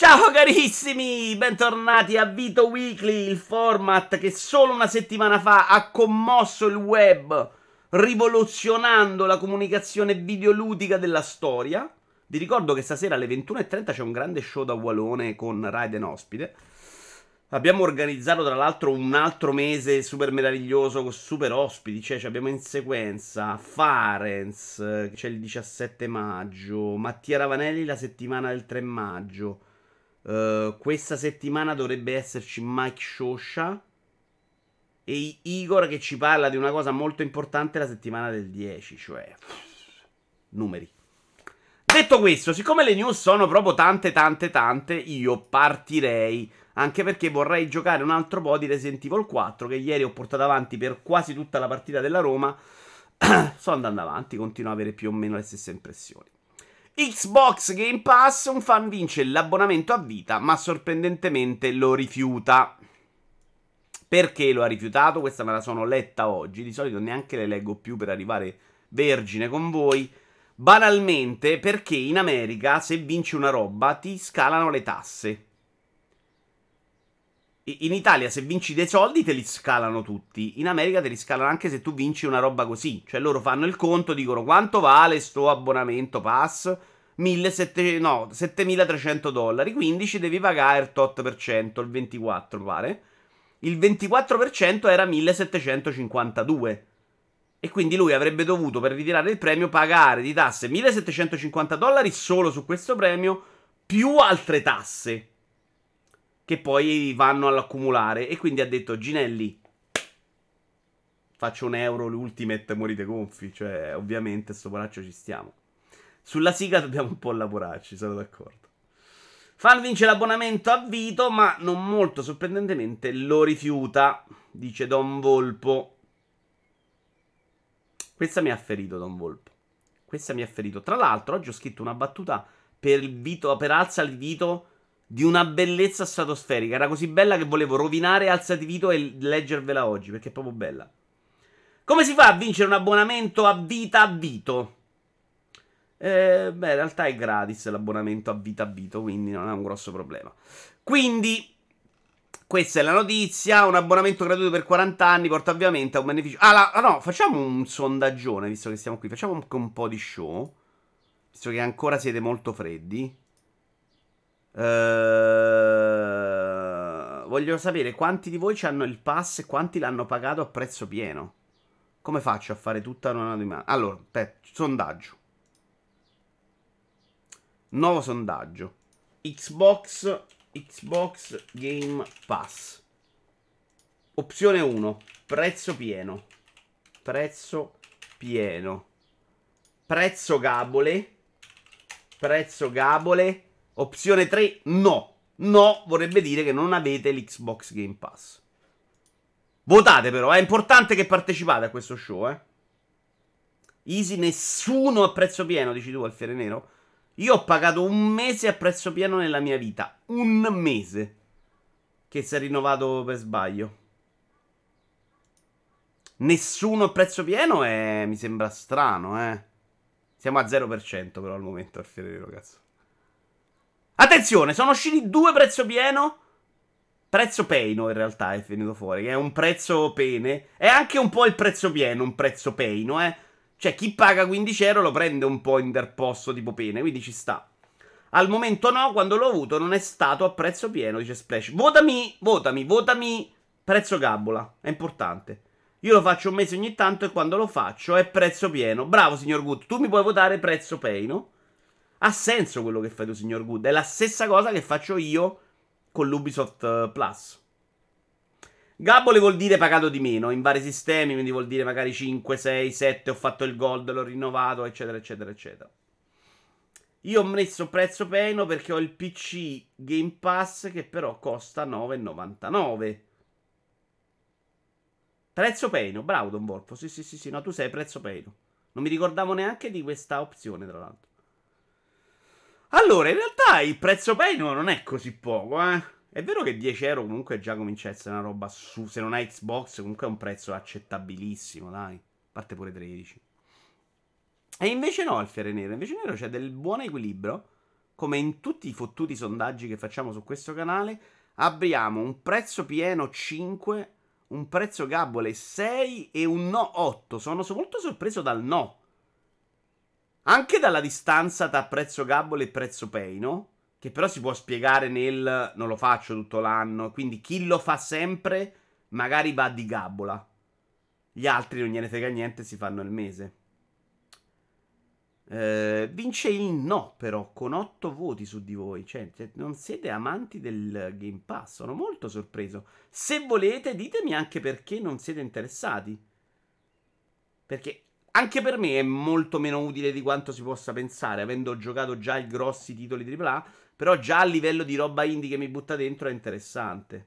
Ciao carissimi, bentornati a Vito Weekly, il format che solo una settimana fa ha commosso il web, rivoluzionando la comunicazione videoludica della storia. Vi ricordo che stasera alle 21:30 c'è un grande show da Walone con Raiden ospite. Abbiamo organizzato tra l'altro un altro mese super meraviglioso con super ospiti, cioè abbiamo in sequenza Farenz, c'è il 17 maggio, Mattia Ravanelli la settimana del 3 maggio. Questa settimana dovrebbe esserci Mike Scioscia e Igor che ci parla di una cosa molto importante la settimana del 10, cioè numeri. Detto questo, siccome le news sono proprio tante, io partirei, anche perché vorrei giocare un altro po' di Resident Evil 4 che ieri ho portato avanti per quasi tutta la partita della Roma. Sto andando avanti, continuo a avere più o meno le stesse impressioni. Xbox Game Pass, un fan vince l'abbonamento a vita, ma sorprendentemente lo rifiuta. Perché lo ha rifiutato? Questa me la sono letta oggi, di solito neanche le leggo più per arrivare vergine con voi. Banalmente, perché in America se vinci una roba ti scalano le tasse. In Italia se vinci dei soldi te li scalano tutti, in America te li scalano anche se tu vinci una roba così. Cioè loro fanno il conto, dicono quanto vale sto abbonamento pass? $7.300, quindi ci devi pagare il tot %, il 24 pare. Il 24% era 1.752 e quindi lui avrebbe dovuto per ritirare il premio pagare di tasse $1.750 solo su questo premio più altre tasse che poi vanno all'accumulare. E quindi ha detto Ginelli, faccio €1 l'ultimate e morite gonfi. Cioè ovviamente sto poraccio ci stiamo. Sulla sigla dobbiamo un po' lavorarci, sono d'accordo. Fan vince l'abbonamento a Vito, ma non molto sorprendentemente lo rifiuta, dice Don Volpo. Questa mi ha ferito Don Volpo. Questa mi ha ferito. Tra l'altro oggi ho scritto una battuta per Vito, per Alzati Vito, di una bellezza stratosferica. Era così bella che volevo rovinare Alzati Vito e leggervela oggi, perché è proprio bella. Come si fa a vincere un abbonamento a vita a Vito? Beh, in realtà è gratis l'abbonamento a Vito, quindi non è un grosso problema. Quindi, questa è la notizia. Un abbonamento gratuito per 40 anni porta ovviamente a un beneficio. No, facciamo un sondaggione, visto che siamo qui. Facciamo anche un po' di show, visto che ancora siete molto freddi. Voglio sapere quanti di voi hanno il pass e quanti l'hanno pagato a prezzo pieno. Come faccio a fare tutta una domanda? Allora, sondaggio. Nuovo sondaggio. Xbox Game Pass. Opzione 1, prezzo pieno. Prezzo gabole. Opzione 3, no. No vorrebbe dire che non avete l'Xbox Game Pass. Votate però, è importante che partecipate a questo show, eh. Easy, nessuno a prezzo pieno, dici tu Alfiere Nero? Io ho pagato un mese a prezzo pieno nella mia vita. Un mese. Che si è rinnovato per sbaglio. Nessuno a prezzo pieno mi sembra strano, eh. Siamo a 0% però al momento, Alfiere Nero, cazzo. Attenzione, sono usciti due prezzo pieno. Prezzo peino in realtà è venuto fuori, che è un prezzo pene. È anche un po' il prezzo pieno, un prezzo peino, eh. Cioè chi paga €15 lo prende un po' interposto tipo pene, quindi ci sta. Al momento no, quando l'ho avuto non è stato a prezzo pieno, dice Splash. Votami prezzo gabola, è importante. Io lo faccio un mese ogni tanto e quando lo faccio è prezzo pieno. Bravo signor Good, tu mi puoi votare prezzo peino. Ha senso quello che fai tu, signor Good. È la stessa cosa che faccio io con l'Ubisoft Plus. Gabole vuol dire pagato di meno in vari sistemi, quindi vuol dire magari 5, 6, 7, ho fatto il gold, l'ho rinnovato, eccetera, eccetera, eccetera. Io ho messo prezzo pieno perché ho il PC Game Pass che però costa $9,99. Prezzo pieno, bravo Don Volpo, sì, no, tu sei prezzo pieno. Non mi ricordavo neanche di questa opzione, tra l'altro. Allora, in realtà il prezzo pieno non è così poco, eh. È vero che €10 comunque già comincia a essere una roba su. Se non hai Xbox, comunque è un prezzo accettabilissimo, dai. A parte pure 13. E invece no, Alfiere Nero. Invece Nero c'è del buon equilibrio come in tutti i fottuti sondaggi che facciamo su questo canale, abbiamo un prezzo pieno 5, un prezzo gabole 6 e un no 8. Sono molto sorpreso dal no. Anche dalla distanza tra prezzo gabole e prezzo pay, no? Che però si può spiegare nel non lo faccio tutto l'anno, quindi chi lo fa sempre magari va di gabola. Gli altri non gliene frega niente, si fanno il mese. Vince il no però con 8 voti su di voi, cioè, non siete amanti del Game Pass, sono molto sorpreso. Se volete ditemi anche perché non siete interessati, perché anche per me è molto meno utile di quanto si possa pensare, avendo giocato già i grossi titoli AAA, però già a livello di roba indie che mi butta dentro è interessante.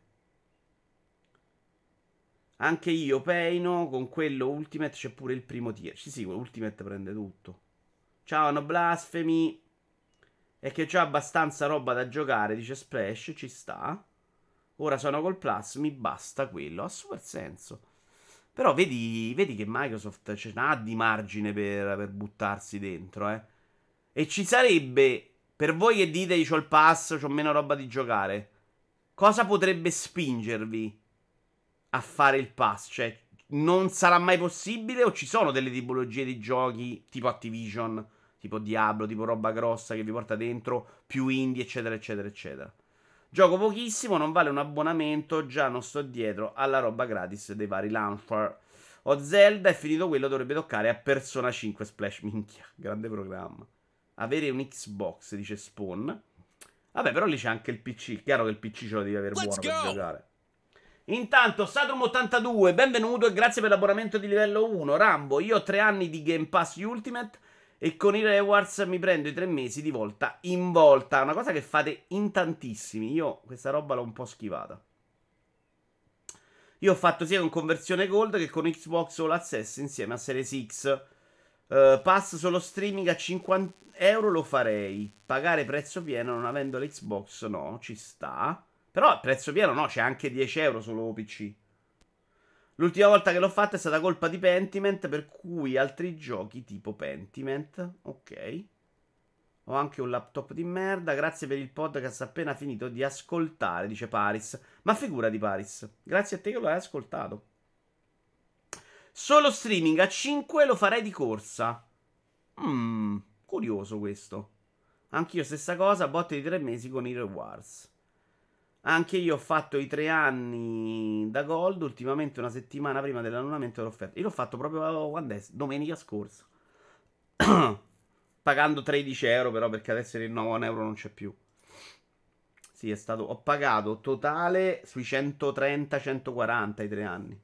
Anche io peino con quello Ultimate, c'è pure il primo tier, sì, Ultimate prende tutto. Ciao, no blasfemi. È che c'ho abbastanza roba da giocare, dice Splash, ci sta. Ora sono col Plus, mi basta quello. Ha super senso. Però vedi che Microsoft ce n'ha di margine per buttarsi dentro, eh. E ci sarebbe, per voi che dite c'ho il Pass, c'ho meno roba di giocare, cosa potrebbe spingervi a fare il Pass? Cioè, non sarà mai possibile o ci sono delle tipologie di giochi tipo Activision, tipo Diablo, tipo roba grossa che vi porta dentro, più indie, eccetera, eccetera, eccetera. Gioco pochissimo, non vale un abbonamento, già non sto dietro alla roba gratis dei vari launcher. Ho Zelda e finito quello, dovrebbe toccare a Persona 5 Splash, minchia, grande programma. Avere un Xbox, dice Spawn. Vabbè, però lì c'è anche il PC, chiaro che il PC ce lo devi avere buono per giocare. Intanto, Sadrum82, benvenuto e grazie per l'abbonamento di livello 1. Rambo, io ho 3 anni di Game Pass Ultimate e con i rewards mi prendo i 3 mesi di volta in volta. Una cosa che fate in tantissimi. Io questa roba l'ho un po' schivata. Io ho fatto sia con conversione Gold che con Xbox All Access insieme a Series X. Pass solo streaming a 50 euro lo farei. Pagare prezzo pieno non avendo l'Xbox, no, ci sta. Però il prezzo pieno no, c'è anche 10 euro solo PC. L'ultima volta che l'ho fatta è stata colpa di Pentiment, per cui altri giochi tipo Pentiment, ok. Ho anche un laptop di merda, grazie per il podcast appena finito di ascoltare, dice Paris. Ma figurati Paris, grazie a te che lo hai ascoltato. Solo streaming a 5 lo farei di corsa. Curioso questo. Anch'io stessa cosa, botte di 3 mesi con i rewards. Anche io ho fatto i 3 anni da Gold, ultimamente una settimana prima dell'annullamento dell'offerta. Io l'ho fatto proprio quando è? Domenica scorsa. Pagando 13 euro però, perché adesso il rinnovo a 1 euro non c'è più. Sì, è stato... Ho pagato totale sui 130-140 i 3 anni.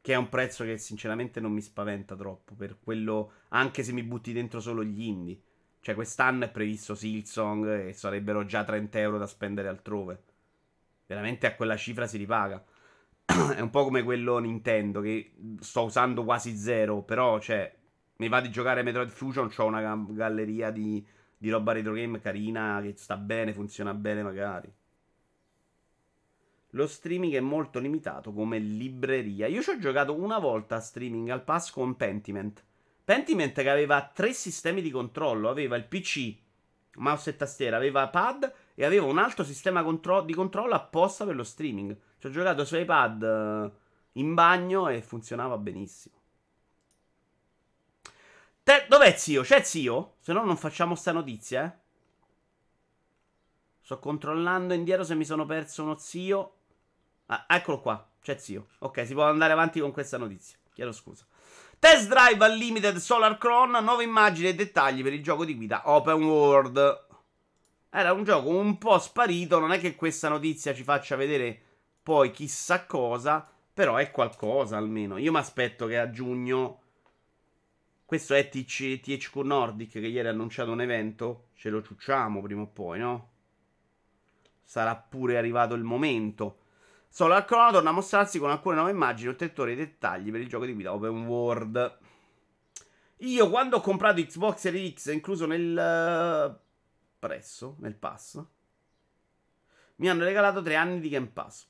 Che è un prezzo che sinceramente non mi spaventa troppo, per quello, anche se mi butti dentro solo gli indie. Cioè, quest'anno è previsto Silksong e sarebbero già 30 euro da spendere altrove. Veramente a quella cifra si ripaga. È un po' come quello Nintendo, che sto usando quasi zero, però, cioè, mi va di giocare Metroid Fusion, c'ho una galleria di roba retro game carina, che sta bene, funziona bene magari. Lo streaming è molto limitato come libreria. Io ci ho giocato una volta a streaming al Pass con Pentiment. Pentiment che aveva 3 sistemi di controllo, aveva il PC, mouse e tastiera, aveva pad e aveva un altro sistema di controllo apposta per lo streaming. Ci ho giocato su iPad in bagno e funzionava benissimo. Dov'è zio? C'è zio? Se no non facciamo sta notizia, eh. Sto controllando indietro se mi sono perso uno zio. Ah, eccolo qua, c'è zio. Ok, si può andare avanti con questa notizia. Chiedo scusa. Test Drive Unlimited Solar Crown, nuove immagini e dettagli per il gioco di guida Open World. Era un gioco un po' sparito, non è che questa notizia ci faccia vedere poi chissà cosa, però è qualcosa almeno. Io mi aspetto che a giugno, questo è THQ Nordic che ieri ha annunciato un evento, ce lo ciucciamo prima o poi, no? Sarà pure arrivato il momento. Solo al crono torna a mostrarsi con alcune nuove immagini, ulteriori dettagli per il gioco di guida Open World. Io quando ho comprato Xbox Series X, incluso nel prezzo, nel pass, mi hanno regalato 3 anni di Game Pass.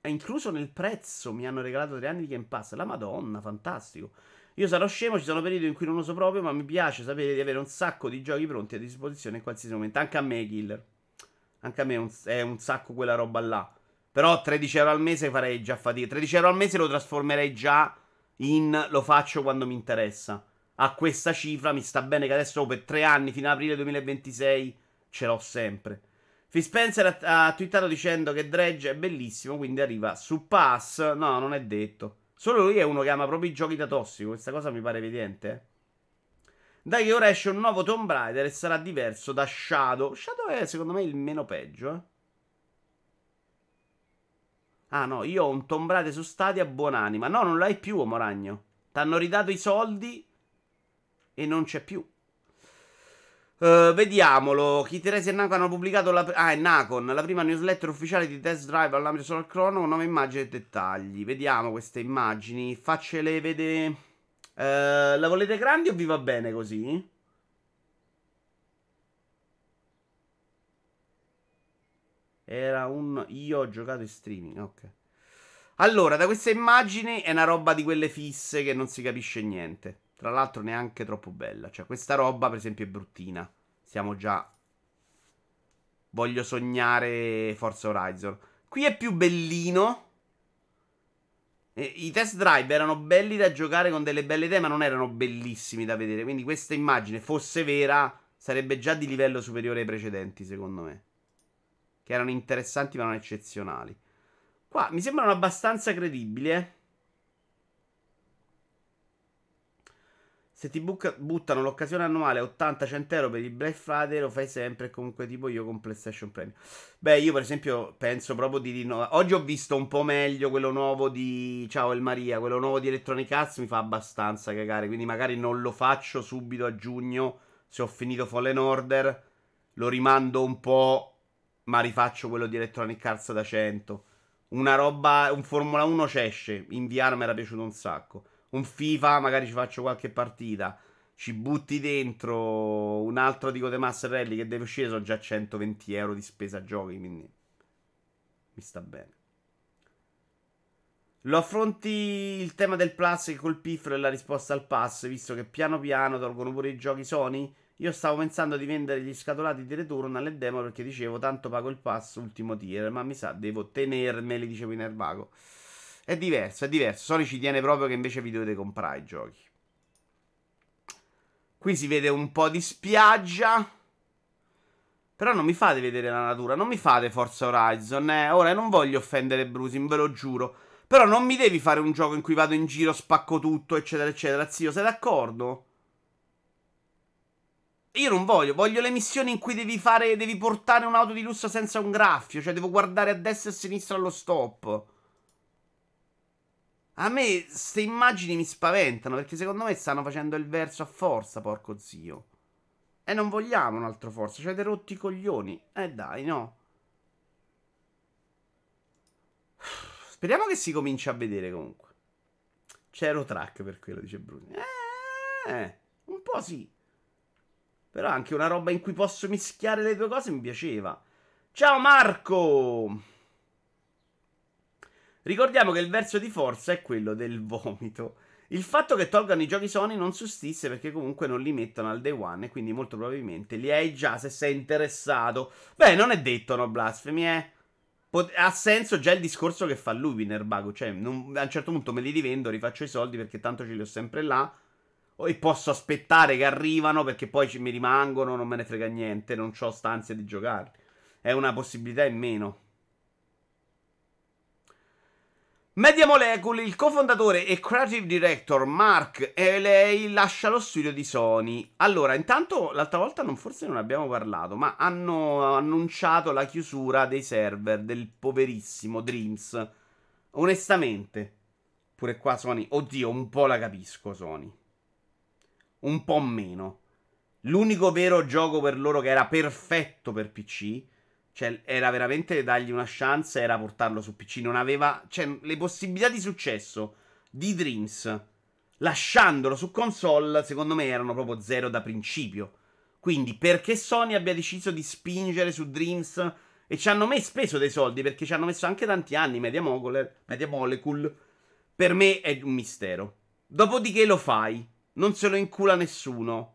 È incluso nel prezzo, mi hanno regalato 3 anni di Game Pass. La Madonna, fantastico. Io sarò scemo, ci sono periodi in cui non lo so proprio, ma mi piace sapere di avere un sacco di giochi pronti a disposizione in qualsiasi momento. Anche a me, Killer, anche a me è un sacco quella roba là. Però 13 euro al mese farei già fatica. 13 euro al mese lo trasformerei già in lo faccio quando mi interessa. A questa cifra mi sta bene che adesso per 3 anni, fino ad aprile 2026, ce l'ho sempre. Phil Spencer ha twittato dicendo che Dredge è bellissimo, quindi arriva su Pass. No, non è detto. Solo lui è uno che ama proprio i giochi da tossico. Questa cosa mi pare evidente, eh? Dai che ora esce un nuovo Tomb Raider e sarà diverso da Shadow. Shadow è secondo me il meno peggio, eh. Ah no, io ho un Tomb Raider su Stadia, buonanima. No, non l'hai più, Moragno. T'hanno ridato i soldi e non c'è più. Vediamolo. Chiteresi e Nacon hanno pubblicato la... Ah, è Nacon, la prima newsletter ufficiale di Test Drive all'ambito Solar Chrono con 9 immagini e dettagli. Vediamo queste immagini. Faccele vedere. La volete grandi o vi va bene così? Era un... Io ho giocato in streaming, ok. Allora, da queste immagini è una roba di quelle fisse che non si capisce niente. Tra l'altro neanche troppo bella. Cioè questa roba per esempio è bruttina. Siamo già... Voglio sognare Forza Horizon. Qui è più bellino. I Test Drive erano belli da giocare con delle belle idee, ma non erano bellissimi da vedere. Quindi questa immagine, fosse vera, sarebbe già di livello superiore ai precedenti, secondo me. Che erano interessanti ma non eccezionali. Qua mi sembrano abbastanza credibili, eh. Se ti buttano l'occasione annuale a 80-100 euro per il Black Friday, lo fai sempre. Comunque tipo io con PlayStation Premium. Beh, io per esempio penso proprio di rinnovare. Oggi ho visto un po' meglio quello nuovo di... Ciao El Maria, quello nuovo di Electronic Arts mi fa abbastanza cagare. Quindi magari non lo faccio subito a giugno. Se ho finito Fallen Order, lo rimando un po', ma rifaccio quello di Electronic Arts da 100. Una roba... Un Formula 1 c'esce. In VR mi era piaciuto un sacco. Un FIFA, magari ci faccio qualche partita. Ci butti dentro un altro di Codemaster Rally che deve uscire. Sono già 120 euro di spesa a giochi, quindi mi sta bene. Lo affronti il tema del Plus col piffero e la risposta al Pass, visto che piano piano tolgono pure i giochi Sony? Io stavo pensando di vendere gli scatolati di Return alle demo, perché dicevo tanto pago il Pass ultimo tier, ma mi sa devo tenermeli, dicevo in erbago. È diverso, è diverso. Sony ci tiene proprio che invece vi dovete comprare i giochi. Qui si vede un po' di spiaggia. Però non mi fate vedere la natura. Non mi fate Forza Horizon, eh. Ora non voglio offendere Brusim, ve lo giuro. Però non mi devi fare un gioco in cui vado in giro, spacco tutto, eccetera, eccetera. Zio, sei d'accordo? Io non voglio. Voglio le missioni in cui devi fare, devi portare un'auto di lusso senza un graffio. Cioè devo guardare a destra e a sinistra allo stop. A me ste immagini mi spaventano, perché secondo me stanno facendo il verso a Forza, porco zio. E non vogliamo un altro Forza, ci avete rotti i coglioni. Dai, no. Speriamo che si cominci a vedere comunque. C'ero track per quello, dice Bruno. Un po' sì. Però anche una roba in cui posso mischiare le due cose mi piaceva. Ciao Marco! Ricordiamo che il verso di Forza è quello del vomito. Il fatto che tolgano i giochi Sony non sussiste, perché comunque non li mettono al day one, e quindi molto probabilmente li hai già se sei interessato. Beh, non è detto, no, blasfemi, eh. Ha senso già il discorso che fa lui, Winerbago. Cioè, a un certo punto me li rivendo, rifaccio i soldi perché tanto ce li ho sempre là, e posso aspettare che arrivano, perché poi mi rimangono, non me ne frega niente, non ho stanza di giocarli. È una possibilità in meno. Media Molecule, il cofondatore e creative director Mark Eley lascia lo studio di Sony. Allora, intanto l'altra volta forse non abbiamo parlato, ma hanno annunciato la chiusura dei server del poverissimo Dreams. Onestamente, pure qua Sony, oddio, un po' la capisco Sony. Un po' meno. L'unico vero gioco per loro che era perfetto per PC... Cioè, era veramente dargli una chance, era portarlo su PC. Non aveva... Cioè, le possibilità di successo di Dreams, lasciandolo su console, secondo me erano proprio zero da principio. Quindi, perché Sony abbia deciso di spingere su Dreams, e ci hanno speso dei soldi, perché ci hanno messo anche tanti anni Media Molecule, per me è un mistero. Dopodiché lo fai. Non se lo incula nessuno.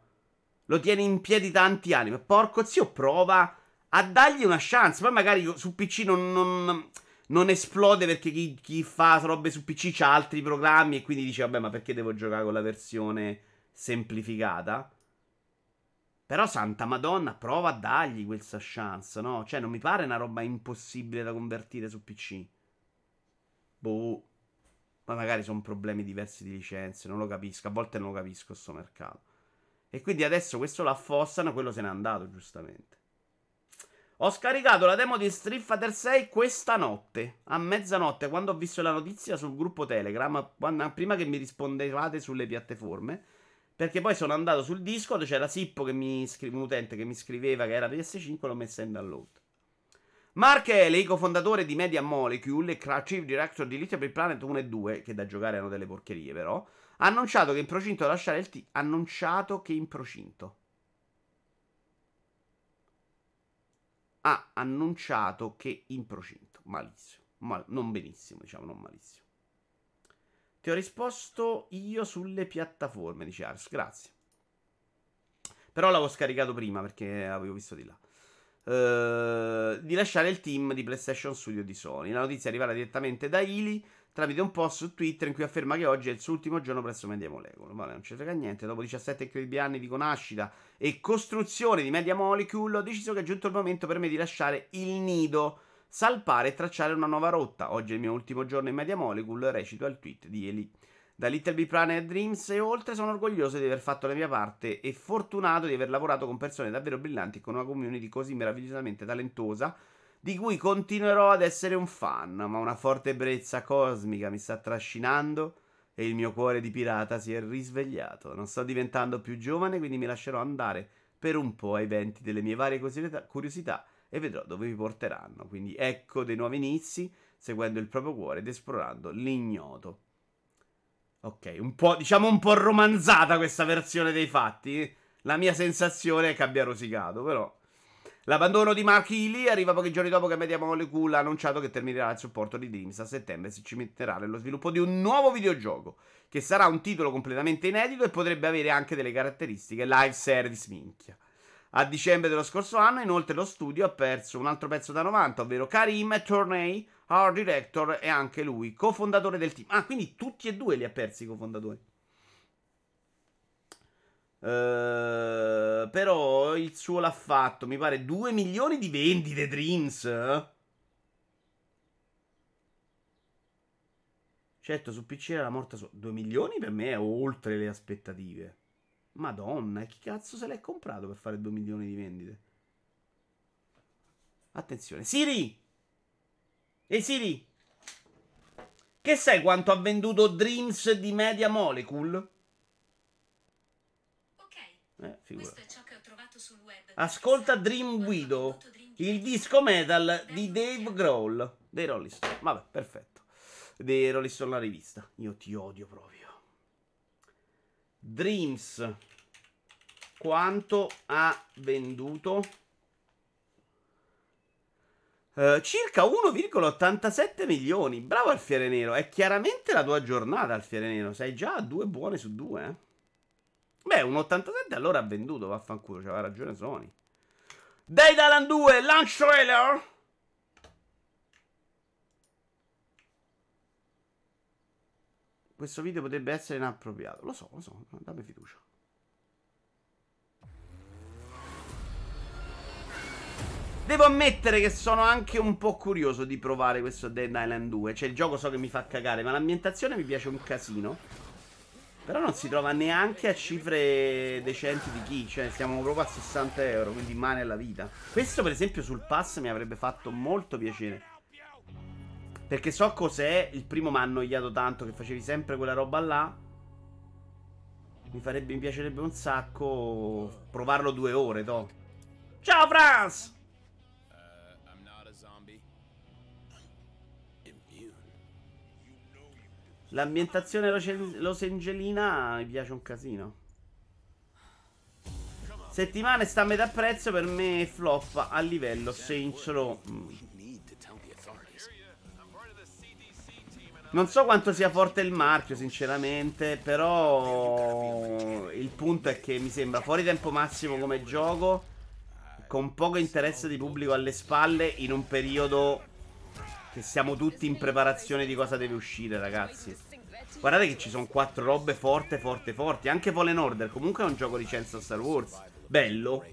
Lo tieni in piedi tanti anni. Ma porco zio, prova a dargli una chance. Poi magari su PC non esplode, perché chi fa robe su PC ha altri programmi e quindi dice vabbè, ma perché devo giocare con la versione semplificata? Però santa madonna, prova a dargli questa chance, no? Cioè non mi pare una roba impossibile da convertire su PC. Boh. Ma magari sono problemi diversi di licenze, non lo capisco. A volte non lo capisco sto mercato. E quindi adesso questo lo affossano, quello se n'è andato giustamente. Ho scaricato la demo di Street Fighter 6 questa notte, a mezzanotte, quando ho visto la notizia sul gruppo Telegram, prima che mi rispondevate sulle piattaforme, perché poi sono andato sul Discord, c'era Sippo che un utente che mi scriveva che era PS5, l'ho messa in download. Mark Eley, cofondatore di Media Molecule e Creative Director di Little Big Planet 1 e 2, che da giocare erano delle porcherie però, ha annunciato che è in procinto a lasciare il team. Ha annunciato che in procinto. Malissimo. Non benissimo, diciamo, non malissimo. Ti ho risposto io sulle piattaforme, dice Ars. Grazie. Però l'avevo scaricato prima perché avevo visto di là. Di lasciare il team di PlayStation Studio di Sony. La notizia arriverà direttamente da Ili tramite un post su Twitter in cui afferma che oggi è il suo ultimo giorno presso Media Molecule. Vale, non ci frega niente. Dopo 17 incredibili anni di nascita e costruzione di Media Molecule, ho deciso che è giunto il momento per me di lasciare il nido, salpare e tracciare una nuova rotta. Oggi è il mio ultimo giorno in Media Molecule, recito al tweet di Eli. Da Little Big Planet e Dreams e oltre sono orgoglioso di aver fatto la mia parte e fortunato di aver lavorato con persone davvero brillanti e con una community così meravigliosamente talentuosa, di cui continuerò ad essere un fan, ma una forte ebbrezza cosmica mi sta trascinando e il mio cuore di pirata si è risvegliato. Non sto diventando più giovane, quindi mi lascerò andare per un po' ai venti delle mie varie curiosità e vedrò dove mi porteranno. Quindi ecco dei nuovi inizi, seguendo il proprio cuore ed esplorando l'ignoto. Ok, un po', diciamo un po' romanzata questa versione dei fatti. La mia sensazione è che abbia rosicato, però... L'abbandono di Mark Healy arriva pochi giorni dopo che Media Molecule ha annunciato che terminerà il supporto di Dreams a settembre e si cimenterà nello sviluppo di un nuovo videogioco, che sarà un titolo completamente inedito e potrebbe avere anche delle caratteristiche live service, minchia. A dicembre dello scorso anno, inoltre, lo studio ha perso un altro pezzo da 90, ovvero Karim Tourney, art director, e anche lui, cofondatore del team. Ah, quindi tutti e due li ha persi i cofondatori. Però il suo l'ha fatto, mi pare 2 milioni di vendite Dreams. Certo, su PC era morta solo 2 milioni per me è oltre le aspettative. Madonna, e chi cazzo se l'è comprato per fare 2 milioni di vendite? Attenzione, Siri! E Siri! Che sai quanto ha venduto Dreams di Media Molecule? Questo è ciò che ho trovato sul web. Ascolta Dream Guido, il disco metal di Dave Grohl dei Rolling Stone. Vabbè, perfetto. Dei Rolling Stone la rivista. Io ti odio proprio. Dreams, quanto ha venduto? Circa 1,87 milioni. Bravo Alfiere Nero. È chiaramente la tua giornata, Alfiere Nero. Sei già a 2 buone su 2, eh? Beh, un 87 allora ha venduto, vaffanculo, c'aveva ragione Sony. Dead Island 2, launch trailer. Questo video potrebbe essere inappropriato. Lo so, dammi fiducia. Devo ammettere che sono anche un po' curioso di provare questo Dead Island 2. Cioè, il gioco so che mi fa cagare, ma l'ambientazione mi piace un casino. Però non si trova neanche a cifre decenti di chi, cioè siamo proprio a 60 euro, quindi male alla vita. Questo per esempio sul pass mi avrebbe fatto molto piacere, perché so cos'è, il primo mi ha annoiato tanto che facevi sempre quella roba là. Mi piacerebbe un sacco provarlo 2 ore, to. Ciao Franz! I'm not a zombie. L'ambientazione losangelina mi piace un casino. Settimane sta a metà prezzo, per me flop a livello Saints Row. Non so quanto sia forte il marchio, sinceramente, però il punto è che mi sembra fuori tempo massimo come gioco, con poco interesse di pubblico alle spalle, in un periodo che siamo tutti in preparazione di cosa deve uscire, ragazzi. Guardate che ci sono quattro robe forti. Anche Fallen Order, comunque è un gioco licenza Star Wars, bello.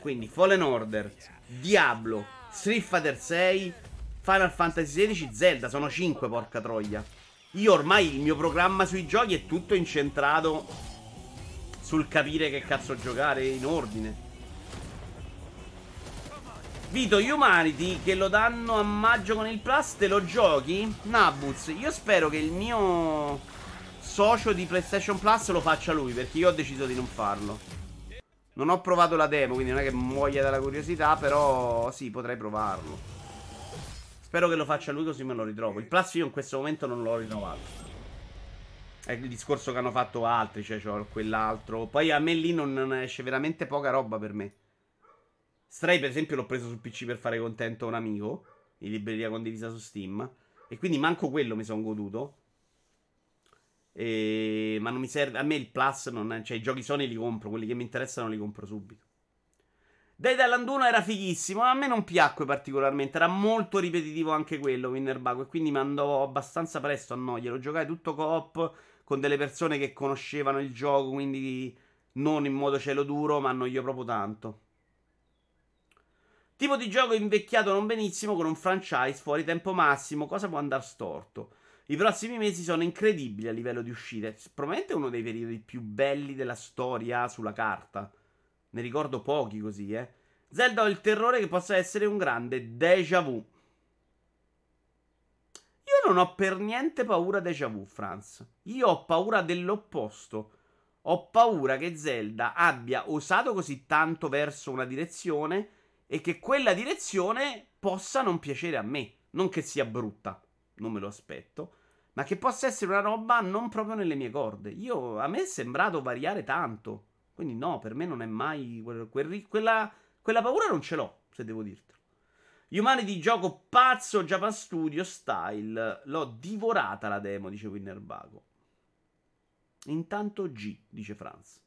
Quindi Fallen Order, Diablo, Street Fighter 6, Final Fantasy XVI, Zelda, sono 5, porca troia. Io ormai il mio programma sui giochi è tutto incentrato sul capire che cazzo giocare in ordine. Vito, Humanity, che lo danno a maggio con il Plus, te lo giochi? Nabuz, io spero che il mio socio di PlayStation Plus lo faccia lui, perché io ho deciso di non farlo. Non ho provato la demo, quindi non è che muoia dalla curiosità, però sì, potrei provarlo. Spero che lo faccia lui, così me lo ritrovo. Il Plus io in questo momento non l'ho rinnovato. È il discorso che hanno fatto altri, cioè c'ho quell'altro. Poi a me lì non esce veramente poca roba per me. Stray per esempio l'ho preso sul PC per fare contento a un amico, in libreria condivisa su Steam, e quindi manco quello mi sono goduto. Ma non mi serve, a me il Plus non è, cioè i giochi Sony li compro, quelli che mi interessano li compro subito. Dead Island 1 era fighissimo, ma a me non piacque particolarmente, era molto ripetitivo anche quello, Winnerbacco, e quindi mi andò abbastanza presto a noia. Lo giocai tutto co-op con delle persone che conoscevano il gioco, quindi non in modo cielo duro, ma annoiò proprio tanto. Tipo di gioco invecchiato non benissimo, con un franchise fuori tempo massimo, cosa può andare storto? I prossimi mesi sono incredibili a livello di uscite, probabilmente uno dei periodi più belli della storia sulla carta. Ne ricordo pochi così, eh. Zelda, ho il terrore che possa essere un grande déjà vu. Io non ho per niente paura déjà vu, Franz. Io ho paura dell'opposto. Ho paura che Zelda abbia osato così tanto verso una direzione e che quella direzione possa non piacere a me. Non che sia brutta, non me lo aspetto, ma che possa essere una roba non proprio nelle mie corde. Io, a me è sembrato variare tanto. Quindi no, per me non è mai... Quella paura non ce l'ho, se devo dirtelo. Humanity, gioco pazzo, Japan Studio style. L'ho divorata la demo, dice Winnerbago. Intanto G, dice Franz.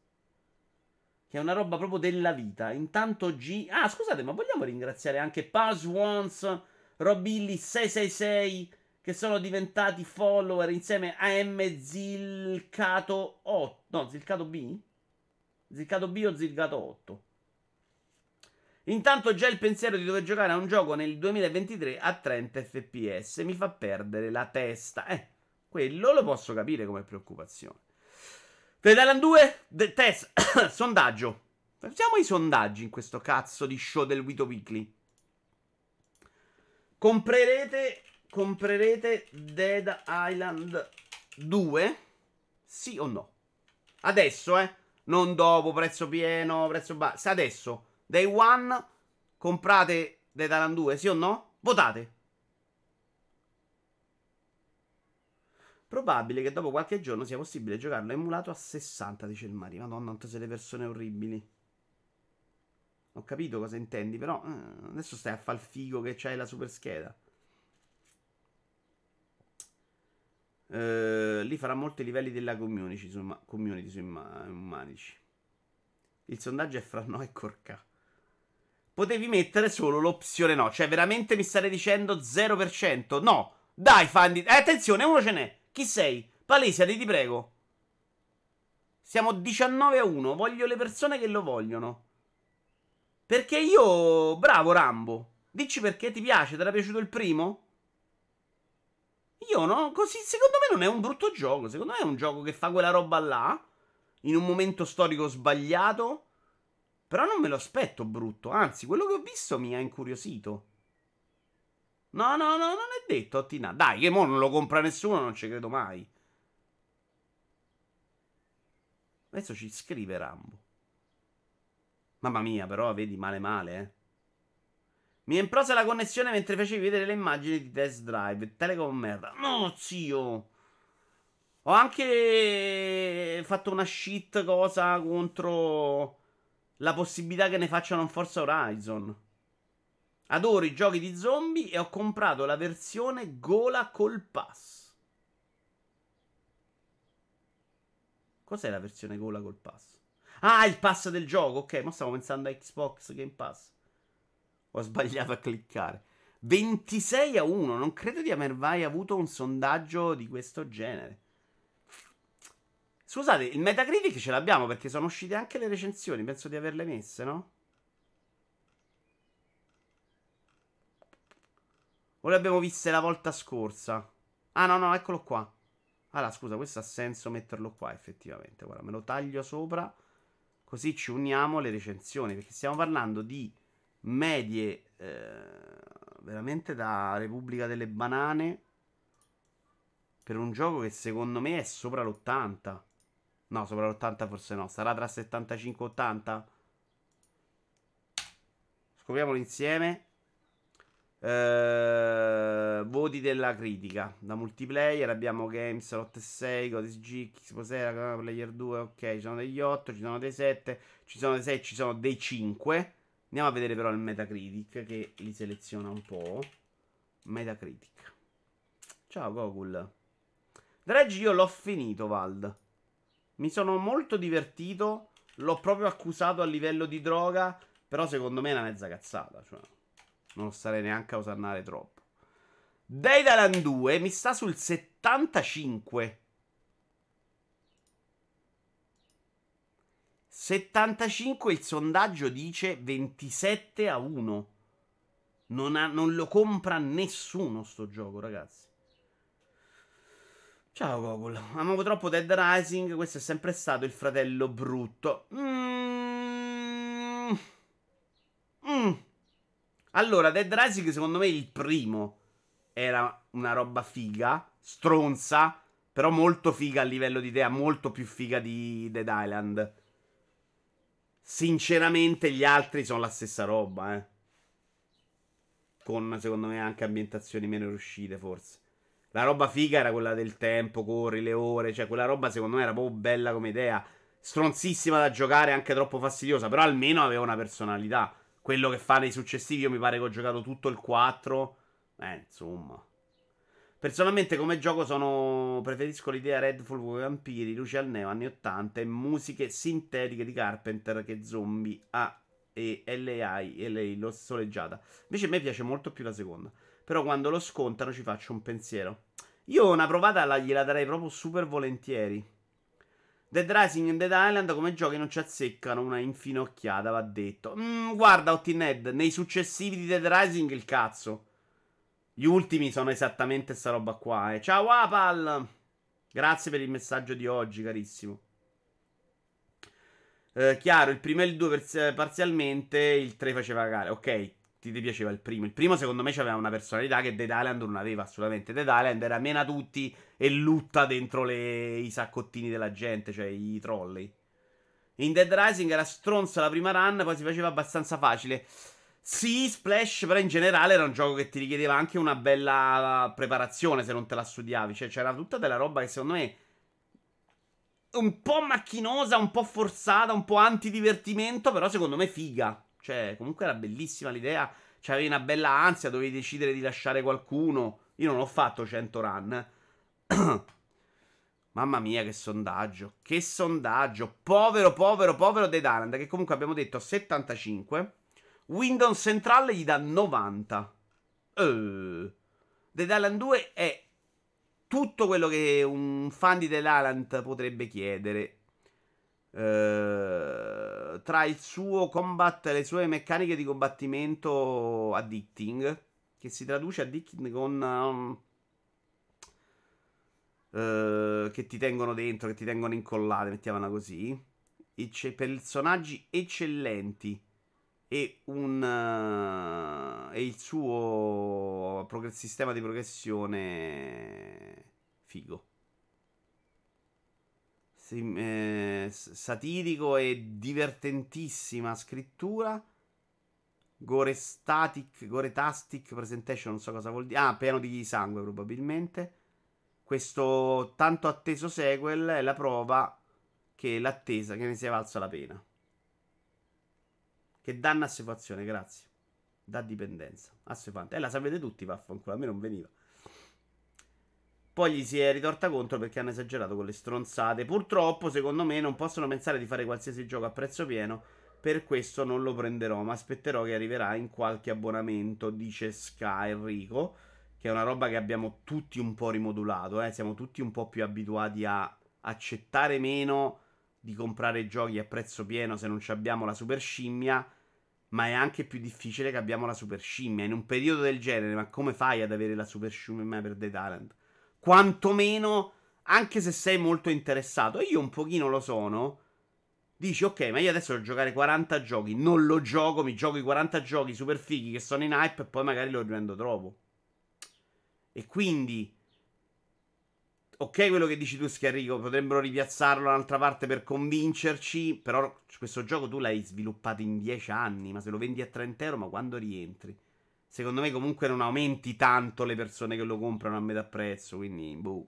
Che è una roba proprio della vita. Intanto G... Ah, scusate, ma vogliamo ringraziare anche Pazwans, Robilli666, che sono diventati follower insieme a M Zilcato 8. No, Zilcato B? Zilcato B o Zilcato 8. Intanto già il pensiero di dover giocare a un gioco nel 2023 a 30 fps mi fa perdere la testa. Quello lo posso capire come preoccupazione. Dead Island 2 test sondaggio. Facciamo i sondaggi in questo cazzo di show del Vito Weekly. Comprerete Dead Island 2? Sì o no? Adesso, non dopo, prezzo pieno, prezzo basso. Se adesso, day one, comprate Dead Island 2, sì o no? Votate. Probabile che dopo qualche giorno sia possibile giocarlo emulato a 60, dice il Mari. Madonna, quante sei le persone orribili. Ho capito cosa intendi, però adesso stai a far figo che c'hai la super scheda. Lì farà molti livelli della community su Humanici. Il sondaggio è fra no e Corca. Potevi mettere solo l'opzione no. Cioè veramente mi state dicendo 0%? No. Dai, Fandi, attenzione, uno ce n'è. Chi sei? Palesiati, ti prego. Siamo 19-1. Voglio le persone che lo vogliono. Perché io... Bravo Rambo, dici perché ti piace. Ti era piaciuto il primo? Io no, così secondo me non è un brutto gioco. Secondo me è un gioco che fa quella roba là in un momento storico sbagliato, però non me lo aspetto brutto. Anzi, quello che ho visto mi ha incuriosito. No, non è detto, Ottina. Dai, che mo non lo compra nessuno, non ci credo mai. Adesso ci scrive Rambo. Mamma mia, però, vedi, male, Mi è improsa la connessione mentre facevi vedere le immagini di Test Drive. Telecom merda. No, zio. Ho anche fatto una shit cosa contro la possibilità che ne facciano un Forza Horizon. Adoro i giochi di zombie e ho comprato la versione gola col pass. Cos'è la versione gola col pass? Ah, il pass del gioco. Ok, ma stavo pensando a Xbox Game Pass. Ho sbagliato a cliccare. 26-1. Non credo di aver mai avuto un sondaggio di questo genere. Scusate, il Metacritic ce l'abbiamo perché sono uscite anche le recensioni. Penso di averle messe, no? O le abbiamo viste la volta scorsa? Ah, no, no, eccolo qua. Allora, scusa, questo ha senso metterlo qua, effettivamente. Guarda, me lo taglio sopra, così ci uniamo alle recensioni, perché stiamo parlando di medie, veramente da Repubblica delle Banane, per un gioco che secondo me è sopra l'80. No, sopra l'80 forse no. Sarà tra 75 e 80? Scopriamolo insieme. Voti della critica. Da multiplayer abbiamo Games, l'8,6, Gotis G, Xposera, Player 2, ok, ci sono degli 8, ci sono dei 7, ci sono dei 6, ci sono dei 5. Andiamo a vedere però il Metacritic, che li seleziona un po'. Metacritic. Ciao Gogul. Draghi, io l'ho finito, Vald. Mi sono molto divertito. L'ho proprio accusato a livello di droga, però secondo me è una mezza cazzata, cioè non lo sarei neanche a osannare troppo. Dead Island 2 mi sta sul 75. 75, il sondaggio dice 27-1. Non lo compra nessuno sto gioco, ragazzi. Ciao Gogol. Amavo troppo Dead Rising. Questo è sempre stato il fratello brutto. Allora, Dead Rising, secondo me, il primo era una roba figa, stronza, però molto figa a livello di idea, molto più figa di Dead Island. Sinceramente, gli altri sono la stessa roba, eh. Con, secondo me, anche ambientazioni meno riuscite, forse. La roba figa era quella del tempo, corri, le ore, cioè quella roba, secondo me, era proprio bella come idea. Stronzissima da giocare, anche troppo fastidiosa, però almeno aveva una personalità. Quello che fa nei successivi, io mi pare che ho giocato tutto il 4. Insomma. Personalmente come gioco preferisco l'idea Redfall con vampiri, luci al neo, anni 80 e musiche sintetiche di Carpenter che zombie e LA l'ho soleggiata. Invece a me piace molto più la seconda. Però quando lo scontano ci faccio un pensiero. Io una provata gliela darei proprio super volentieri. Dead Rising e Dead Island come giochi non ci azzeccano una infinocchiata, va detto. Guarda, Ottined, nei successivi di Dead Rising il cazzo. Gli ultimi sono esattamente sta roba qua, eh. Ciao Apal! Grazie per il messaggio di oggi, carissimo. Chiaro, il primo e il 2 parzialmente, il 3 faceva cagare. Ok, ti piaceva il primo. Il primo secondo me aveva una personalità che Dead Island non aveva assolutamente. Dead Island era mena tutti e lutta dentro i saccottini della gente, cioè i trolley. In Dead Rising era stronza la prima run, poi si faceva abbastanza facile. Sì, Splash, però in generale era un gioco che ti richiedeva anche una bella preparazione se non te la studiavi. Cioè c'era tutta della roba che secondo me un po' macchinosa, un po' forzata, un po' antidivertimento, però secondo me figa. Cioè, comunque era bellissima l'idea, c'avevi una bella ansia, dovevi decidere di lasciare qualcuno. Io non ho fatto 100 run. Mamma mia, che sondaggio, che sondaggio. Povero, povero, povero Dead Island, che comunque abbiamo detto 75. Windows Central gli dà 90. Dead Island 2 è tutto quello che un fan di Dead Island potrebbe chiedere. Tra il suo combat e le sue meccaniche di combattimento addicting, che si traduce addicting con che ti tengono dentro, che ti tengono incollate, mettiamola così, personaggi eccellenti e il suo sistema di progressione figo, satirico e divertentissima scrittura, gore tastic presentation, non so cosa vuol dire, pieno di sangue probabilmente. Questo tanto atteso sequel è la prova che l'attesa che ne sia valsa la pena. Che danno a situazione, grazie, da dipendenza, assefante, la sapete tutti, vaffanculo, a me non veniva. Poi gli si è ritorta contro perché hanno esagerato con le stronzate. Purtroppo, secondo me, non possono pensare di fare qualsiasi gioco a prezzo pieno. Per questo non lo prenderò, ma aspetterò che arriverà in qualche abbonamento, dice Ska Enrico, che è una roba che abbiamo tutti un po' rimodulato, eh? Siamo tutti un po' più abituati a accettare meno di comprare giochi a prezzo pieno se non abbiamo la super scimmia, ma è anche più difficile che abbiamo la super scimmia in un periodo del genere. Ma come fai ad avere la super scimmia per Dead Island? Quantomeno, anche se sei molto interessato, e io un pochino lo sono, dici ok, ma io adesso devo giocare 40 giochi, non lo gioco, mi gioco i 40 giochi super fighi che sono in hype e poi magari lo riprendo troppo. E quindi ok, quello che dici tu, Schiarico, potrebbero ripiazzarlo da un'altra parte per convincerci, però questo gioco tu l'hai sviluppato in 10 anni, ma se lo vendi a 30 euro, ma quando rientri? Secondo me comunque non aumenti tanto le persone che lo comprano a metà prezzo, quindi boh.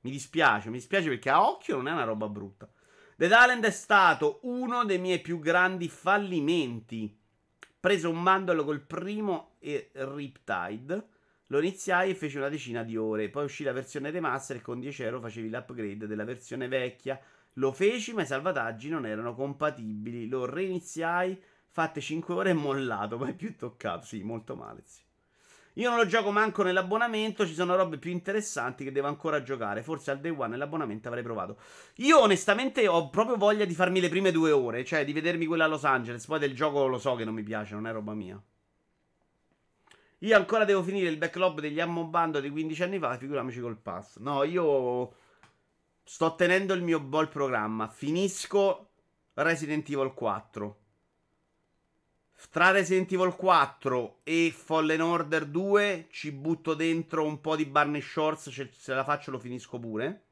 Mi dispiace perché a occhio non è una roba brutta. Dead Island è stato uno dei miei più grandi fallimenti. Preso un mandolo col primo e Riptide, lo iniziai e feci una decina di ore. Poi uscì la versione remaster e con 10 euro facevi l'upgrade della versione vecchia. Lo feci ma i salvataggi non erano compatibili. Lo reiniziai, fatte 5 ore e mollato, mai più toccato. Sì, molto male, sì. Io non lo gioco manco nell'abbonamento, ci sono robe più interessanti che devo ancora giocare. Forse al day one nell'abbonamento avrei provato. Io onestamente ho proprio voglia di farmi le prime 2 ore, cioè di vedermi quella a Los Angeles. Poi del gioco lo so che non mi piace, non è roba mia. Io ancora devo finire il backlog degli Ammobando di 15 anni fa, figuriamoci col pass. No, io sto tenendo il mio bol programma. Finisco Resident Evil 4. Tra Resident Evil 4 e Fallen Order 2 ci butto dentro un po' di Barney Shorts, cioè se la faccio lo finisco pure.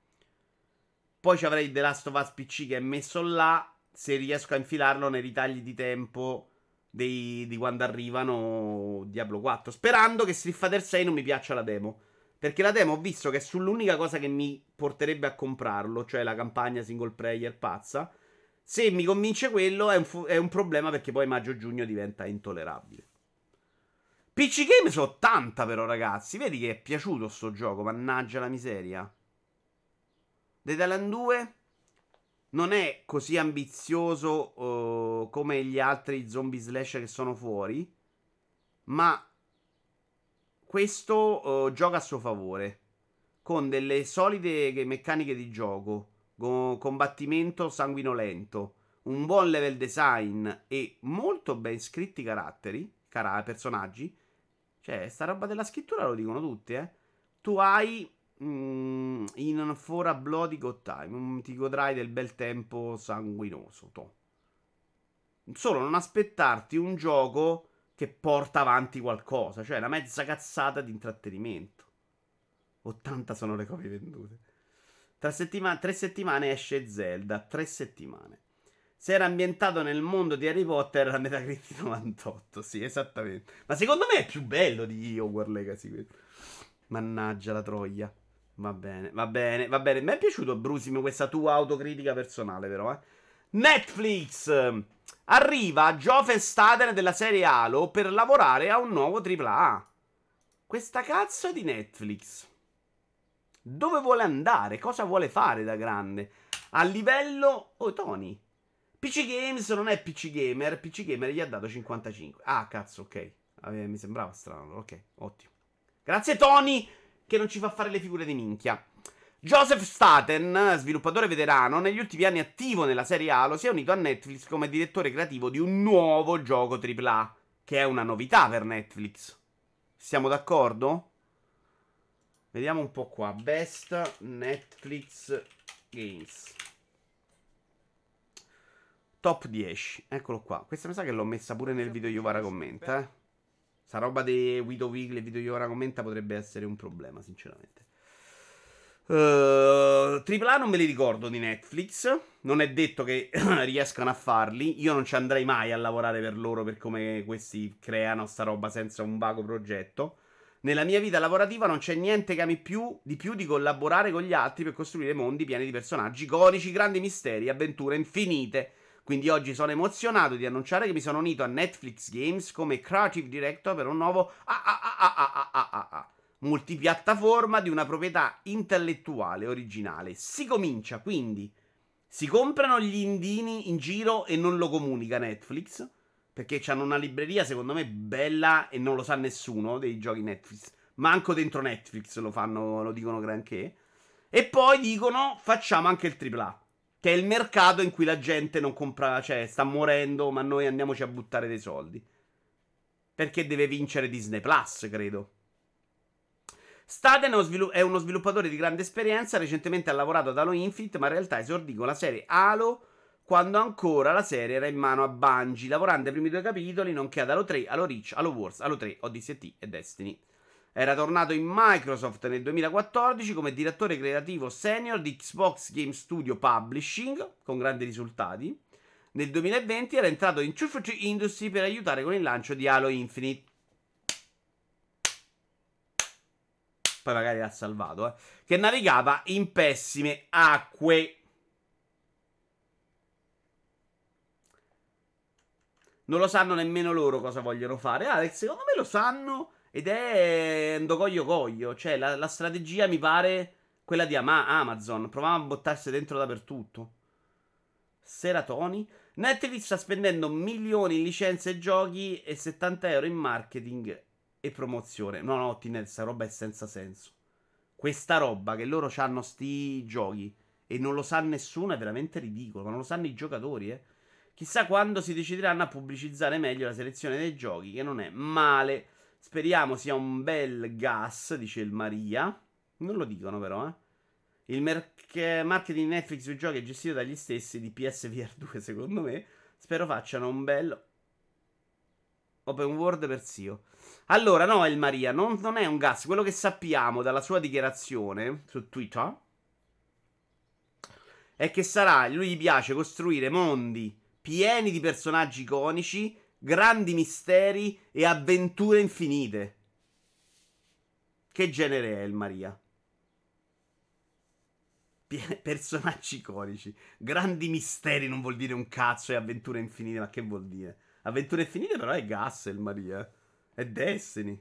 Poi ci avrei The Last of Us PC che è messo là, se riesco a infilarlo nei ritagli di tempo di quando arrivano Diablo 4, sperando che Street Fighter 6 non mi piaccia la demo, perché la demo ho visto che è sull'unica cosa che mi porterebbe a comprarlo, cioè la campagna single player pazza. Se mi convince quello è un problema, perché poi maggio-giugno diventa intollerabile. PC Games 80 però, ragazzi. Vedi che è piaciuto sto gioco, mannaggia la miseria. Dead Island 2 non è così ambizioso come gli altri zombie slasher che sono fuori, ma questo gioca a suo favore, con delle solide meccaniche di gioco, combattimento sanguinolento, un buon level design e molto ben scritti caratteri, personaggi. Cioè, sta roba della scrittura lo dicono tutti, eh. Tu hai in Fora Blood Got Time, ti godrai del bel tempo sanguinoso, to. Solo non aspettarti un gioco che porta avanti qualcosa, cioè una mezza cazzata di intrattenimento. 80 sono le copie vendute. Tre settimane esce Zelda, 3 settimane. Se era ambientato nel mondo di Harry Potter, a Metacritic 98, sì, esattamente. Ma secondo me è più bello di Hogwarts Legacy questo. Mannaggia la troia. Va bene, va bene, va bene. Mi è piaciuto, Brusimo, questa tua autocritica personale, però, eh. Netflix! Arriva Joffen Staten della serie Halo per lavorare a un nuovo AAA. Questa cazzo di Netflix. Dove vuole andare? Cosa vuole fare da grande? A livello... Oh, Tony. PC Games non è PC Gamer. PC Gamer gli ha dato 55. Ah, cazzo, ok. Mi sembrava strano. Ok, ottimo. Grazie, Tony, che non ci fa fare le figure di minchia. Joseph Staten, sviluppatore veterano, negli ultimi anni attivo nella serie Halo, si è unito a Netflix come direttore creativo di un nuovo gioco AAA, che è una novità per Netflix. Siamo d'accordo? Vediamo un po' qua. Best Netflix Games Top 10. Eccolo qua. Questa mi sa che l'ho messa pure nel Vito Iovara Commenta, eh. Sta roba di Vito Weekly e Vito Iovara Commenta potrebbe essere un problema, sinceramente. AAA non me li ricordo di Netflix. Non è detto che riescano a farli. Io non ci andrei mai a lavorare per loro, per come questi creano sta roba senza un vago progetto. Nella mia vita lavorativa non c'è niente che ami più di collaborare con gli altri per costruire mondi pieni di personaggi iconici, grandi misteri, avventure infinite. Quindi oggi sono emozionato di annunciare che mi sono unito a Netflix Games come Creative Director per un nuovo multipiattaforma di una proprietà intellettuale originale. Si comincia, quindi, si comprano gli indini in giro e non lo comunica Netflix, perché hanno una libreria, secondo me, bella e non lo sa nessuno dei giochi Netflix. Manco dentro Netflix lo fanno, lo dicono granché. E poi dicono, facciamo anche il AAA, che è il mercato in cui la gente non compra, cioè sta morendo, ma noi andiamoci a buttare dei soldi. Perché deve vincere Disney Plus, credo. Stadia è uno sviluppatore di grande esperienza, recentemente ha lavorato ad Halo Infinite, ma in realtà esordì con la serie Halo quando ancora la serie era in mano a Bungie, lavorando ai primi due capitoli, nonché ad Halo 3, Halo Reach, Halo Wars, Halo 3, Odyssey e Destiny. Era tornato in Microsoft nel 2014 come direttore creativo senior di Xbox Game Studio Publishing, con grandi risultati. Nel 2020 era entrato in 243 Industry per aiutare con il lancio di Halo Infinite. Poi magari l'ha salvato, che navigava in pessime acque. Non lo sanno nemmeno loro cosa vogliono fare. Alex, secondo me lo sanno. Ed è Ndokoyo Koyo, cioè la strategia mi pare quella di Amazon. Provavano a buttarsi dentro dappertutto. Seratoni. Netflix sta spendendo milioni in licenze e giochi e €70 in marketing e promozione. No, Tinel, sta roba è senza senso. Questa roba che loro hanno sti giochi e non lo sa nessuno è veramente ridicolo, ma non lo sanno i giocatori, Chissà quando si decideranno a pubblicizzare meglio la selezione dei giochi, che non è male. Speriamo sia un bel gas, dice il Maria. Non lo dicono però, Il marketing di Netflix sui giochi è gestito dagli stessi di PSVR 2, secondo me. Spero facciano un bel open world per Sio. Allora, no, il Maria, non è un gas. Quello che sappiamo dalla sua dichiarazione su Twitter è che sarà, lui gli piace costruire mondi pieni di personaggi iconici, grandi misteri e avventure infinite. Che genere è il Maria? Personaggi iconici. Grandi misteri non vuol dire un cazzo e avventure infinite, ma che vuol dire? Avventure infinite però è gas il Maria. È Destiny.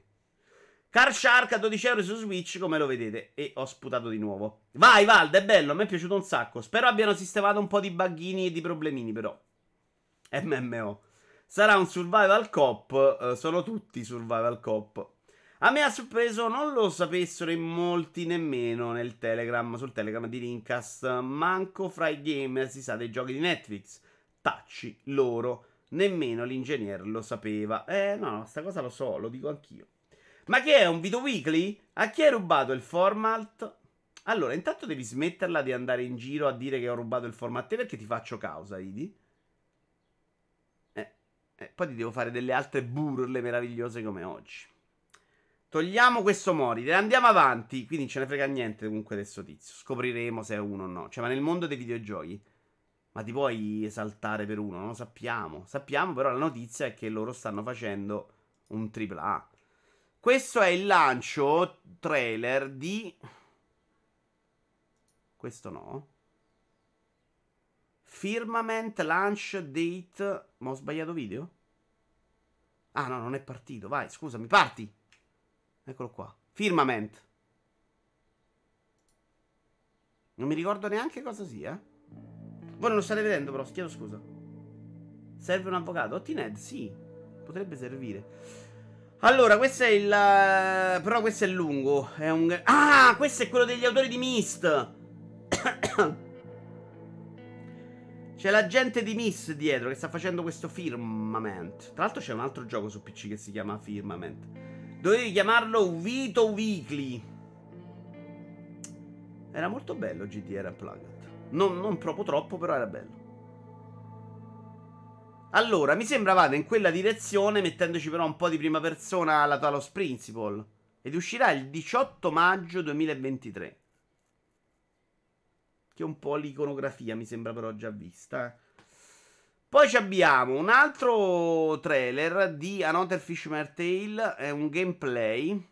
Car Shark a €12 su Switch, come lo vedete. E ho sputato di nuovo. Vai Valda, è bello, a me è piaciuto un sacco. Spero abbiano sistemato un po' di buggini e di problemini però. MMO. Sarà un survival cop, sono tutti survival cop. A me ha sorpreso, non lo sapessero in molti nemmeno nel Telegram, sul Telegram di Linkast, manco fra i gamer si sa dei giochi di Netflix. Tacci loro, nemmeno l'ingegnere lo sapeva. No, sta cosa lo so, lo dico anch'io. Ma che è un Vito Weekly? A chi hai rubato il format? Allora, intanto devi smetterla di andare in giro a dire che ho rubato il format a te perché ti faccio causa, Idi. Poi ti devo fare delle altre burle meravigliose come oggi. Togliamo questo Morire, andiamo avanti. Quindi ce ne frega niente comunque adesso tizio. Scopriremo se è uno o no. Cioè, ma nel mondo dei videogiochi, ma ti puoi esaltare per uno? Non lo sappiamo. Sappiamo però la notizia è che loro stanno facendo un AAA. Questo è il lancio trailer di... Questo no. Firmament launch date. Ma ho sbagliato video? Ah no, non è partito. Vai, scusami, parti. Eccolo qua. Firmament. Non mi ricordo neanche cosa sia. Voi non lo state vedendo però, chiedo scusa. Serve un avvocato? Ottined, sì. Potrebbe servire. Allora, questo è il... Però questo è lungo. È un... Ah, questo è quello degli autori di Myst. C'è la gente di Myst dietro che sta facendo questo Firmament. Tra l'altro c'è un altro gioco su PC che si chiama Firmament. Dovevi chiamarlo Vito Weekly. Era molto bello GTR Unplugged. Non proprio troppo, però era bello. Allora, mi sembra vada in quella direzione, mettendoci però un po' di prima persona alla Talos Principle. Ed uscirà il 18 maggio 2023. Un po' l'iconografia mi sembra però già vista, Poi abbiamo un altro trailer di Another Fishman Tale. È un gameplay.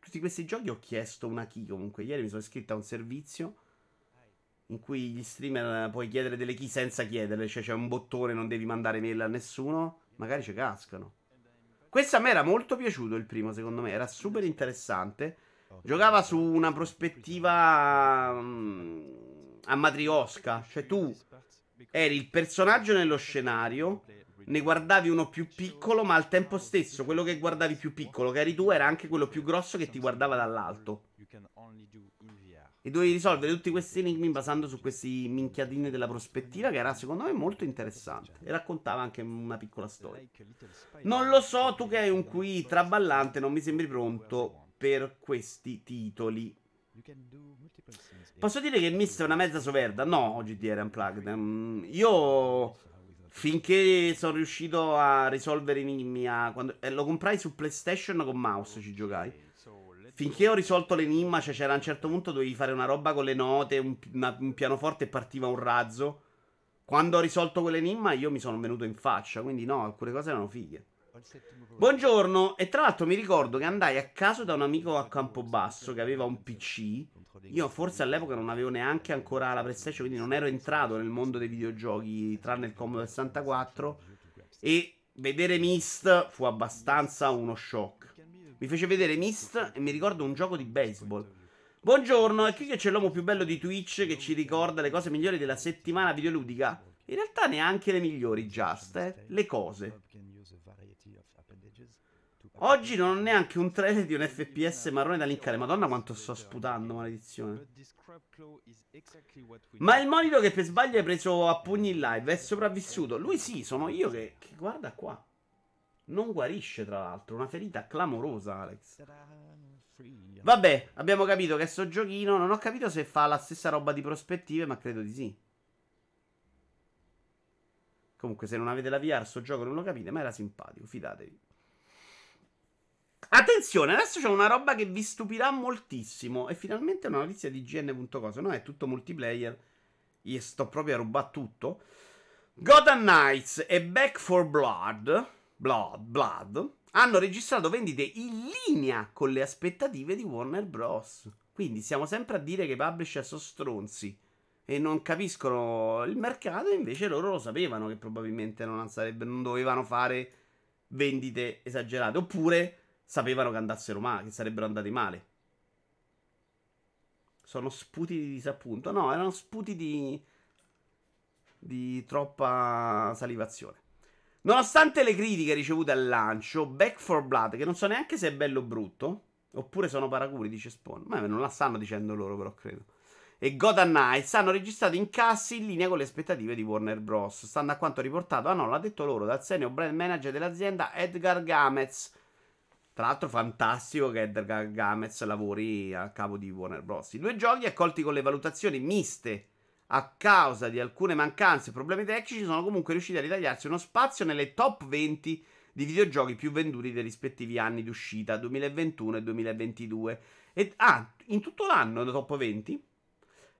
Tutti questi giochi ho chiesto una key comunque. Ieri mi sono iscritto a un servizio in cui gli streamer puoi chiedere delle key senza chiederle. Cioè c'è un bottone, non devi mandare mail a nessuno. Magari ci cascano. Questo a me era molto piaciuto, il primo, secondo me. Era super interessante. Giocava su una prospettiva a matriosca. Cioè tu eri il personaggio nello scenario, ne guardavi uno più piccolo, ma al tempo stesso quello che guardavi più piccolo, che eri tu, era anche quello più grosso che ti guardava dall'alto. E dovevi risolvere tutti questi enigmi basando su questi minchiadini della prospettiva, che era secondo me molto interessante e raccontava anche una piccola storia. Non lo so, tu che hai un QI traballante non mi sembri pronto per questi titoli. Posso dire che Myst è una mezza soverda? No, oggi di era Unplugged. Io finché sono riuscito a risolvere enigmi, lo comprai su PlayStation con mouse, ci giocai. Finché ho risolto l'enigma, cioè c'era a un certo punto dovevi fare una roba con le note, un pianoforte e partiva un razzo. Quando ho risolto quell'enigma io mi sono venuto in faccia, quindi no, alcune cose erano fighe. Buongiorno, e tra l'altro mi ricordo che andai a caso da un amico a Campobasso che aveva un PC. Io forse all'epoca non avevo neanche ancora la PlayStation, quindi non ero entrato nel mondo dei videogiochi, tranne il Commodore 64, e vedere Myst fu abbastanza uno shock. Mi fece vedere Myst e mi ricordo un gioco di baseball. Buongiorno, è qui che c'è l'uomo più bello di Twitch che ci ricorda le cose migliori della settimana videoludica. In realtà neanche le migliori, le cose. Oggi non ho neanche un trailer di un FPS marrone da linkare. Madonna quanto sto sputando, maledizione. Ma il monito che per sbaglio hai preso a pugni in live è sopravvissuto. Lui sì, sono io che guarda qua. Non guarisce, tra l'altro, una ferita clamorosa, Alex. Vabbè, abbiamo capito che è sto giochino. Non ho capito se fa la stessa roba di prospettive, ma credo di sì. Comunque, se non avete la VR, sto gioco non lo capite, ma era simpatico, fidatevi. Attenzione, adesso c'è una roba che vi stupirà moltissimo. E finalmente è una notizia di gn.co, se no è tutto multiplayer. Io sto proprio a rubare tutto. Gotham Knights e Back 4 Blood hanno registrato vendite in linea con le aspettative di Warner Bros. Quindi siamo sempre a dire che i publisher sono stronzi e non capiscono il mercato, invece loro lo sapevano che probabilmente non dovevano fare vendite esagerate, oppure sapevano che andassero male, che sarebbero andati male. Sono sputi di disappunto. No, erano sputi di troppa salivazione. Nonostante le critiche ricevute al lancio, Back 4 Blood, che non so neanche se è bello o brutto, oppure sono paracuri, dice Spawn, ma non la stanno dicendo loro però, credo, e Gotham Knights hanno registrato incassi in linea con le aspettative di Warner Bros. Stando a quanto riportato, l'ha detto loro, dal senior brand manager dell'azienda Edgar Gamez. Tra l'altro fantastico che Edgar Gamez lavori a capo di Warner Bros. I due giochi, accolti con le valutazioni miste a causa di alcune mancanze e problemi tecnici, sono comunque riusciti a ritagliarsi uno spazio nelle top 20 di videogiochi più venduti dei rispettivi anni di uscita, 2021 e 2022. In tutto l'anno top 20,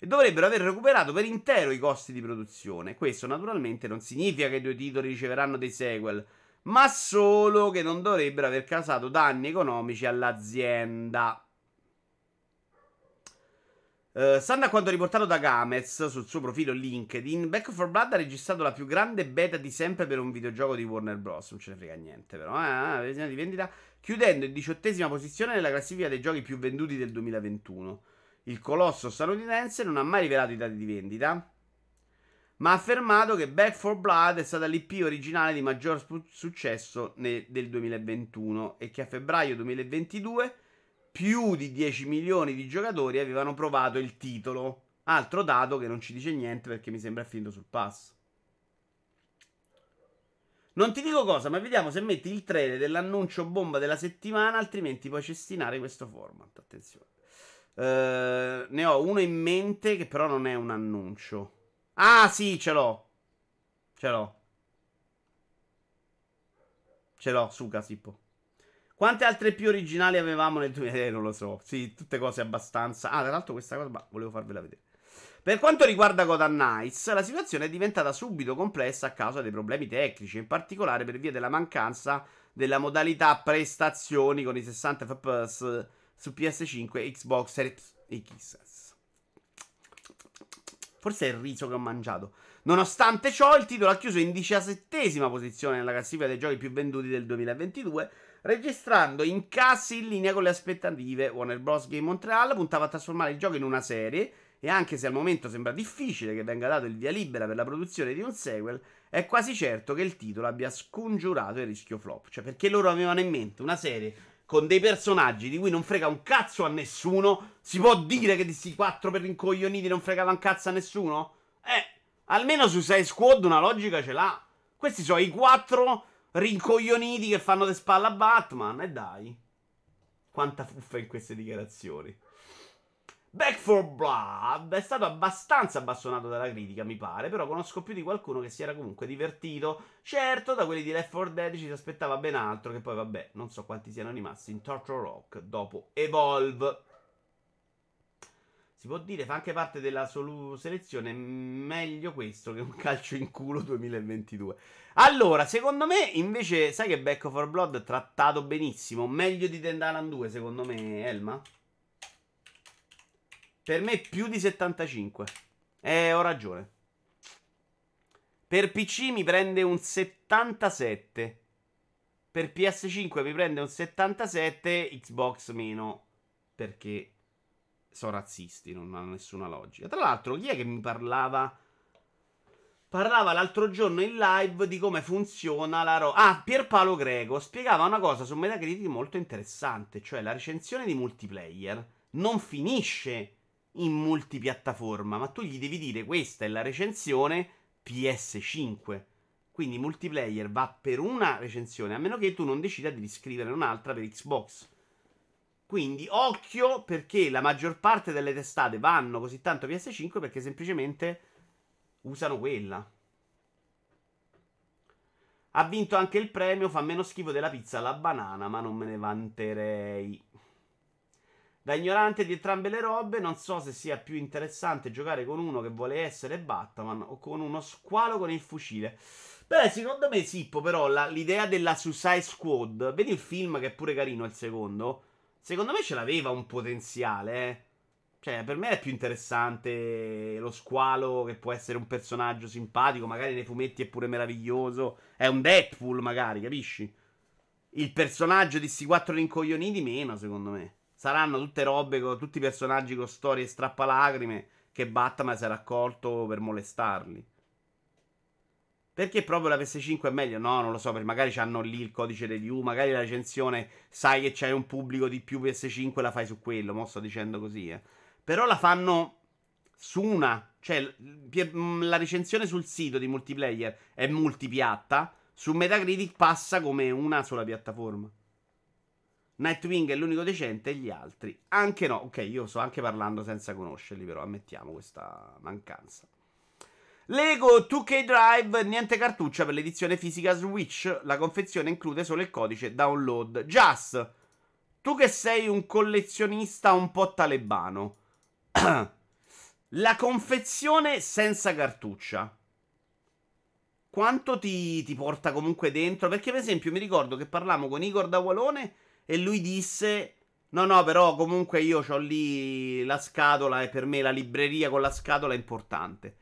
e dovrebbero aver recuperato per intero i costi di produzione. Questo naturalmente non significa che i due titoli riceveranno dei sequel, ma solo che non dovrebbero aver causato danni economici all'azienda. Stando a quanto riportato da Gamez sul suo profilo LinkedIn, Back 4 Blood ha registrato la più grande beta di sempre per un videogioco di Warner Bros. Non ce ne frega niente però, di vendita, chiudendo in 18ª posizione nella classifica dei giochi più venduti del 2021. Il colosso statunitense non ha mai rivelato i dati di vendita, ma ha affermato che Back 4 Blood è stata l'IP originale di maggior successo del 2021 e che a febbraio 2022 più di 10 milioni di giocatori avevano provato il titolo. Altro dato che non ci dice niente perché mi sembra finto sul pass. Non ti dico cosa, ma vediamo se metti il trailer dell'annuncio bomba della settimana, altrimenti puoi cestinare questo format. Attenzione. Ne ho uno in mente che però non è un annuncio. Ah sì, ce l'ho. Ce l'ho. Ce l'ho, suca Sippo. Quante altre più originali avevamo nel 2000? Non lo so. Sì, tutte cose abbastanza... Ah, tra l'altro questa cosa... Ma volevo farvela vedere. Per quanto riguarda Gotham Knights, la situazione è diventata subito complessa a causa dei problemi tecnici, in particolare per via della mancanza della modalità prestazioni con i 60 fps su PS5 e Xbox Series X. Forse è il riso che ho mangiato. Nonostante ciò, il titolo ha chiuso in 17ª posizione nella classifica dei giochi più venduti del 2022, registrando incassi in linea con le aspettative. Warner Bros. Game Montreal puntava a trasformare il gioco in una serie, e anche se al momento sembra difficile che venga dato il via libera per la produzione di un sequel, è quasi certo che il titolo abbia scongiurato il rischio flop. Cioè, perché loro avevano in mente una serie con dei personaggi di cui non frega un cazzo a nessuno? Si può dire che di questi 4 per incoglioniti non fregava un cazzo a nessuno? Almeno su 6 Squad una logica ce l'ha. Questi sono i 4 rincoglioniti che fanno de spalla a Batman. E dai, quanta fuffa in queste dichiarazioni. Back 4 Blood è stato abbastanza abbandonato dalla critica, mi pare, però conosco più di qualcuno che si era comunque divertito. Certo, da quelli di Left 4 Dead ci si aspettava ben altro, che poi vabbè, non so quanti siano rimasti in Turtle Rock dopo Evolve. Si può dire, fa anche parte della selezione, meglio questo che un calcio in culo 2022. Allora, secondo me, invece, sai che Back 4 Blood è trattato benissimo, meglio di Dead Island 2, secondo me, Elma? Per me più di 75. Ho ragione. Per PC mi prende un 77. Per PS5 mi prende un 77. Xbox meno. Perché sono razzisti, non hanno nessuna logica. Tra l'altro, chi è che mi parlava? Parlava l'altro giorno in live di come funziona la roba. Pierpaolo Greco spiegava una cosa su Metacritic molto interessante. Cioè, la recensione di multiplayer non finisce in multipiattaforma, ma tu gli devi dire: questa è la recensione PS5, quindi multiplayer va per una recensione, a meno che tu non decida di riscrivere un'altra per Xbox. Quindi occhio, perché la maggior parte delle testate vanno così tanto PS5 perché semplicemente usano quella. Ha vinto anche il premio, fa meno schifo della pizza alla banana, ma non me ne vanterei. Da ignorante di entrambe le robe, non so se sia più interessante giocare con uno che vuole essere Batman o con uno squalo con il fucile. Beh, secondo me Sippo, però, l'idea della Suicide Squad, vedi il film che è pure carino, il secondo, secondo me ce l'aveva un potenziale, Cioè, per me è più interessante lo squalo, che può essere un personaggio simpatico, magari nei fumetti è pure meraviglioso, è un Deadpool magari, capisci? Il personaggio di sti 4 rincoglioniti meno, secondo me. Saranno tutte robe, tutti personaggi con storie strappalacrime che Batman si era accorto per molestarli. Perché proprio la PS5 è meglio? No, non lo so, perché magari c'hanno lì il codice review, magari la recensione, sai che c'hai un pubblico di più PS5 e la fai su quello, mo sto dicendo così, Però la fanno su una, cioè la recensione sul sito di multiplayer è multipiatta, su Metacritic passa come una sola piattaforma. Nightwing è l'unico decente e gli altri anche no. Ok, io sto anche parlando senza conoscerli, però ammettiamo questa mancanza. Lego 2K Drive, niente cartuccia per l'edizione fisica Switch. La confezione include solo il codice download. Just, tu che sei un collezionista un po' talebano, la confezione senza cartuccia quanto ti porta comunque dentro? Perché per esempio mi ricordo che parlammo con Igor da Walone e lui disse: no, però comunque io c'ho lì la scatola e per me la libreria con la scatola è importante.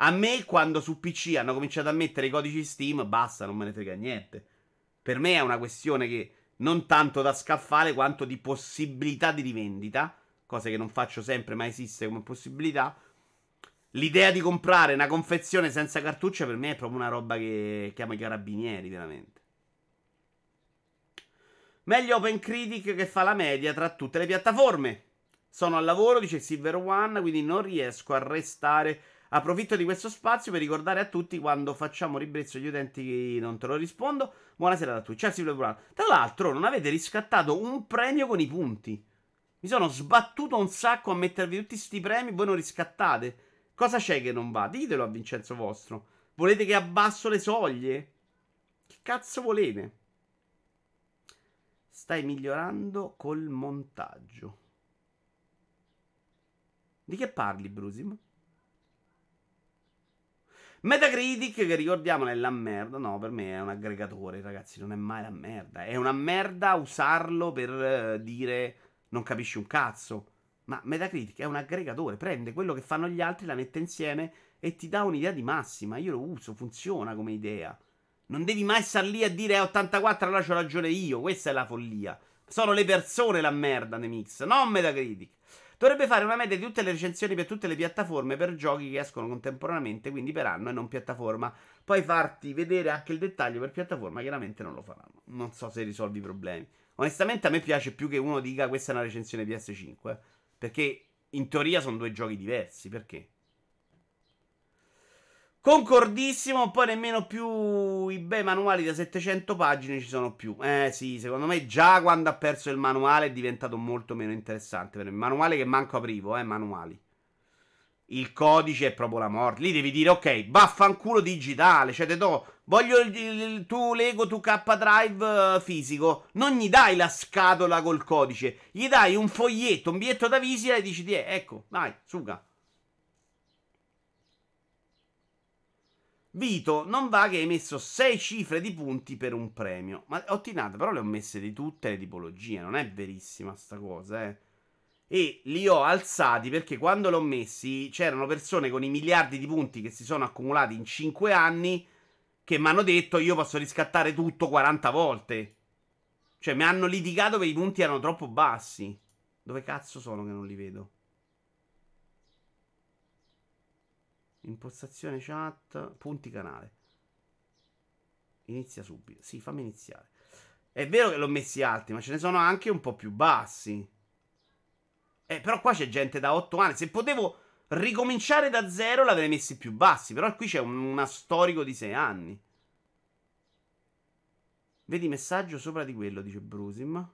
A me, quando su PC hanno cominciato a mettere i codici Steam, basta, non me ne frega niente. Per me è una questione che non tanto da scaffale quanto di possibilità di rivendita, cose che non faccio sempre ma esiste come possibilità. L'idea di comprare una confezione senza cartuccia per me è proprio una roba che chiamo i carabinieri, veramente. Meglio Open Critic, che fa la media tra tutte le piattaforme. Sono al lavoro, dice Silver One, quindi non riesco a restare. Approfitto di questo spazio per ricordare a tutti quando facciamo ribrezzo agli utenti che non te lo rispondo. Buonasera da Twitch, ciao Silver One. Tra l'altro non avete riscattato un premio con i punti. Mi sono sbattuto un sacco a mettervi tutti sti premi, voi non riscattate. Cosa c'è che non va? Ditelo a Vincenzo vostro. Volete che abbasso le soglie? Che cazzo volete? Stai migliorando col montaggio. Di che parli, Brusim? Metacritic, che ricordiamo è la merda. No, per me è un aggregatore, ragazzi, non è mai la merda. È una merda usarlo per dire non capisci un cazzo. Ma Metacritic è un aggregatore, prende quello che fanno gli altri, la mette insieme e ti dà un'idea di massima. Io lo uso, funziona come idea. Non devi mai star lì a dire 84, allora c'ho ragione io. Questa è la follia. Sono le persone la merda, Nemix, non Metacritic. Dovrebbe fare una media di tutte le recensioni per tutte le piattaforme per giochi che escono contemporaneamente, quindi per anno e non piattaforma. Poi farti vedere anche il dettaglio per piattaforma, chiaramente non lo faranno. Non so se risolvi i problemi. Onestamente a me piace più che uno dica questa è una recensione PS5, perché in teoria sono due giochi diversi, perché? Concordissimo, poi nemmeno più i bei manuali da 700 pagine ci sono più. Sì, secondo me già quando ha perso il manuale è diventato molto meno interessante. Per il manuale che manco aprivo, manuali. Il codice è proprio la morte. Lì devi dire, ok, vaffanculo digitale, cioè te do, voglio il tu Lego, tu K-Drive fisico. Non gli dai la scatola col codice, gli dai un foglietto, un biglietto da visita e dici, ecco, vai, suga. Vito, non va che hai messo 6 cifre di punti per un premio. Ma ho tinato, però le ho messe di tutte le tipologie. Non è verissima sta cosa, E li ho alzati perché quando l'ho messi c'erano persone con i miliardi di punti che si sono accumulati in 5 anni che mi hanno detto io posso riscattare tutto 40 volte. Cioè mi hanno litigato perché i punti erano troppo bassi. Dove cazzo sono che non li vedo? Impostazione chat, punti canale. Inizia subito. Sì, fammi iniziare. È vero che l'ho messi alti, ma ce ne sono anche un po' più bassi. Però qua c'è gente da 8 anni. Se potevo ricominciare da zero, l'avrei messi più bassi. Però qui c'è un storico di 6 anni. Vedi messaggio sopra di quello, dice Brusim.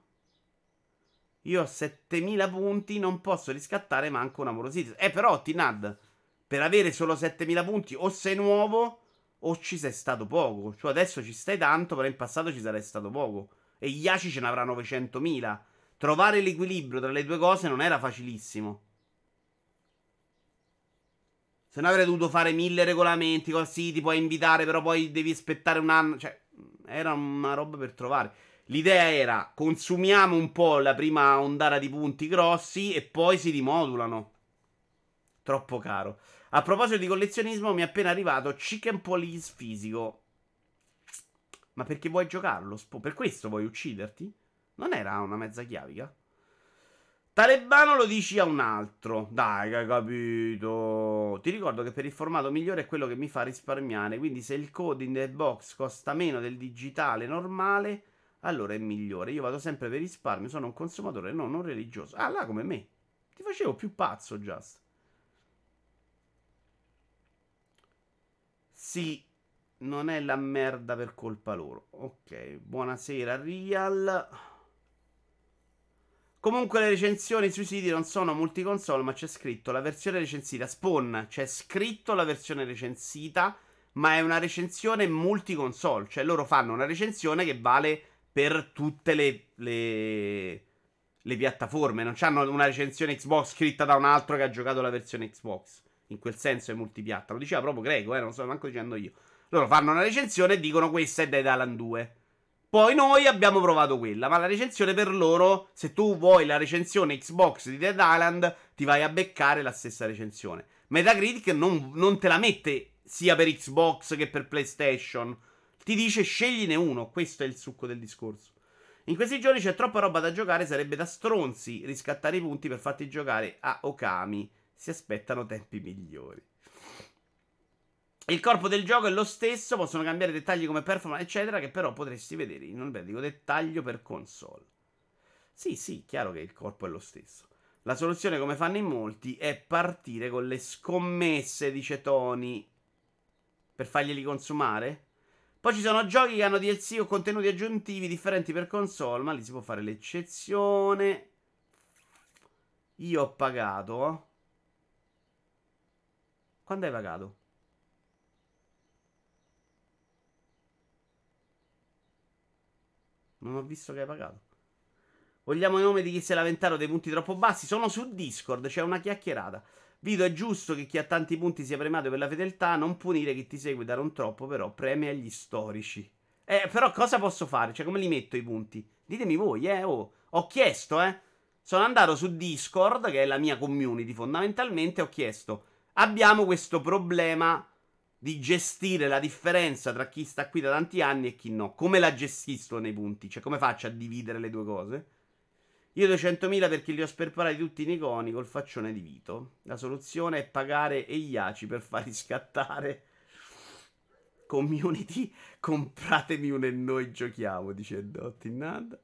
Io ho 7000 punti, non posso riscattare manco una morosità. Però, Tinad, per avere solo 7000 punti o sei nuovo o ci sei stato poco. Cioè adesso ci stai tanto, però in passato ci sarai stato poco. E gli ACI ce ne avrà 900.000. Trovare l'equilibrio tra le due cose non era facilissimo. Se no avrei dovuto fare 1000 regolamenti, così ti puoi invitare, però poi devi aspettare un anno. Cioè era una roba per trovare. L'idea era consumiamo un po' la prima ondata di punti grossi e poi si rimodulano. Troppo caro. A proposito di collezionismo, mi è appena arrivato Chicken Police fisico. Ma perché vuoi giocarlo? Per questo vuoi ucciderti? Non era una mezza chiavica? Talebano lo dici a un altro. Dai, che hai capito. Ti ricordo che per il formato migliore è quello che mi fa risparmiare. Quindi se il coding del box costa meno del digitale normale, allora è migliore. Io vado sempre per risparmio. Sono un consumatore non religioso. Ah, là come me. Ti facevo più pazzo, Just. Sì, non è la merda per colpa loro. Ok, buonasera Real. Comunque le recensioni sui siti non sono multiconsole, ma c'è scritto la versione recensita. Spawn, c'è scritto la versione recensita, ma è una recensione multiconsole. Cioè loro fanno una recensione che vale per tutte le piattaforme. Non c'hanno una recensione Xbox scritta da un altro che ha giocato la versione Xbox. In quel senso è multipiatta. Lo diceva proprio Greco, non sto manco dicendo io. Loro fanno una recensione e dicono questa è Dead Island 2. Poi noi abbiamo provato quella. Ma la recensione per loro, se tu vuoi la recensione Xbox di Dead Island, ti vai a beccare la stessa recensione. Metacritic non te la mette sia per Xbox che per PlayStation. Ti dice scegliene uno. Questo è il succo del discorso. In questi giorni c'è troppa roba da giocare. Sarebbe da stronzi riscattare i punti per farti giocare a Okami. Si aspettano tempi migliori. Il corpo del gioco è lo stesso, possono cambiare dettagli come performance eccetera, che però potresti vedere in un vertigo dettaglio per console. Sì, chiaro che il corpo è lo stesso. La soluzione, come fanno in molti, è partire con le scommesse, dice Tony, per farglieli consumare. Poi ci sono giochi che hanno DLC o contenuti aggiuntivi differenti per console, ma lì si può fare l'eccezione. Io ho pagato. Quando hai pagato? Non ho visto che hai pagato. Vogliamo i nomi di chi si è lamentato dei punti troppo bassi? Sono su Discord, c'è una chiacchierata. Vito, è giusto che chi ha tanti punti sia premiato per la fedeltà, non punire chi ti segue da non troppo, però premia gli storici. Però cosa posso fare? Cioè, come li metto i punti? Ditemi voi, oh. Ho chiesto, Sono andato su Discord, che è la mia community, fondamentalmente ho chiesto abbiamo questo problema di gestire la differenza tra chi sta qui da tanti anni e chi no. Come la gestisco nei punti? Cioè, come faccio a dividere le due cose? Io 200.000 perché li ho sperparati tutti i Niconi col faccione di Vito. La soluzione è pagare Eiaci per far riscattare community. Compratemi uno e noi giochiamo, dice Dottinad.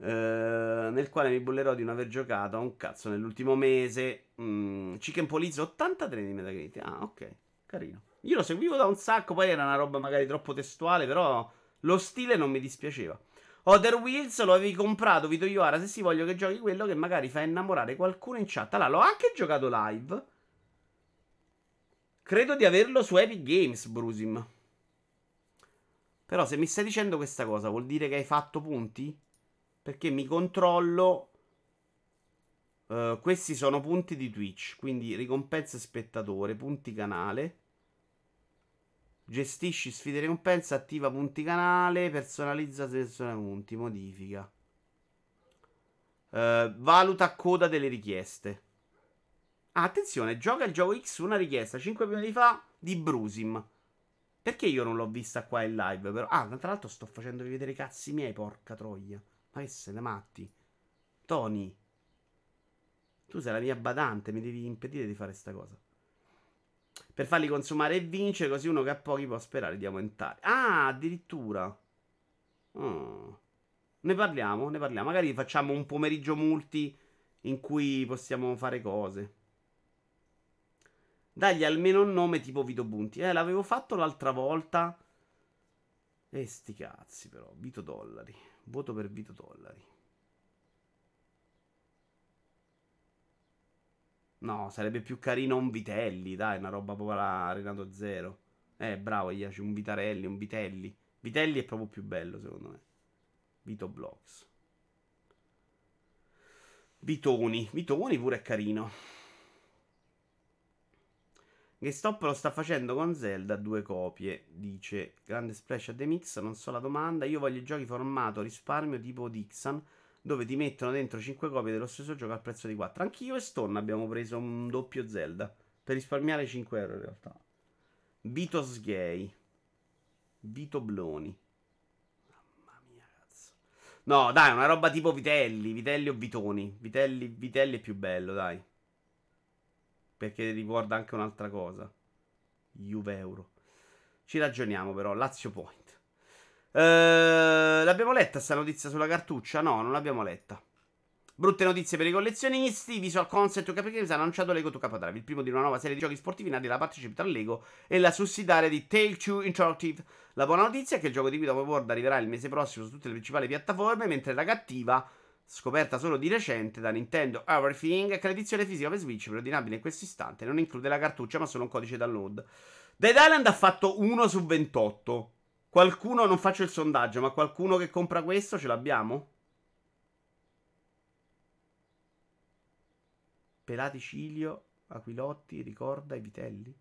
Nel quale mi bollerò di non aver giocato a un cazzo nell'ultimo mese. Chicken Polizzo 83 di Metacritic. Ah, ok, carino. Io lo seguivo da un sacco, poi era una roba magari troppo testuale, però lo stile non mi dispiaceva. Other Wheels lo avevi comprato, Vito Ioara, se si voglio che giochi quello che magari fa innamorare qualcuno in chat. Allora, l'ho anche giocato live. Credo di averlo su Epic Games, Brusim. Però se mi stai dicendo questa cosa, vuol dire che hai fatto punti? Perché mi controllo. Questi sono punti di Twitch, quindi ricompense spettatore, punti canale. Gestisci sfide e ricompense, attiva punti canale, personalizza selezione punti, modifica. Valuta coda delle richieste. Ah, attenzione, gioca il gioco X una richiesta 5 minuti fa di Brusim. Perché io non l'ho vista qua in live però? Ah, tra l'altro sto facendovi vedere i cazzi miei, porca troia. Ma che se ne matti. Tony, tu sei la mia badante, mi devi impedire di fare sta cosa. Per farli consumare e vincere, così uno che ha pochi può sperare di aumentare. Ah, addirittura. Oh. Ne parliamo, ne parliamo. Magari facciamo un pomeriggio multi in cui possiamo fare cose. Dagli almeno un nome tipo Vito Bunti. L'avevo fatto l'altra volta. E sti cazzi però. Vito Dollari. Voto per Vito Dollari. No, sarebbe più carino un Vitelli, dai, una roba proprio la Renato Zero. Bravo, Iaci, un Vitarelli, un Vitelli. Vitelli è proprio più bello, secondo me. Vito Blogs. Vitoni. Vitoni pure è carino. GameStop lo sta facendo con Zelda, 2 copie, dice. Grande splash a The Mix, non so la domanda. Io voglio i giochi formato risparmio tipo Dixon, dove ti mettono dentro 5 copie dello stesso gioco al prezzo di 4. Anch'io e Stone abbiamo preso un doppio Zelda per risparmiare 5 euro in realtà. Vito Sgay, Vito Bloni. Mamma mia, cazzo. No, dai, una roba tipo Vitelli, Vitelli o Vitoni. Vitelli, Vitelli è più bello, dai. Perché ricorda anche un'altra cosa. Juve Euro. Ci ragioniamo però, Lazio Point. L'abbiamo letta sta notizia sulla cartuccia? No, non l'abbiamo letta. Brutte notizie per i collezionisti. Visual Concept to Capri Games ha annunciato Lego to Capodrive, il primo di una nuova serie di giochi sportivi nati dalla partnership tra Lego e la sussidiaria di Take-Two Interactive. La buona notizia è che il gioco di guida open world arriverà il mese prossimo su tutte le principali piattaforme, mentre la cattiva, scoperta solo di recente da Nintendo Everything, che l'edizione fisica per Switch, preordinabile in questo istante, non include la cartuccia ma solo un codice download. Dead Island ha fatto 1 su 28. Qualcuno, non faccio il sondaggio, ma qualcuno che compra questo ce l'abbiamo? Pelati Cilio, Aquilotti, ricorda i Vitelli?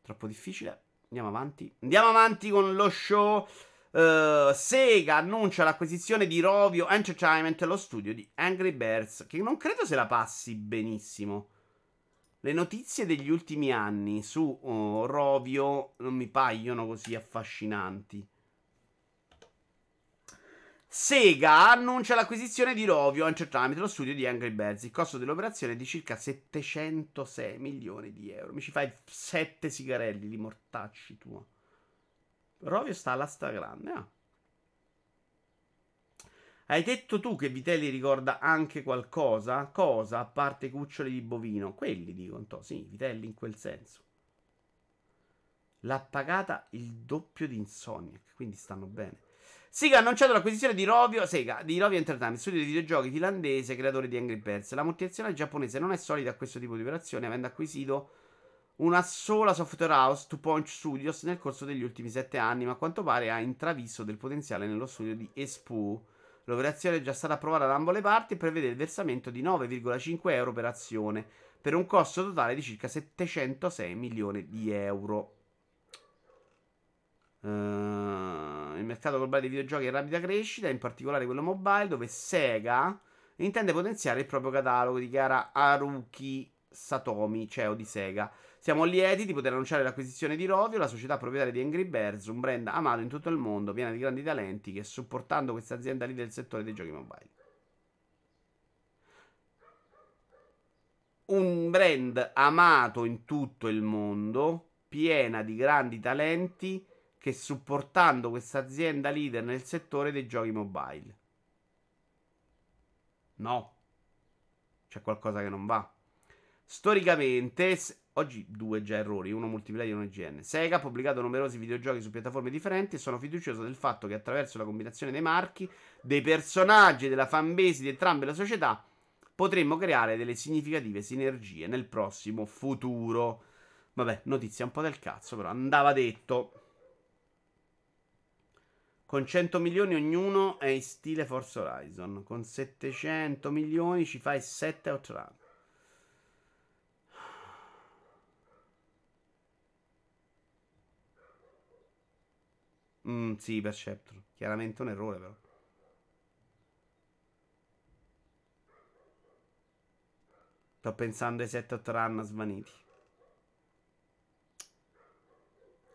Troppo difficile. Andiamo avanti. Andiamo avanti con lo show. Sega annuncia l'acquisizione di Rovio Entertainment, lo studio di Angry Birds, che non credo se la passi benissimo. Le notizie degli ultimi anni su Rovio non mi paiono così affascinanti. Sega annuncia l'acquisizione di Rovio Entertainment, lo studio di Angry Birds. Il costo dell'operazione è di circa 706 milioni di euro. Mi ci fai 7 sigarelli, li mortacci tua. Rovio sta alla stragrande, ah. Hai detto tu che Vitelli ricorda anche qualcosa? Cosa? A parte i cuccioli di bovino. Quelli, dico, Antò. Sì, Vitelli in quel senso. L'ha pagata il doppio di Insomniac, quindi stanno bene. Sega ha annunciato l'acquisizione di Rovio, Sega, di Rovio Entertainment, studio di videogiochi finlandese, creatore di Angry Birds. La multinazionale giapponese non è solita a questo tipo di operazioni, avendo acquisito una sola software house, Two Point Studios, nel corso degli ultimi 7 anni, ma a quanto pare ha intravisto del potenziale nello studio di Espoo. L'operazione è già stata approvata da ambo le parti e prevede il versamento di 9,5 euro per azione, per un costo totale di circa 706 milioni di euro. Il mercato globale dei videogiochi è in rapida crescita, in particolare quello mobile, dove Sega intende potenziare il proprio catalogo, dichiara Haruki Satomi, CEO di Sega. Siamo lieti di poter annunciare l'acquisizione di Rovio, la società proprietaria di Angry Birds, un brand amato in tutto il mondo, piena di grandi talenti, che supportando questa azienda lì del settore dei giochi mobile. Un brand amato in tutto il mondo, piena di grandi talenti, che supportando questa azienda leader nel settore dei giochi mobile. No, c'è qualcosa che non va. Storicamente, oggi due già errori, uno multiplayer e uno IGN. Sega ha pubblicato numerosi videogiochi su piattaforme differenti e sono fiducioso del fatto che attraverso la combinazione dei marchi, dei personaggi e della fanbase di entrambe le società potremmo creare delle significative sinergie nel prossimo futuro. Vabbè, notizia un po' del cazzo, però andava detto. Con 100 milioni ognuno è in stile Forza Horizon. Con 700 milioni ci fai 7 Outrun. Sì, Perceptron. Chiaramente un errore, però. Sto pensando ai 7 Outrun svaniti.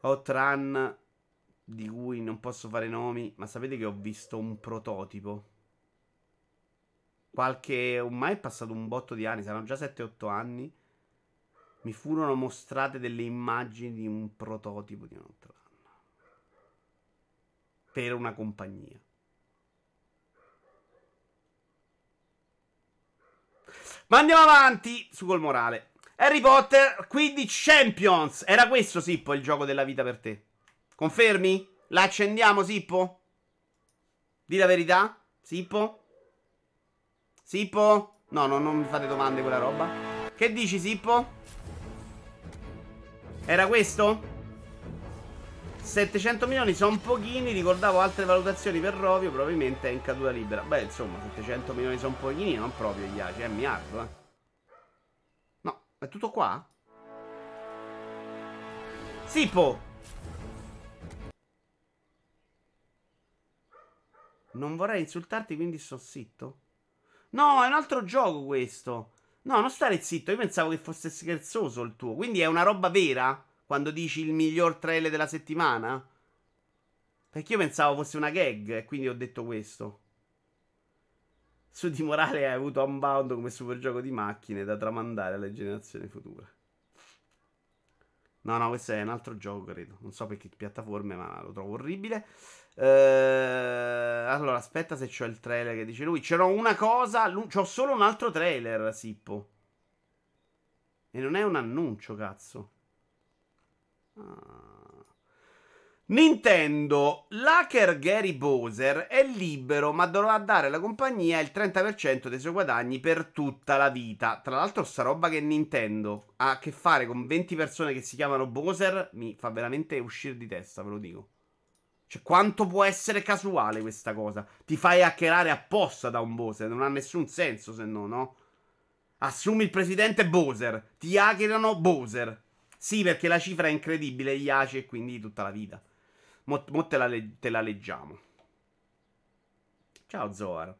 Outrun... di cui non posso fare nomi, ma sapete che ho visto un prototipo. Ormai è passato un botto di anni, saranno già 7-8 anni. Mi furono mostrate delle immagini di un prototipo di un altro anno. Per una compagnia. Ma andiamo avanti su col morale. Harry Potter, Quidditch Champions. Era questo, Sippo, il gioco della vita per te? Confermi? La accendiamo, Sippo? Dì la verità, Sippo? Sippo? No, non mi fate domande quella roba. Che dici, Sippo? Era questo? 700 milioni sono pochini, ricordavo altre valutazioni per Rovio, probabilmente è in caduta libera. Beh, insomma, 700 milioni sono pochini, non proprio gli ACI, è miliardo, eh. No, è tutto qua? Sippo! Non vorrei insultarti, quindi sto zitto. No, è un altro gioco questo. No, non stare zitto. Io pensavo che fosse scherzoso il tuo. Quindi è una roba vera? Quando dici il miglior trailer della settimana? Perché io pensavo fosse una gag e quindi ho detto questo. Su di morale hai avuto Unbound come super gioco di macchine da tramandare alle generazioni future. No, questo è un altro gioco, credo. Non so per che piattaforme, ma lo trovo orribile. Allora, aspetta se c'ho il trailer che dice lui. C'era una cosa, c'ho solo un altro trailer, Sippo. E non è un annuncio, cazzo. Nintendo. L'hacker Gary Bowser è libero, ma dovrà dare alla compagnia il 30% dei suoi guadagni per tutta la vita. Tra l'altro sta roba che Nintendo ha a che fare con 20 persone che si chiamano Bowser mi fa veramente uscire di testa, ve lo dico. Cioè, quanto può essere casuale questa cosa? Ti fai hackerare apposta da un Bowser, non ha nessun senso se no, no? Assumi il presidente Bowser, ti hackerano Bowser. Sì, perché la cifra è incredibile, gli ACI e quindi tutta la vita. Mo te la leggiamo. Ciao Zoar.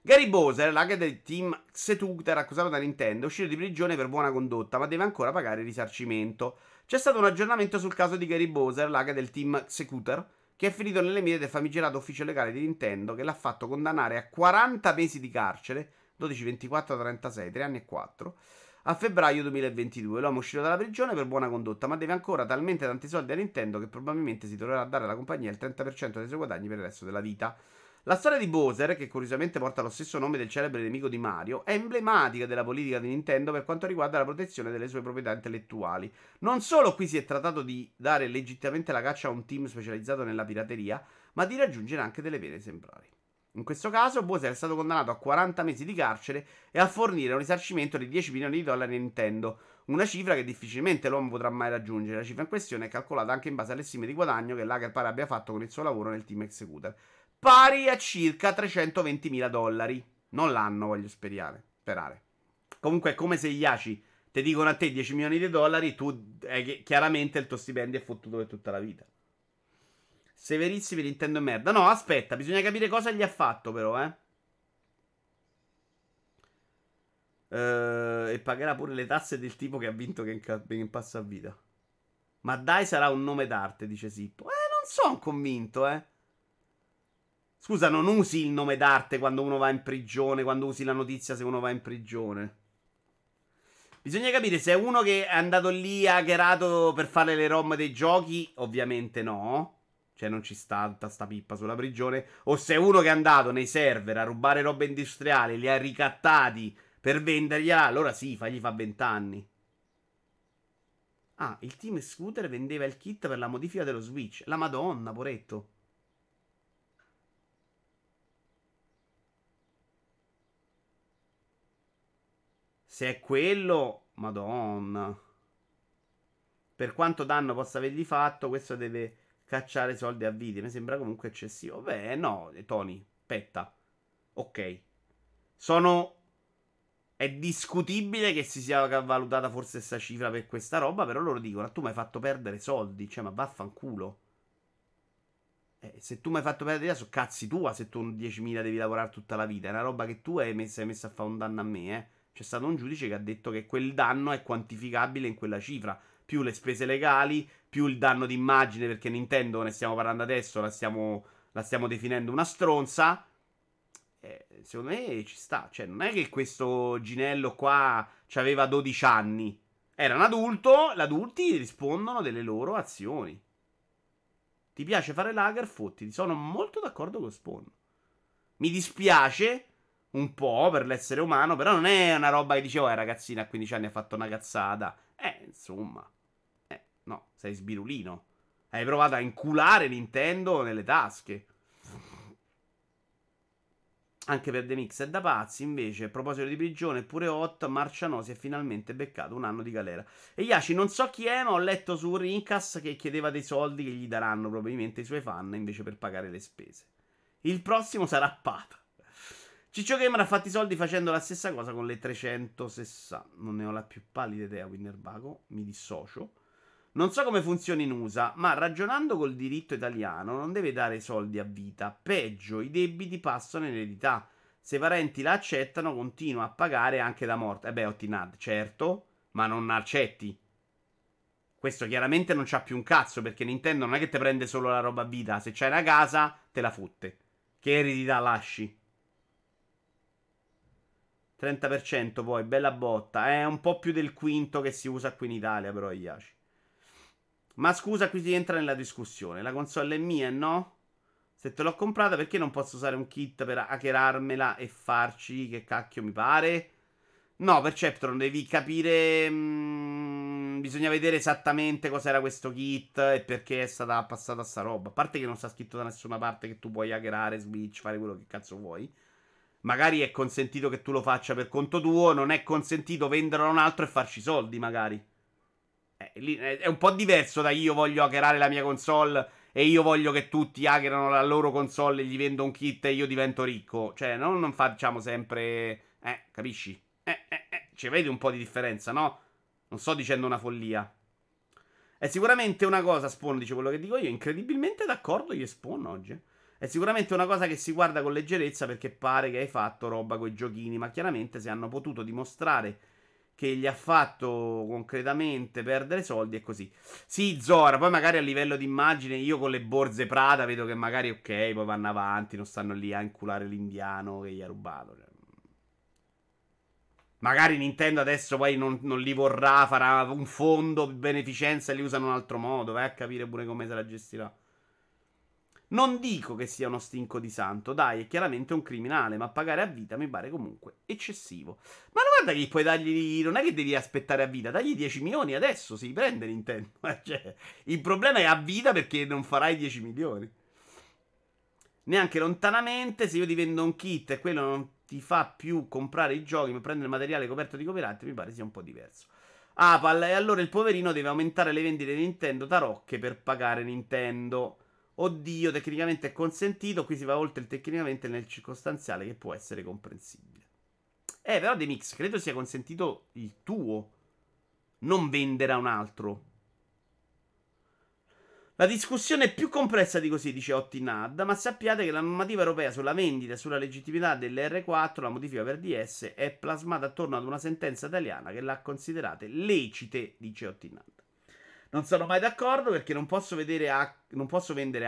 Gary Bowser, l'hacker del team Xetuter, accusato da Nintendo, è uscito di prigione per buona condotta, ma deve ancora pagare il risarcimento. C'è stato un aggiornamento sul caso di Gary Bowser, l'hacker del team Xetuter, che è finito nelle mire del famigerato ufficio legale di Nintendo, che l'ha fatto condannare a 40 mesi di carcere, 12, 24, 36, 3 anni e 4, a febbraio 2022. L'uomo è uscito dalla prigione per buona condotta, ma deve ancora talmente tanti soldi a Nintendo che probabilmente si troverà a dare alla compagnia il 30% dei suoi guadagni per il resto della vita. La storia di Bowser, che curiosamente porta lo stesso nome del celebre nemico di Mario, è emblematica della politica di Nintendo per quanto riguarda la protezione delle sue proprietà intellettuali. Non solo qui si è trattato di dare legittimamente la caccia a un team specializzato nella pirateria, ma di raggiungere anche delle pene esemplari. In questo caso Bowser è stato condannato a 40 mesi di carcere e a fornire un risarcimento di 10 milioni di dollari a Nintendo, una cifra che difficilmente l'uomo potrà mai raggiungere. La cifra in questione è calcolata anche in base alle stime di guadagno che l'hacker pare abbia fatto con il suo lavoro nel team Executor, pari a circa 320.000 dollari. Non l'anno, voglio sperare. Comunque è come se gli ACI ti dicono a te 10 milioni di dollari, tu chiaramente il tuo stipendio è fottuto per tutta la vita. Severissimi Nintendo merda. No, aspetta, bisogna capire cosa gli ha fatto però, E pagherà pure le tasse del tipo che ha vinto Game Pass a vita. Ma dai, sarà un nome d'arte, dice Sippo. Non sono convinto, Scusa, non usi il nome d'arte quando uno va in prigione, quando usi la notizia se uno va in prigione. Bisogna capire se è uno che è andato lì, ha hackerato per fare le ROM dei giochi, ovviamente no. Cioè non ci sta tutta sta pippa sulla prigione. O se è uno che è andato nei server a rubare roba industriale, li ha ricattati per vendergliela, allora sì, gli fa 20 anni. Ah, il team Scooter vendeva il kit per la modifica dello Switch. La madonna, poretto. Se è quello, madonna. Per quanto danno possa avergli fatto, questo deve cacciare soldi a video. Mi sembra comunque eccessivo. Beh, no, Tony, aspetta. Ok. Sono... È discutibile che si sia valutata forse questa cifra per questa roba, però loro dicono, tu mi hai fatto perdere soldi, cioè ma vaffanculo. Se tu mi hai fatto perdere, sono cazzi tua se tu 10.000 devi lavorare tutta la vita, è una roba che tu hai messo a fare un danno a me, C'è stato un giudice che ha detto che quel danno è quantificabile in quella cifra, più le spese legali, più il danno d'immagine, perché Nintendo, ne stiamo parlando adesso, la stiamo definendo una stronza. Secondo me ci sta. Cioè non è che questo Ginello qua c'aveva 12 anni. Era un adulto. Gli adulti rispondono delle loro azioni. Ti piace fare lager? Fottiti. Sono molto d'accordo con Spawn. Mi dispiace un po' per l'essere umano, però non è una roba che dicevo, ragazzina a 15 anni ha fatto una cazzata. Insomma, no, sei sbirulino. Hai provato a inculare Nintendo nelle tasche. Anche per The Mix è da pazzi, invece, a proposito di prigione, pure Hot Marciano si è finalmente beccato 1 anno di galera. E Yashi, non so chi è, ma ho letto su Rincas che chiedeva dei soldi che gli daranno probabilmente i suoi fan, invece per pagare le spese. Il prossimo sarà Pata. Ciccio Gamer ha fatto i soldi facendo la stessa cosa con le 360. Non ne ho la più pallida idea, Winnerbago, mi dissocio. Non so come funzioni in USA, ma ragionando col diritto italiano non deve dare soldi a vita. Peggio, i debiti passano in eredità. Se i parenti la accettano, continua a pagare anche da morte. Ottinad, certo, ma non accetti. Questo chiaramente non c'ha più un cazzo, perché Nintendo non è che te prende solo la roba a vita. Se c'hai una casa, te la fotte. Che eredità lasci? 30% poi, bella botta. È un po' più del quinto che si usa qui in Italia, però, Iaci. Ma scusa, qui si entra nella discussione. La console è mia, no? Se te l'ho comprata, perché non posso usare un kit per hackerarmela e farci che cacchio mi pare? No, Perceptron, devi capire... bisogna vedere esattamente cos'era questo kit e perché è stata passata sta roba. A parte che non sta scritto da nessuna parte che tu puoi hackerare, Switch, fare quello che cazzo vuoi. Magari è consentito che tu lo faccia per conto tuo, non è consentito venderlo a un altro e farci soldi, magari. Lì è un po' diverso da io voglio hackerare la mia console e io voglio che tutti hackerano la loro console e gli vendo un kit e io divento ricco. Cioè non facciamo sempre... capisci? Ci vedi un po' di differenza, no? Non sto dicendo una follia. È sicuramente una cosa, Spawn dice quello che dico io, incredibilmente d'accordo io e Spawn oggi. È sicuramente una cosa che si guarda con leggerezza perché pare che hai fatto roba coi giochini, ma chiaramente se hanno potuto dimostrare... che gli ha fatto concretamente perdere soldi e così. Sì, Zora, poi magari a livello di immagine io con le borse Prada vedo che magari ok, poi vanno avanti, non stanno lì a inculare l'indiano che gli ha rubato. Magari Nintendo adesso poi non li vorrà, farà un fondo di beneficenza e li usa in un altro modo, vai a capire pure come se la gestirà. Non dico che sia uno stinco di santo, dai, è chiaramente un criminale, ma pagare a vita mi pare comunque eccessivo. Ma non guarda che puoi dargli, non è che devi aspettare a vita, dagli 10 milioni adesso, si prende Nintendo. Cioè, il problema è a vita perché non farai 10 milioni. Neanche lontanamente, se io ti vendo un kit e quello non ti fa più comprare i giochi, ma prendere materiale coperto di copyright, mi pare sia un po' diverso. Apal, e allora il poverino deve aumentare le vendite di Nintendo tarocche per pagare Nintendo... Oddio, tecnicamente è consentito. Qui si va oltre il tecnicamente nel circostanziale, che può essere comprensibile. Però The Mix, credo sia consentito il tuo, non vendere a un altro. La discussione è più complessa di così, dice Ottinad, ma sappiate che la normativa europea sulla vendita e sulla legittimità dell'R4, la modifica per DS, è plasmata attorno ad una sentenza italiana che l'ha considerate lecite, dice Ottinad. Non sono mai d'accordo perché non posso vendere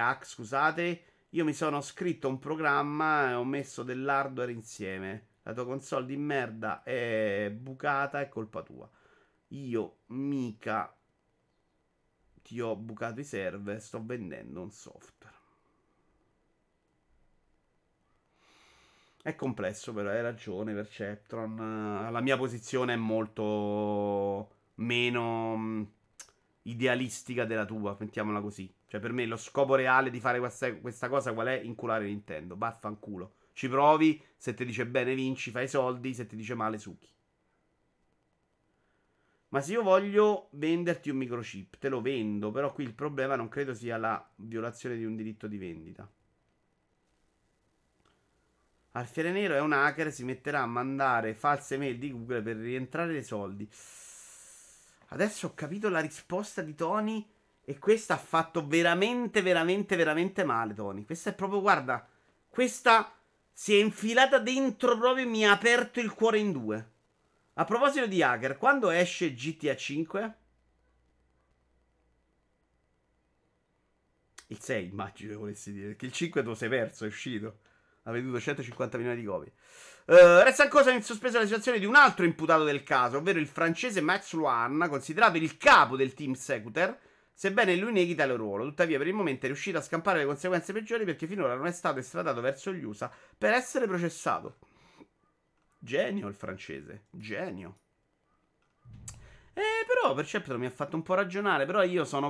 hack, scusate, io mi sono scritto un programma e ho messo dell'hardware insieme. La tua console di merda è bucata, è colpa tua. Io mica ti ho bucato i server, sto vendendo un software. È complesso, però hai ragione, Perceptron. La mia posizione è molto meno idealistica della tua, mettiamola così. Cioè, per me lo scopo reale di fare questa cosa qual è? Inculare Nintendo, vaffanculo. Ci provi, se ti dice bene vinci, fai soldi, se ti dice male succhi. Ma se io voglio venderti un microchip, te lo vendo, però qui il problema non credo sia la violazione di un diritto di vendita. Alfiere Nero è un hacker, si metterà a mandare false mail di Google per rientrare dei soldi. Adesso ho capito la risposta di Tony e questa ha fatto veramente, veramente, veramente male, Tony. Questa è proprio, guarda, questa si è infilata dentro proprio, mi ha aperto il cuore in due. A proposito di hacker, quando esce GTA 5? Il 6 immagino volessi dire, perché il 5 tu sei perso, è uscito, ha venduto 150 milioni di copie. Resta ancora in sospeso la situazione di un altro imputato del caso, ovvero il francese Max Luan, considerato il capo del team Secutor, sebbene lui neghi tale ruolo. Tuttavia per il momento è riuscito a scampare le conseguenze peggiori perché finora non è stato estradato verso gli USA per essere processato. Genio il francese, genio. Però Perceptron mi ha fatto un po' ragionare, però io sono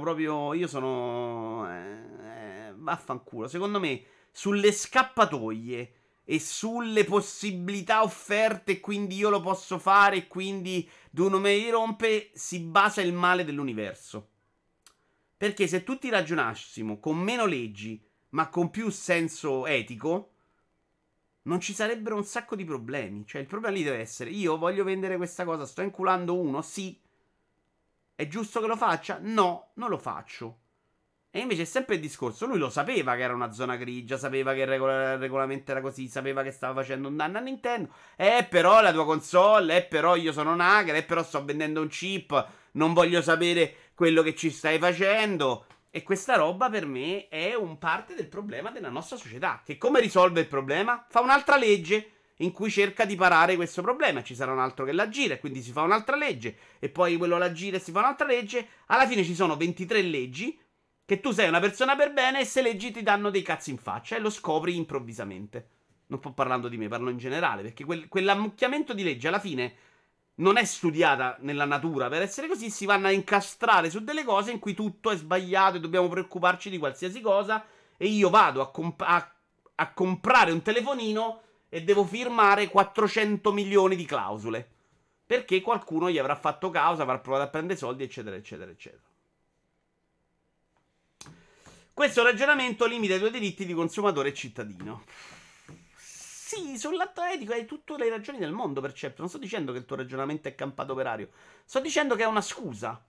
vaffanculo. Secondo me sulle scappatoie e sulle possibilità offerte, quindi io lo posso fare, quindi tu non me li rompe, si basa il male dell'universo. Perché se tutti ragionassimo con meno leggi, ma con più senso etico, non ci sarebbero un sacco di problemi. Cioè il problema lì deve essere: io voglio vendere questa cosa, sto inculando uno, sì. È giusto che lo faccia? No, non lo faccio. E invece è sempre il discorso: lui lo sapeva che era una zona grigia, sapeva che il regolamento era così, sapeva che stava facendo un danno a Nintendo. Però la tua console, però io sono un hacker, però sto vendendo un chip, non voglio sapere quello che ci stai facendo. E questa roba per me è un parte del problema della nostra società. Che come risolve il problema? Fa un'altra legge in cui cerca di parare questo problema. Ci sarà un altro che la gira e quindi si fa un'altra legge. E poi quello la gira e si fa un'altra legge. Alla fine ci sono 23 leggi che tu sei una persona per bene e se leggi ti danno dei cazzi in faccia. E lo scopri improvvisamente. Non sto parlando di me, parlo in generale. Perché quell'ammucchiamento di legge alla fine non è studiata nella natura per essere così, si vanno a incastrare su delle cose in cui tutto è sbagliato e dobbiamo preoccuparci di qualsiasi cosa. E io vado a comprare un telefonino e devo firmare 400 milioni di clausole perché qualcuno gli avrà fatto causa, avrà provato a prendere soldi, eccetera, eccetera, eccetera. Questo ragionamento limita i tuoi diritti di consumatore e cittadino. Sì, sull'atto etico hai tutte le ragioni del mondo, Perceptron. Non sto dicendo che il tuo ragionamento è campato operario. Sto dicendo che è una scusa.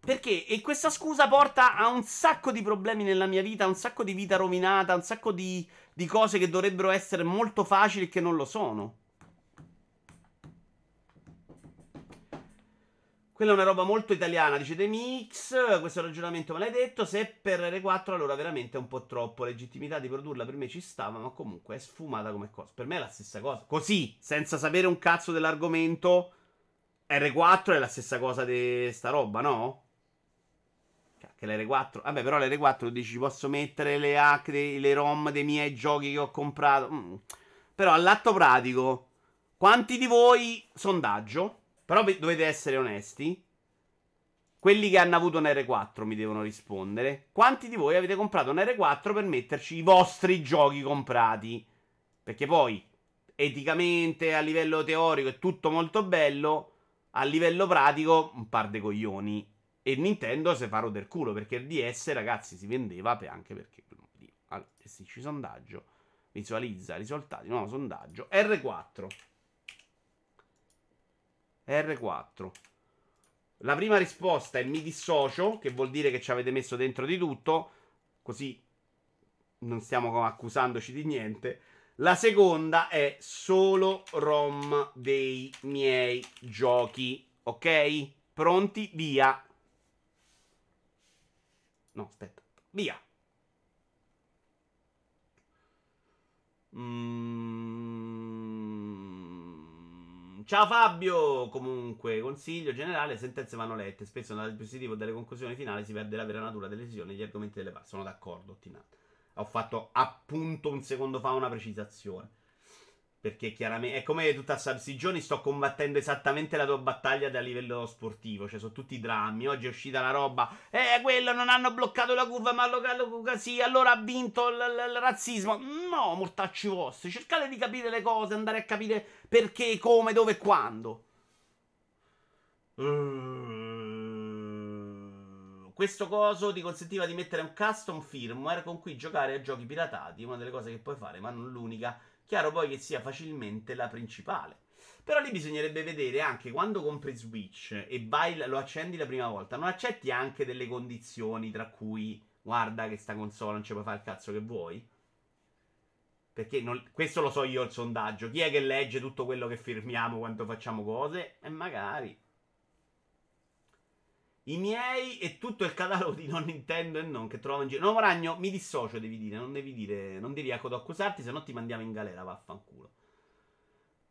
Perché? E questa scusa porta a un sacco di problemi nella mia vita, un sacco di vita rovinata, un sacco di cose che dovrebbero essere molto facili e che non lo sono. Quella è una roba molto italiana, dice The Mix, questo ragionamento maledetto, se è per R4 allora veramente è un po' troppo, legittimità di produrla per me ci stava, ma comunque è sfumata come cosa, per me è la stessa cosa, così, senza sapere un cazzo dell'argomento, R4 è la stessa cosa di sta roba, no? Che l'R4, vabbè però l'R4 dici posso mettere le hack, le rom dei miei giochi che ho comprato, però all'atto pratico, quanti di voi, sondaggio, però dovete essere onesti. Quelli che hanno avuto un R4 mi devono rispondere. Quanti di voi avete comprato un R4 per metterci i vostri giochi comprati? Perché poi, eticamente, a livello teorico è tutto molto bello. A livello pratico, un par de coglioni. E Nintendo se fa rodere il culo, perché il DS, ragazzi, si vendeva anche perché... Allora, gestisci sondaggio. Visualizza risultati. Nuovo sondaggio. R4. La prima risposta è mi dissocio, che vuol dire che ci avete messo dentro di tutto, così non stiamo accusandoci di niente. La seconda è solo ROM dei miei giochi, ok? Pronti? Via. No, aspetta. Via. Ciao Fabio. Comunque, consiglio generale, le sentenze vanno lette. Spesso dal dispositivo delle conclusioni finali si perde la vera natura delle decisioni e gli argomenti delle parti. Sono d'accordo, Tina. Ho fatto appunto un secondo fa una precisazione, perché chiaramente è come tutta questi giorni sto combattendo esattamente la tua battaglia da livello sportivo, cioè sono tutti drammi. Oggi è uscita la roba, quello non hanno bloccato la curva, ma sì, allora ha vinto il razzismo. No, mortacci vostri, cercate di capire le cose, andare a capire perché, come, dove e quando. Questo coso ti consentiva di mettere un custom firmware con cui giocare a giochi piratati, una delle cose che puoi fare, ma non l'unica. Chiaro poi che sia facilmente la principale. Però lì bisognerebbe vedere anche quando compri Switch e vai, lo accendi la prima volta, non accetti anche delle condizioni tra cui guarda che sta console non ci puoi fare il cazzo che vuoi. Perché non, questo lo so io il sondaggio. Chi è che legge tutto quello che firmiamo quando facciamo cose? E magari... I miei e tutto il catalogo di non Nintendo e non che trovo in giro. No, Moragno, mi dissocio, devi dire. Non devi dire, non devi accusarti, se no ti mandiamo in galera, vaffanculo.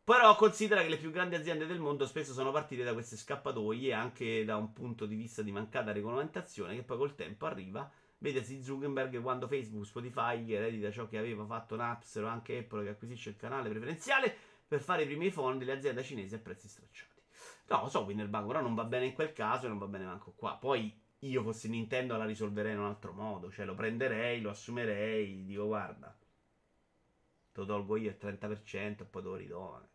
Però considera che le più grandi aziende del mondo spesso sono partite da queste scappatoie, anche da un punto di vista di mancata regolamentazione, che poi col tempo arriva. Vedesi Zuckerberg quando Facebook, Spotify, che eredita ciò che aveva fatto Napster, o anche Apple, che acquisisce il canale preferenziale per fare i primi fondi delle aziende cinesi a prezzi stracciati. No, lo so, Winnerbank, però non va bene in quel caso e non va bene manco qua. Poi io fossi Nintendo la risolverei in un altro modo. Cioè lo prenderei, lo assumerei, dico guarda, te lo tolgo io il 30% e poi te lo ridono.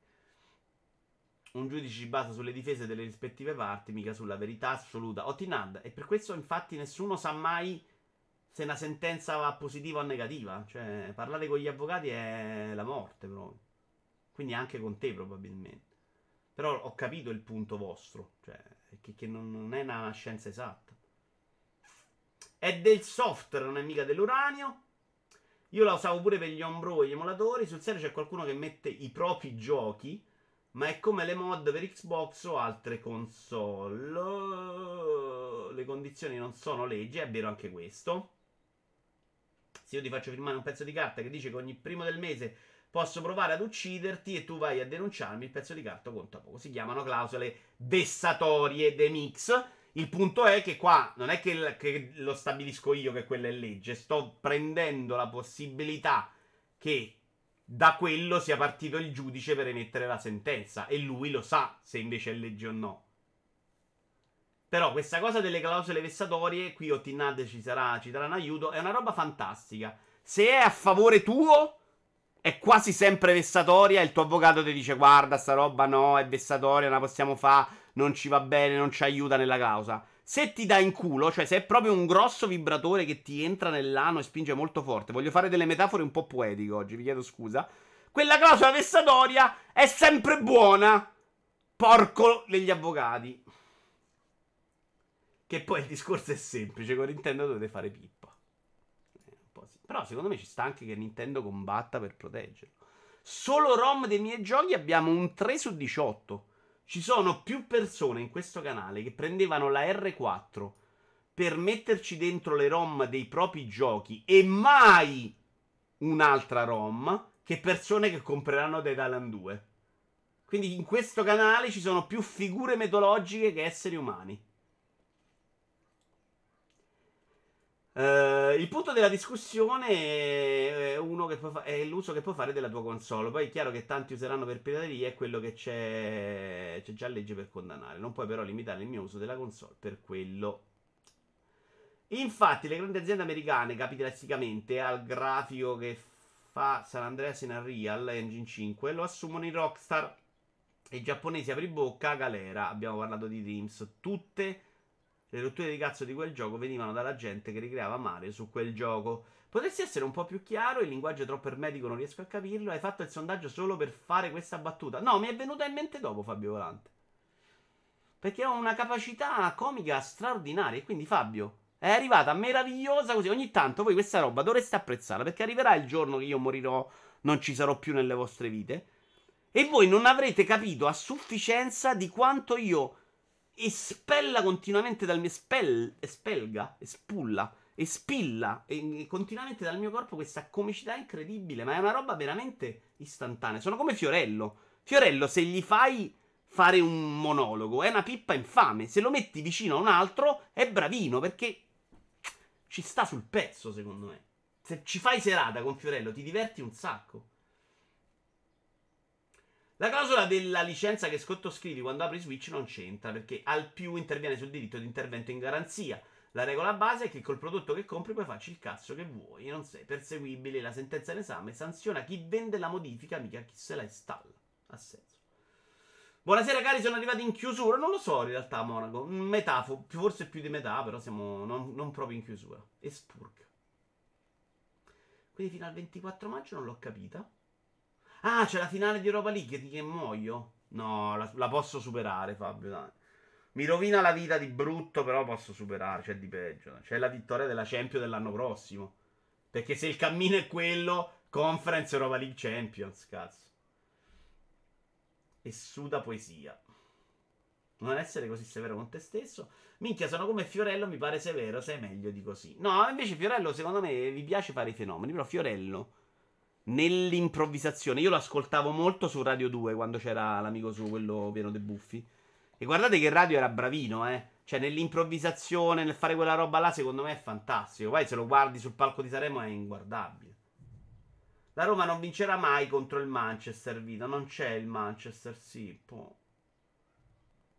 Un giudice si basa sulle difese delle rispettive parti, mica sulla verità assoluta. Otinad, e per questo infatti nessuno sa mai se una sentenza va positiva o negativa. Cioè parlare con gli avvocati è la morte proprio. Quindi anche con te probabilmente. Però ho capito il punto vostro, cioè che non è una scienza esatta. È del software, non è mica dell'uranio. Io la usavo pure per gli homebrew e gli emulatori. Sul serio c'è qualcuno che mette i propri giochi, ma è come le mod per Xbox o altre console. Le condizioni non sono legge, è vero anche questo. Se io ti faccio firmare un pezzo di carta che dice che ogni primo del mese posso provare ad ucciderti e tu vai a denunciarmi, il pezzo di carta conta poco. Si chiamano clausole vessatorie de mix. Il punto è che qua non è che lo stabilisco io che quella è legge. Sto prendendo la possibilità che da quello sia partito il giudice per emettere la sentenza. E lui lo sa se invece è legge o no. Però questa cosa delle clausole vessatorie, qui Otinad ci darà un aiuto, è una roba fantastica. Se è a favore tuo... è quasi sempre vessatoria, il tuo avvocato ti dice guarda sta roba no, è vessatoria, non la possiamo fare, non ci va bene, non ci aiuta nella causa. Se ti dà in culo, cioè se è proprio un grosso vibratore che ti entra nell'ano e spinge molto forte, voglio fare delle metafore un po' poetiche oggi, vi chiedo scusa, quella clausola vessatoria è sempre buona, porco degli avvocati. Che poi il discorso è semplice, con Nintendo dovete fare pippa. Però secondo me ci sta anche che Nintendo combatta per proteggerlo. Solo ROM dei miei giochi abbiamo un 3 su 18. Ci sono più persone in questo canale che prendevano la R4 per metterci dentro le ROM dei propri giochi e mai un'altra ROM che persone che compreranno Dead Island 2. Quindi in questo canale ci sono più figure mitologiche che esseri umani. Il punto della discussione è l'uso che puoi fare della tua console. Poi è chiaro che tanti useranno per pirateria, è quello che c'è già legge per condannare. Non puoi però limitare il mio uso della console per quello. Infatti le grandi aziende americane capitalisticamente al grafico che fa San Andreas in Unreal Engine 5 lo assumono i Rockstar e i giapponesi apribocca Galera. Abbiamo parlato di Dreams. Tutte le rotture di cazzo di quel gioco venivano dalla gente che ricreava Mario su quel gioco. Potresti essere un po' più chiaro? Il linguaggio è troppo ermetico, non riesco a capirlo. Hai fatto il sondaggio solo per fare questa battuta? No, mi è venuta in mente dopo, Fabio Volante. perché ha una capacità comica straordinaria. E quindi, Fabio, è arrivata meravigliosa così. Ogni tanto voi questa roba dovreste apprezzarla, perché arriverà il giorno che io morirò, non ci sarò più nelle vostre vite, e voi non avrete capito a sufficienza di quanto io espella continuamente dal mio espilla continuamente dal mio corpo questa comicità incredibile. Ma è una roba veramente istantanea. Sono come Fiorello. Fiorello, se gli fai fare un monologo, è una pippa infame. Se lo metti vicino a un altro è bravino, perché ci sta sul pezzo, secondo me. Se ci fai serata con Fiorello ti diverti un sacco. La clausola della licenza che sottoscrivi quando apri Switch non c'entra, perché al più interviene sul diritto di intervento in garanzia. La regola base è che col prodotto che compri puoi farci il cazzo che vuoi, non sei perseguibile. La sentenza in esame sanziona chi vende la modifica, mica chi se la installa. Ha senso. Buonasera cari, sono arrivati in chiusura. Non lo so in realtà, Monaco, metà, forse più di metà, però siamo non proprio in chiusura. E spurg. Quindi fino al 24 maggio non l'ho capita. Ah, c'è la finale di Europa League, di che muoio? No, la posso superare, Fabio, dai. Mi rovina la vita di brutto, però posso superare, c'è di peggio. C'è la vittoria della Champions dell'anno prossimo, perché se il cammino è quello, Conference Europa League Champions, cazzo. E suda poesia. Non essere così severo con te stesso. Minchia, sono come Fiorello, mi pare severo, sei meglio di così. No, invece Fiorello, secondo me, vi piace fare i fenomeni, però Fiorello... nell'improvvisazione, io lo ascoltavo molto su Radio 2 quando c'era l'amico suo, quello pieno dei buffi. E guardate che Radio era bravino, eh. Cioè, nell'improvvisazione, nel fare quella roba là, secondo me è fantastico. Poi se lo guardi sul palco di Sanremo è inguardabile. La Roma non vincerà mai contro il Manchester, Vito. Non c'è il Manchester, sì, po'.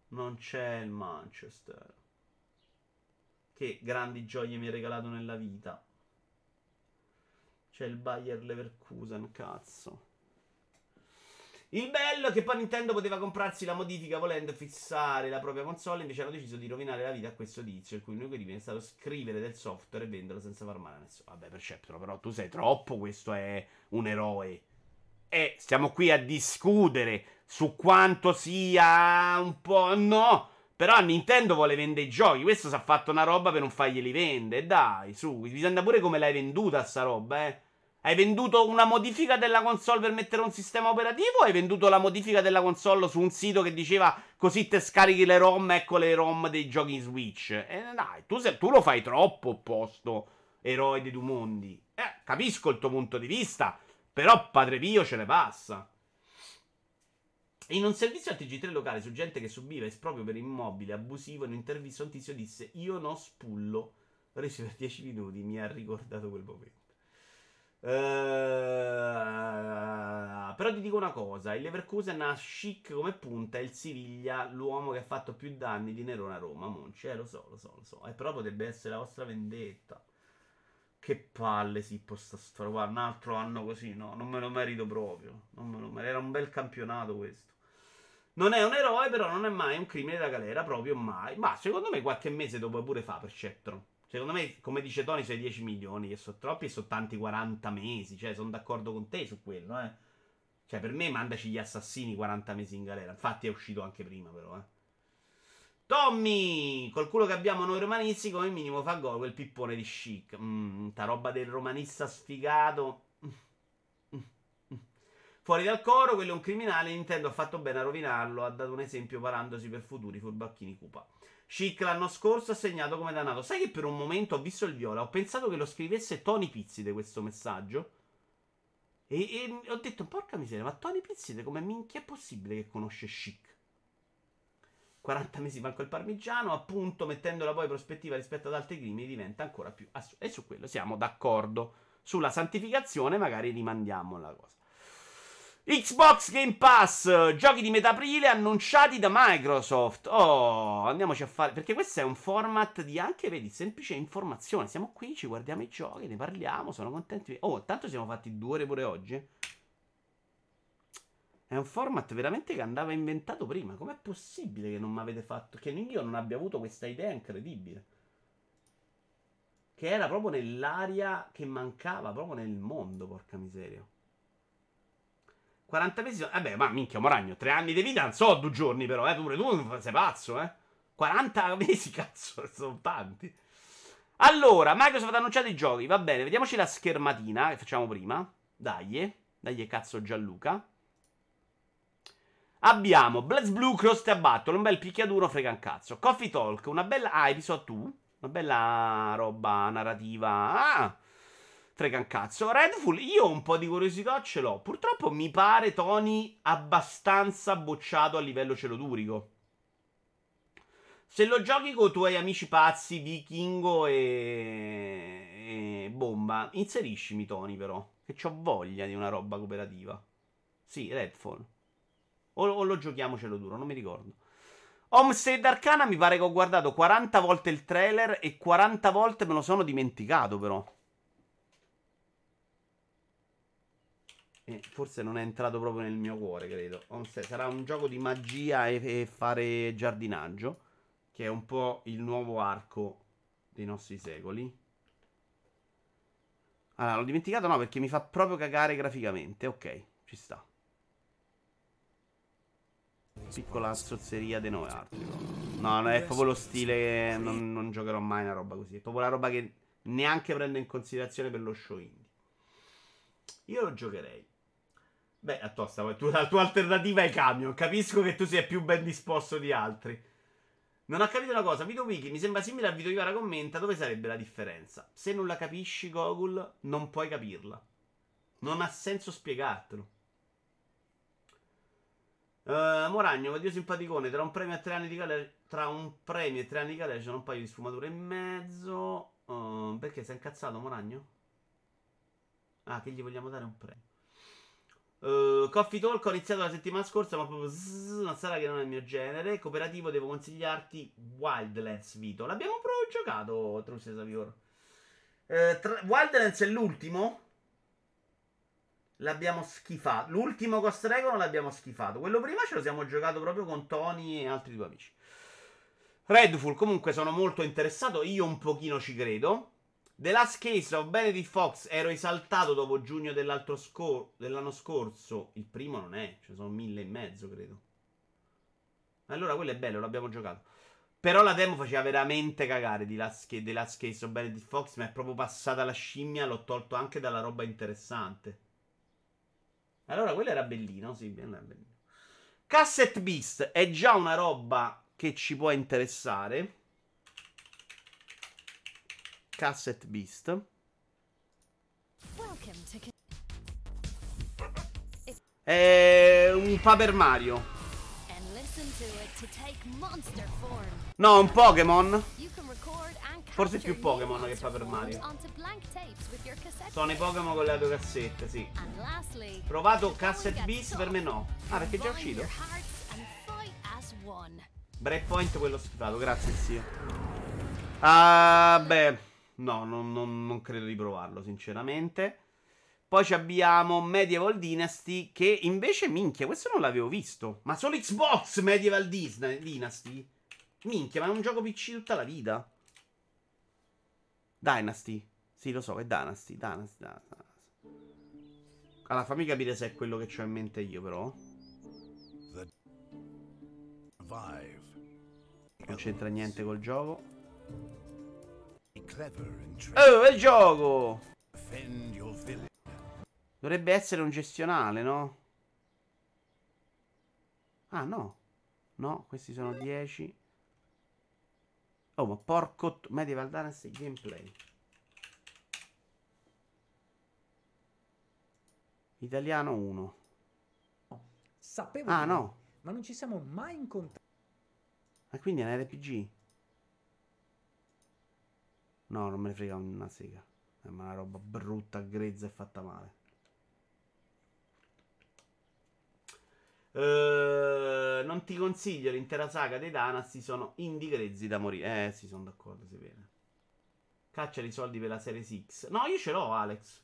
Non c'è il Manchester. Che grandi gioie mi hai regalato nella vita. C'è il Bayer Leverkusen, cazzo. Il bello è che poi Nintendo poteva comprarsi la modifica volendo fissare la propria console, invece hanno deciso di rovinare la vita a questo tizio, il cui unico crimine è stato scrivere del software e venderlo senza far male a nessuno. Vabbè, Perceptro, però tu sei troppo, questo è un eroe. E stiamo qui a discutere su quanto sia un po'... No! Però Nintendo vuole vendere i giochi. Questo si è fatto una roba per non farglieli vendere. Dai, su. Bisogna pure come l'hai venduta sta roba, eh. Hai venduto una modifica della console per mettere un sistema operativo? O hai venduto la modifica della console su un sito che diceva così te scarichi le ROM, ecco le ROM dei giochi in Switch? Dai, tu lo fai troppo opposto, eroe dei due mondi. Capisco il tuo punto di vista, però Padre Pio ce ne passa. In un servizio al TG3 locale su gente che subiva esproprio per immobile abusivo, in un'intervista un tizio disse: io non spullo. Resi per 10 minuti, mi ha ricordato quel momento. Però ti dico una cosa, il Leverkusen ha chic come punta, il Siviglia, l'uomo che ha fatto più danni di Nerone a Roma. Monci, lo so. Però potrebbe essere la vostra vendetta. Che palle, si possa stare. Guarda, un altro anno così, no? Non me lo merito proprio. Non me lo merito. Era un bel campionato questo. Non è un eroe, però non è mai un crimine da galera, proprio mai. Ma secondo me qualche mese dopo pure fa Perceptron. Secondo me, come dice Tony, sono i 10 milioni che sono troppi e sono tanti 40 mesi. Cioè, sono d'accordo con te su quello, eh. Cioè, per me mandaci gli assassini 40 mesi in galera. Infatti è uscito anche prima, però, eh. Tommy, col culo che abbiamo noi romanisti, come minimo fa gol quel pippone di chic. Ta roba del romanista sfigato. Fuori dal coro, quello è un criminale, Nintendo ha fatto bene a rovinarlo, ha dato un esempio parandosi per futuri furbacchini cupa. Chic l'anno scorso ha segnato come dannato. Sai che per un momento ho visto il viola, ho pensato che lo scrivesse Tony Pizzide questo messaggio? E ho detto, porca miseria, ma Tony Pizzide come minchia è possibile che conosce Chic? 40 mesi manco il parmigiano, appunto, mettendola poi in prospettiva rispetto ad altri crimini diventa ancora più assurdo. E su quello siamo d'accordo. Sulla santificazione magari rimandiamo la cosa. Xbox Game Pass, giochi di metà aprile annunciati da Microsoft. Oh, andiamoci a fare, perché questo è un format di anche, vedi, semplice informazione. Siamo qui, ci guardiamo i giochi, ne parliamo, sono contenti. Oh, tanto siamo fatti 2 ore pure oggi. È un format veramente che andava inventato prima. Com'è possibile che non mi avete fatto, che io non abbia avuto questa idea incredibile? Che era proprio nell'aria che mancava, proprio nel mondo, porca miseria. 40 mesi sono... Vabbè, ma minchia, Moragno, 3 anni di vita non so, 2 giorni però, pure tu sei pazzo, 40 mesi, cazzo, sono tanti. Allora, Microsoft ha annunciato i giochi, va bene, vediamoci la schermatina che facciamo prima. Dai, cazzo, Gianluca. Abbiamo BlazBlue, Cross te abbattono, un bel picchiaduro, frega un cazzo. Coffee Talk, una bella... Ah, episodio 2, una bella roba narrativa. Ah, frega un cazzo. Redfall, io un po' di curiosità ce l'ho. Purtroppo mi pare, Tony, abbastanza bocciato a livello celodurico. Se lo giochi con i tuoi amici pazzi, Vichingo e Bomba, inseriscimi, Tony, però, che c'ho voglia di una roba cooperativa. Sì, Redfall. O lo giochiamo celoduro, non mi ricordo. Homestead Arcana mi pare che ho guardato 40 volte il trailer e 40 volte me lo sono dimenticato, però. E forse non è entrato proprio nel mio cuore, credo. Homestead sarà un gioco di magia e fare giardinaggio, che è un po' il nuovo arco dei nostri secoli. Allora, l'ho dimenticato, no, perché mi fa proprio cagare graficamente. Ok, ci sta. Piccola strozzeria dei nuovi arti. No, no, è proprio lo stile che non giocherò mai una roba così. È proprio la roba che neanche prendo in considerazione per lo show indie. Io lo giocherei. Beh, a tosta, la tua alternativa è camion. Capisco che tu sei più ben disposto di altri. Non ho capito una cosa, Vito Weekly mi sembra simile a Vito Ivara commenta, dove sarebbe la differenza? Se non la capisci, Gogol, non puoi capirla. Non ha senso spiegartelo. Moragno, oddio simpaticone, tra un premio e 3 anni di galera, c'erano un paio di sfumature e mezzo. Perché sei incazzato, Moragno? Ah, che gli vogliamo dare un premio. Coffee Talk ho iniziato la settimana scorsa, ma proprio non sarà che non è il mio genere. Cooperativo devo consigliarti Wildlands, Vito. L'abbiamo proprio giocato, Truce Savior. Wildlands è l'ultimo. L'abbiamo schifato. L'ultimo Ghost Recon l'abbiamo schifato. Quello prima ce lo siamo giocato proprio con Tony e altri due amici. Redfall comunque sono molto interessato. Io un pochino ci credo. The Last Case of Benedict Fox, ero esaltato dopo giugno dell'anno scorso. Il primo non è, cioè sono 1000 e mezzo, credo. Allora quello è bello, l'abbiamo giocato. Però la demo faceva veramente cagare di The Last Case of Benedict Fox. Mi è proprio passata la scimmia, l'ho tolto anche dalla roba interessante. Allora quello era bellino, sì, era bellino. Cassette Beast è già una roba che ci può interessare. Cassette Beast. È un Paper Mario. No, un Pokémon. Forse più Pokémon che Paper Mario. Sono i Pokémon con le tue cassette, sì. Provato Cassette Beast, per me no. Ah, perché è già uscito. Breakpoint quello schifato, grazie zio. Ah, beh... No, non credo di provarlo, sinceramente. Poi ci abbiamo Medieval Dynasty, che invece, minchia, questo non l'avevo visto. Ma solo Xbox Medieval Dynasty? Minchia, ma è un gioco PC tutta la vita. Dynasty. Sì, lo so, è Dynasty. Allora, fammi capire se è quello che ho in mente io, però. Non c'entra niente col gioco. Oh, bel gioco! Dovrebbe essere un gestionale, no? Ah, no. No, questi sono 10. Oh, ma porco... Medieval Dynasty gameplay. Italiano 1. Sapevo. Ah, no. Ma non ci siamo mai incontrati. Ah, quindi è un RPG? No, non me ne frega una sega. Ma una roba brutta, grezza e fatta male. Non ti consiglio l'intera saga dei Dynasty, sono indie grezzi da morire. Sì, sono d'accordo, si vede. Caccia i soldi per la serie 6. No, io ce l'ho, Alex.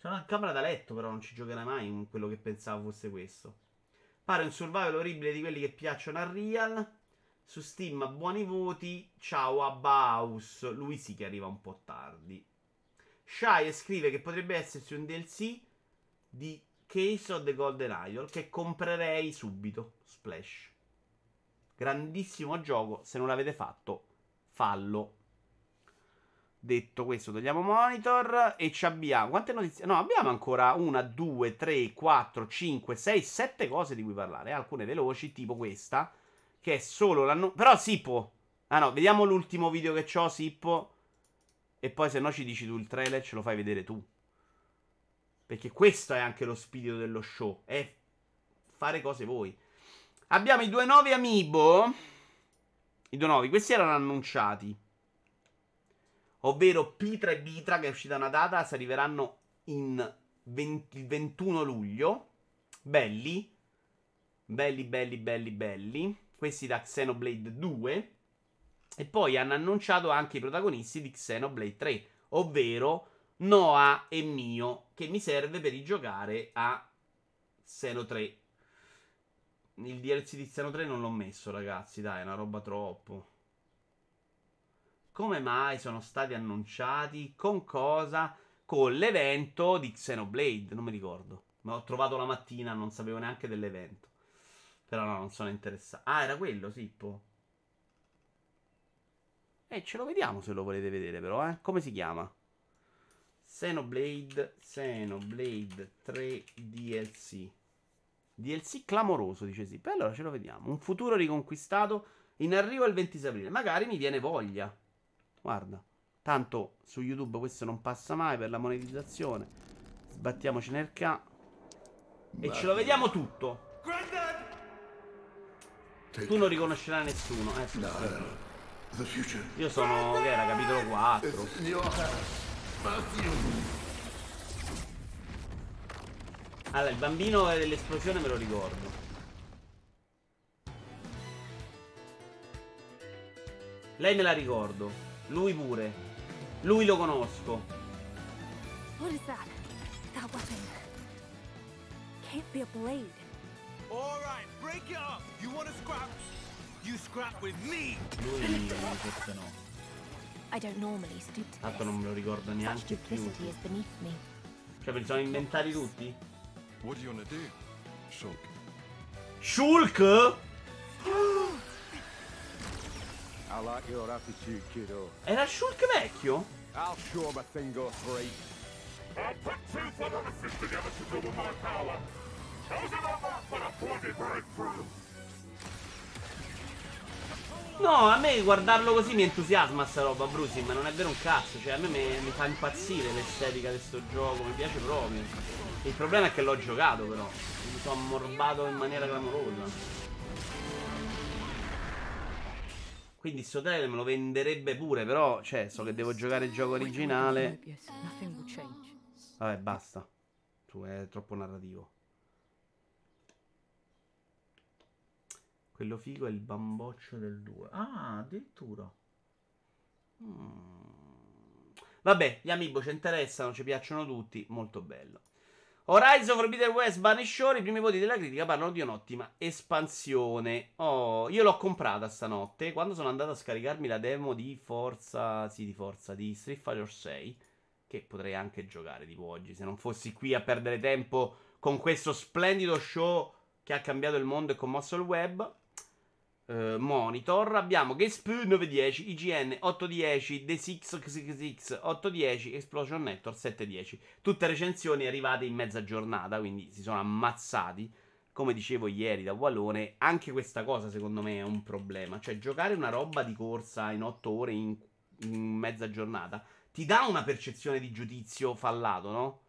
C'è una camera da letto, però non ci giocherai mai in quello che pensavo fosse questo. Pare un survival orribile di quelli che piacciono a Real. Su Steam buoni voti. Ciao a Baus. Lui sì che arriva un po' tardi. Shai scrive che potrebbe esserci un DLC di Case of the Golden Idol, che comprerei subito. Splash, grandissimo gioco, se non l'avete fatto fallo. Detto questo, togliamo monitor e ci abbiamo... Quante notizie? No, abbiamo ancora 1, 2, 3, 4, 5, 6, 7 cose di cui parlare. Alcune veloci, tipo questa, che è solo l'annuncio... Però Sippo... Ah no, vediamo l'ultimo video che c'ho, Sippo. E poi se no ci dici tu il trailer, ce lo fai vedere tu. Perché questo è anche lo spirito dello show. È fare cose voi. Abbiamo i 2 nuovi amiibo. I 2 nuovi, questi erano annunciati. Ovvero Pitra e Bitra, che è uscita una data, si arriveranno il 21 luglio. Belli. Belli, belli, belli, belli. Questi da Xenoblade 2. E poi hanno annunciato anche i protagonisti di Xenoblade 3, ovvero Noah e Mio, che mi serve per giocare a Xeno 3. Il DLC di Xeno 3 non l'ho messo, ragazzi, dai, è una roba troppo. Come mai sono stati annunciati? Con cosa? Con l'evento di Xenoblade, non mi ricordo. Ma ho trovato la mattina, non sapevo neanche dell'evento. Però no, non sono interessato. Ah, era quello, Sippo. Ce lo vediamo se lo volete vedere però, eh. Come si chiama? Xenoblade 3 DLC. DLC clamoroso, dice Sippo. E allora ce lo vediamo. Un futuro riconquistato in arrivo il 26 aprile. Magari mi viene voglia. Guarda, tanto su YouTube questo non passa mai per la monetizzazione. Sbattiamoci nel ca. E ce lo vediamo tutto. Tu non riconoscerai nessuno. Io sono... che era capitolo 4. Allora, il bambino dell'esplosione me lo ricordo. Lei me la ricordo. Lui pure. Lui lo conosco. What is that? That weapon can't be a blade. All right, break it up. You want to scrap? You scrap with me. Lui forse no. I don't normally stoop to this. Non me lo ricordo neanche più. Cioè, pensavo inventati tutti? What do you want to do? Shulk. Shulk? Era Shulk vecchio? No, a me guardarlo così mi entusiasma sta roba, Bruce, ma non è vero un cazzo. Cioè, a me mi fa impazzire l'estetica di sto gioco, mi piace proprio. Il problema è che l'ho giocato però. Mi sono ammorbato in maniera clamorosa. Quindi sto trailer me lo venderebbe pure, però, cioè, so che devo giocare il gioco originale. Vabbè, basta. Tu, è troppo narrativo. Quello figo è il bamboccio del 2. Ah, addirittura. Vabbè, gli amiibo ci interessano, ci piacciono tutti, molto bello. Horizon Forbidden West Bunny Shore, i primi voti della critica parlano di un'ottima espansione. Oh, io l'ho comprata stanotte quando sono andato a scaricarmi la demo di Forza, sì, di Street Fighter 6, che potrei anche giocare tipo oggi se non fossi qui a perdere tempo con questo splendido show che ha cambiato il mondo e commosso il web. Monitor, abbiamo GameSpy 910, IGN 810, The666 810, Explosion Network 710. Tutte recensioni arrivate in mezza giornata, quindi si sono ammazzati. Come dicevo ieri da Walone, anche questa cosa secondo me è un problema. Cioè, giocare una roba di corsa in 8 ore in mezza giornata ti dà una percezione di giudizio fallato, no?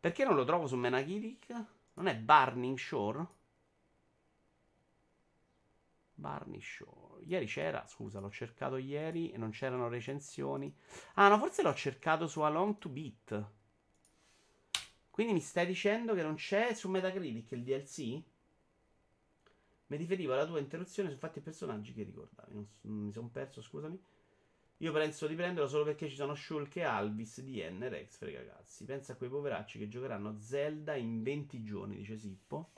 Perché non lo trovo su Metacritic? Non è Burning Shore? Barney Show. Ieri c'era, scusa, l'ho cercato ieri e non c'erano recensioni. Ah no, forse l'ho cercato su Along to Beat. Quindi mi stai dicendo che non c'è su Metacritic il DLC? Mi riferivo alla tua interruzione su fatti e personaggi che ricordavi. Non mi sono perso, scusami. Io penso di prenderlo solo perché ci sono Shulk e Alvis di N Rex, frega cazzi. Pensa a quei poveracci che giocheranno Zelda in 20 giorni, dice Sippo.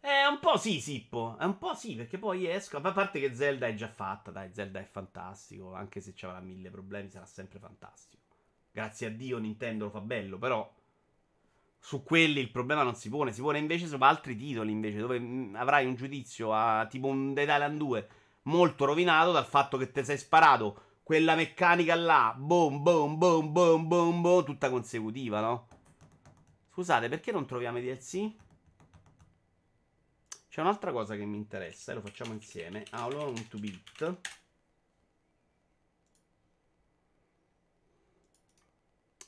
Un po' sì, Sippo. È un po' sì, perché poi esco. A parte che Zelda è già fatta, dai, Zelda è fantastico. Anche se ci avrà 1000 problemi, sarà sempre fantastico. Grazie a Dio Nintendo lo fa bello, però su quelli il problema non si pone. Si pone invece su altri titoli, invece, dove avrai un giudizio a tipo un Dead Island 2 molto rovinato dal fatto che te sei sparato quella meccanica là, boom, boom, boom, boom, boom, boom, tutta consecutiva, no? Scusate, perché non troviamo i DLC? C'è un'altra cosa che mi interessa e lo facciamo insieme. Allora, un 2-bit.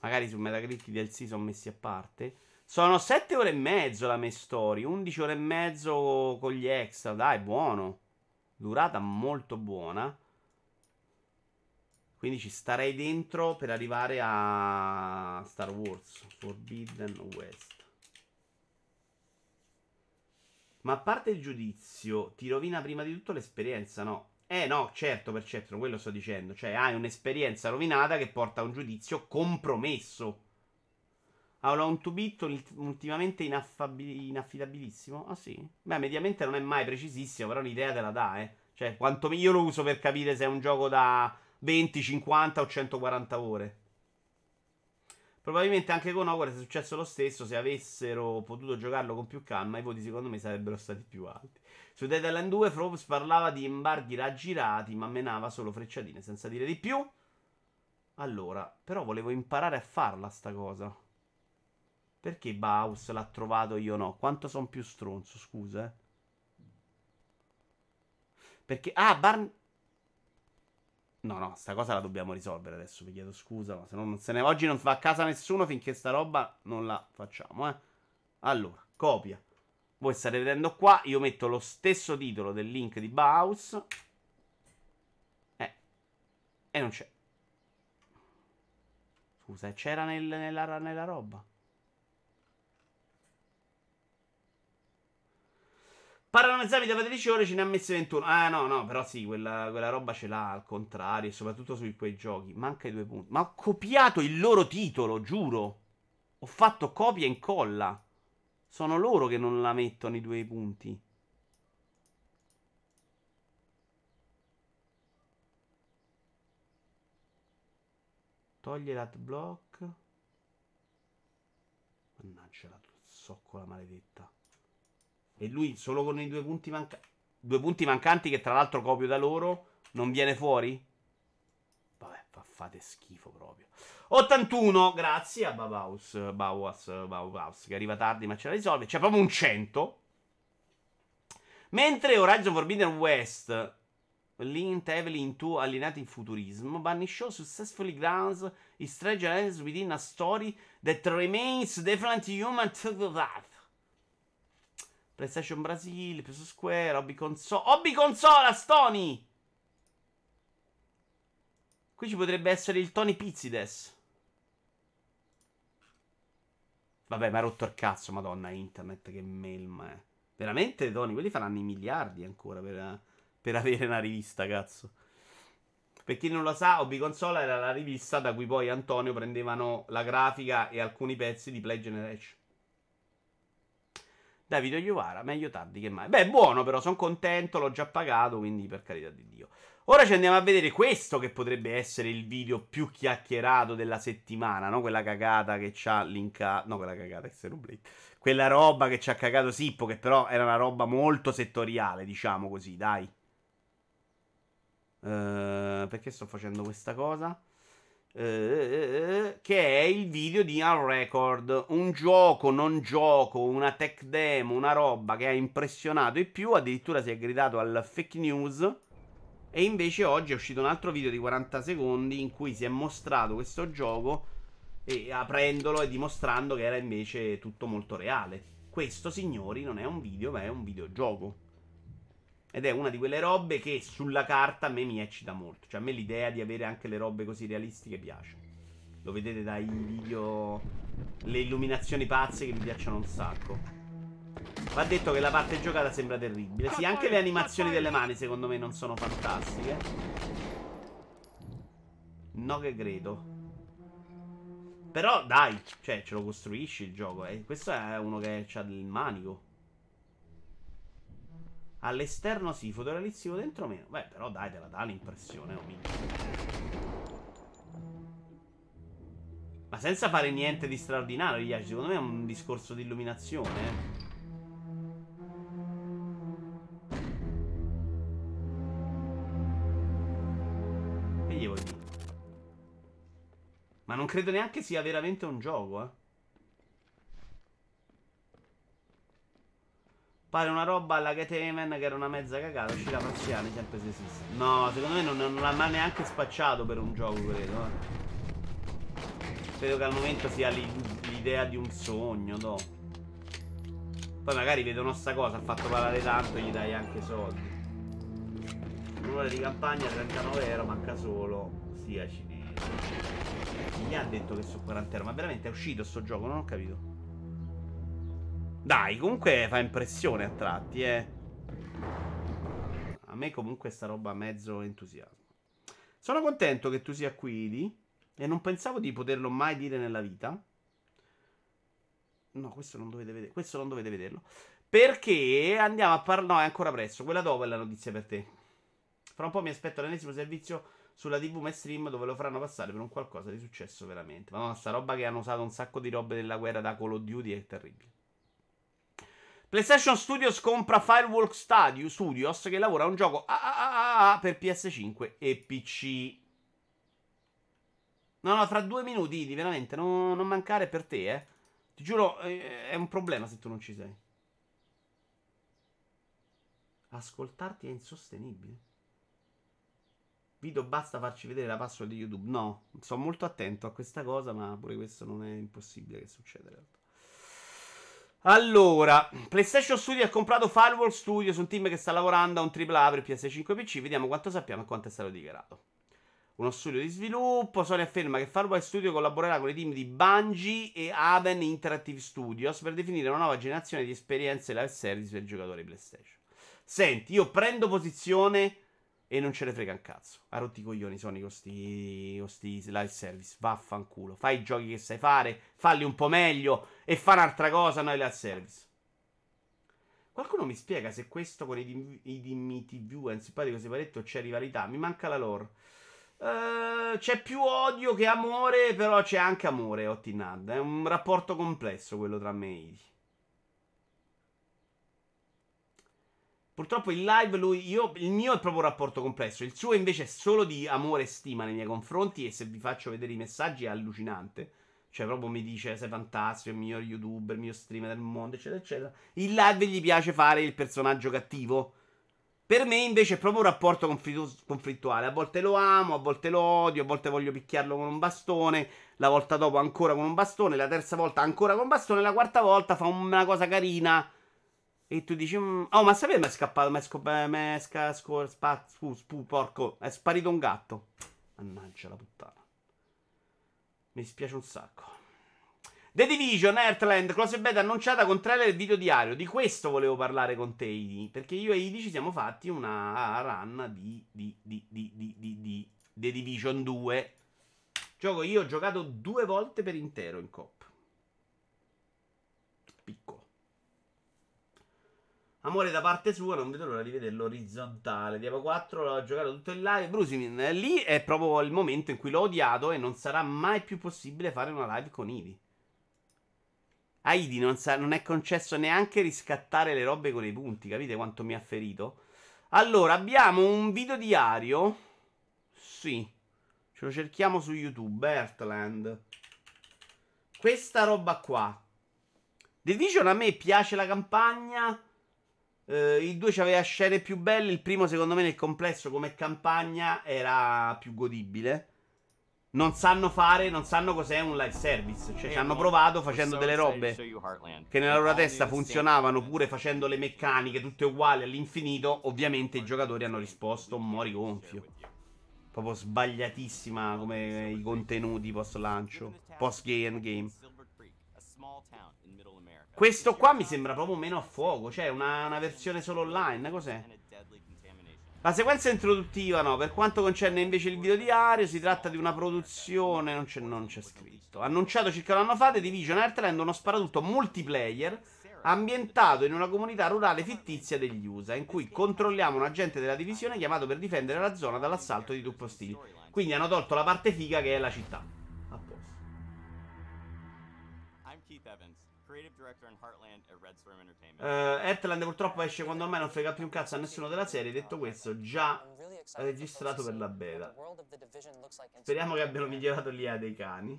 Magari su Metacritic i DLC sono messi a parte. Sono 7 ore e mezzo la main story, 11 ore e mezzo con gli extra, dai, buono. Durata molto buona. Quindi ci starei dentro per arrivare a Star Wars Forbidden West. Ma a parte il giudizio, ti rovina prima di tutto l'esperienza, no? No, certo, per certo, quello sto dicendo. Cioè, hai un'esperienza rovinata che porta a un giudizio compromesso. Allora, un tubitto ultimamente inaffidabilissimo? Ah, sì? Beh, mediamente non è mai precisissimo, però un'idea te la dà, eh. Cioè, quanto io lo uso per capire se è un gioco da 20, 50 o 140 ore. Probabilmente anche con Hogwarts è successo lo stesso. Se avessero potuto giocarlo con più calma, i voti secondo me sarebbero stati più alti. Su Dead Island 2 Forbes parlava di imbarghi raggirati, ma menava solo frecciatine senza dire di più. Allora, però volevo imparare a farla sta cosa. Perché Baus l'ha trovato, io no? Quanto sono più stronzo, scusa, eh. Perché... ah, Barn... no, no, sta cosa la dobbiamo risolvere adesso, vi chiedo scusa, ma se no non se ne... oggi non va a casa nessuno finché sta roba non la facciamo, eh. Allora, copia. Voi state vedendo qua, io metto lo stesso titolo del link di Bauhaus. E non c'è. Scusa, c'era nella roba. Paranoizzami da 13 ore, ce ne ha messe 21. Ah no, no, però sì, quella roba ce l'ha al contrario, e soprattutto su quei giochi. Manca i 2 punti. Ma ho copiato il loro titolo, giuro. Ho fatto copia e incolla. Sono loro che non la mettono i 2 punti. Togli l'adblock. Mannaggia la zoccola maledetta. E lui solo con i 2 punti mancanti. 2 punti mancanti che tra l'altro copio da loro. Non viene fuori? Vabbè, fate schifo proprio. 81, grazie a Bauhaus che arriva tardi ma ce la risolve. C'è proprio un 100. Mentre Horizon Forbidden West leaned heavily into allineati in futurismo, Bunny Show successfully grounds his treasure within a story that remains different human to the life. PlayStation Brasil, PS Square, Hobby Console, Astoni! Qui ci potrebbe essere il Tony Pizzides. Vabbè, ma ha rotto il cazzo, madonna, internet, che melma, eh. Veramente, Tony, quelli faranno i miliardi ancora per avere una rivista, cazzo. Per chi non lo sa, Hobby Console era la rivista da cui poi Antonio prendevano la grafica e alcuni pezzi di Play Generation. Davide Iovara, meglio tardi che mai. Beh, buono però, sono contento, l'ho già pagato, quindi per carità di Dio. Ora ci andiamo a vedere questo che potrebbe essere il video più chiacchierato della settimana, no? Quella cagata che ci ha linkato... no, quella cagata che si è rublata. Quella roba che ci ha cagato Sippo, che però era una roba molto settoriale, diciamo così, dai. Perché sto facendo questa cosa? Che è il video di Unrecord, un gioco, non gioco, una tech demo, una roba che ha impressionato e più, addirittura si è gridato al fake news. E invece oggi è uscito un altro video di 40 secondi in cui si è mostrato questo gioco e aprendolo e dimostrando che era invece tutto molto reale. Questo, signori, non è un video ma è un videogioco. Ed è una di quelle robe che sulla carta a me mi eccita molto. Cioè a me l'idea di avere anche le robe così realistiche piace. Lo vedete dai video, le illuminazioni pazze che mi piacciono un sacco. Va detto che la parte giocata sembra terribile. Sì, anche le animazioni delle mani secondo me non sono fantastiche. No che credo. Però dai, cioè ce lo costruisci il gioco, eh. Questo è uno che ha del manico. All'esterno sì, fotorealistico, dentro meno. Beh, però dai, te la dà l'impressione, oh, ma senza fare niente di straordinario, Yashi. Secondo me è un discorso di illuminazione. Che gli vuoi dire? Ma non credo neanche sia veramente un gioco, eh. Pare una roba alla Gateman che era una mezza cagata. Uscì la parziale, sempre se esiste. No, secondo me non l'ha mai neanche spacciato per un gioco, credo. Credo che al momento sia l'idea di un sogno, no. Poi magari vedono sta cosa, ha fatto parlare tanto e gli dai anche soldi. Un'ora di campagna, 39 euro, manca solo sia cinese. Chi ha detto che sono 40 euro? Ma veramente è uscito sto gioco, non ho capito. Dai, comunque fa impressione a tratti, eh. A me comunque sta roba mezzo entusiasmo. Sono contento che tu sia qui, Idi. E non pensavo di poterlo mai dire nella vita. No, questo non dovete vedere. Questo non dovete vederlo. Perché andiamo a parlare... No, è ancora presto. Quella dopo è la notizia per te. Fra un po' mi aspetto l'ennesimo servizio sulla TV mainstream, dove lo faranno passare per un qualcosa di successo veramente. Ma no, sta roba che hanno usato un sacco di robe della guerra da Call of Duty è terribile. PlayStation Studios compra Firewalk Studios, che lavora a un gioco per PS5 e PC. No, no, tra 2 minuti, veramente, non mancare per te, eh. Ti giuro, è un problema se tu non ci sei. Ascoltarti è insostenibile. Vito, basta farci vedere la password di YouTube. No, sono molto attento a questa cosa, ma pure questo non è impossibile che succeda in realtà. Allora, PlayStation Studio ha comprato Firewall Studios, un team che sta lavorando a un AAA per PS5 e PC. Vediamo quanto sappiamo e quanto è stato dichiarato. Uno studio di sviluppo. Sony afferma che Firewall Studio collaborerà con i team di Bungie e Haven Interactive Studios per definire una nuova generazione di esperienze live service per giocatori PlayStation. Senti, io prendo posizione e non ce ne frega un cazzo. Ha rotti i coglioni Sony con sti live service. Vaffanculo. Fai i giochi che sai fare, falli un po' meglio e fa un'altra cosa, noi live service. Qualcuno mi spiega se questo con i DMTV è un simpatico separetto o c'è rivalità? Mi manca la lore. C'è più odio che amore, però c'è anche amore, Ottinad. È un rapporto complesso quello tra me e Idi. Purtroppo il live, il mio è proprio un rapporto complesso. Il suo invece è solo di amore e stima nei miei confronti. E se vi faccio vedere i messaggi è allucinante. Cioè proprio mi dice sei fantastico, il miglior youtuber, il mio streamer del mondo, eccetera eccetera. Il live gli piace fare il personaggio cattivo. Per me invece è proprio un rapporto conflittuale. A volte lo amo, a volte lo odio, a volte voglio picchiarlo con un bastone. La volta dopo ancora con un bastone. La terza volta ancora con un bastone. La quarta volta fa una cosa carina e tu dici, oh, ma sapete, mi è scappato, porco, è sparito un gatto. Mannaggia la puttana. Mi dispiace un sacco. The Division, Heartland, close beta annunciata con trailer e video diario. Di questo volevo parlare con te, Idi, perché io e Idi ci siamo fatti una run di The Division 2. Gioco io ho giocato 2 volte per intero in coop. Piccolo. Amore da parte sua, non vedo l'ora di vederlo orizzontale. Diablo 4 l'ho giocato tutto in live. Brusimin, lì è proprio il momento in cui l'ho odiato e non sarà mai più possibile fare una live con Idi. A Idi non è concesso neanche riscattare le robe con i punti, capite quanto mi ha ferito? Allora, abbiamo un video diario. Sì, ce lo cerchiamo su YouTube, Heartland. Questa roba qua. The Vision a me piace la campagna. Il 2 c'aveva scene più belle. Il primo secondo me nel complesso come campagna era più godibile. Non sanno fare, non sanno cos'è un live service. Cioè ci hanno provato facendo delle robe che nella loro testa funzionavano, pure facendo le meccaniche tutte uguali all'infinito. Ovviamente i giocatori hanno risposto mori gonfio. Proprio sbagliatissima come i contenuti post lancio, post game. Questo qua mi sembra proprio meno a fuoco. Cioè una versione solo online. Cos'è? La sequenza introduttiva no. Per quanto concerne invece il video diario, si tratta di una produzione, non c'è scritto, annunciato circa un anno fa, The Division Heartland, uno sparatutto multiplayer ambientato in una comunità rurale fittizia degli USA, in cui controlliamo un agente della divisione chiamato per difendere la zona dall'assalto di truppe ostili. Quindi hanno tolto la parte figa che è la città. Heartland purtroppo esce quando ormai non frega più un cazzo a nessuno della serie. Detto questo, già registrato per la beta. Speriamo che abbiano migliorato l'IA dei cani.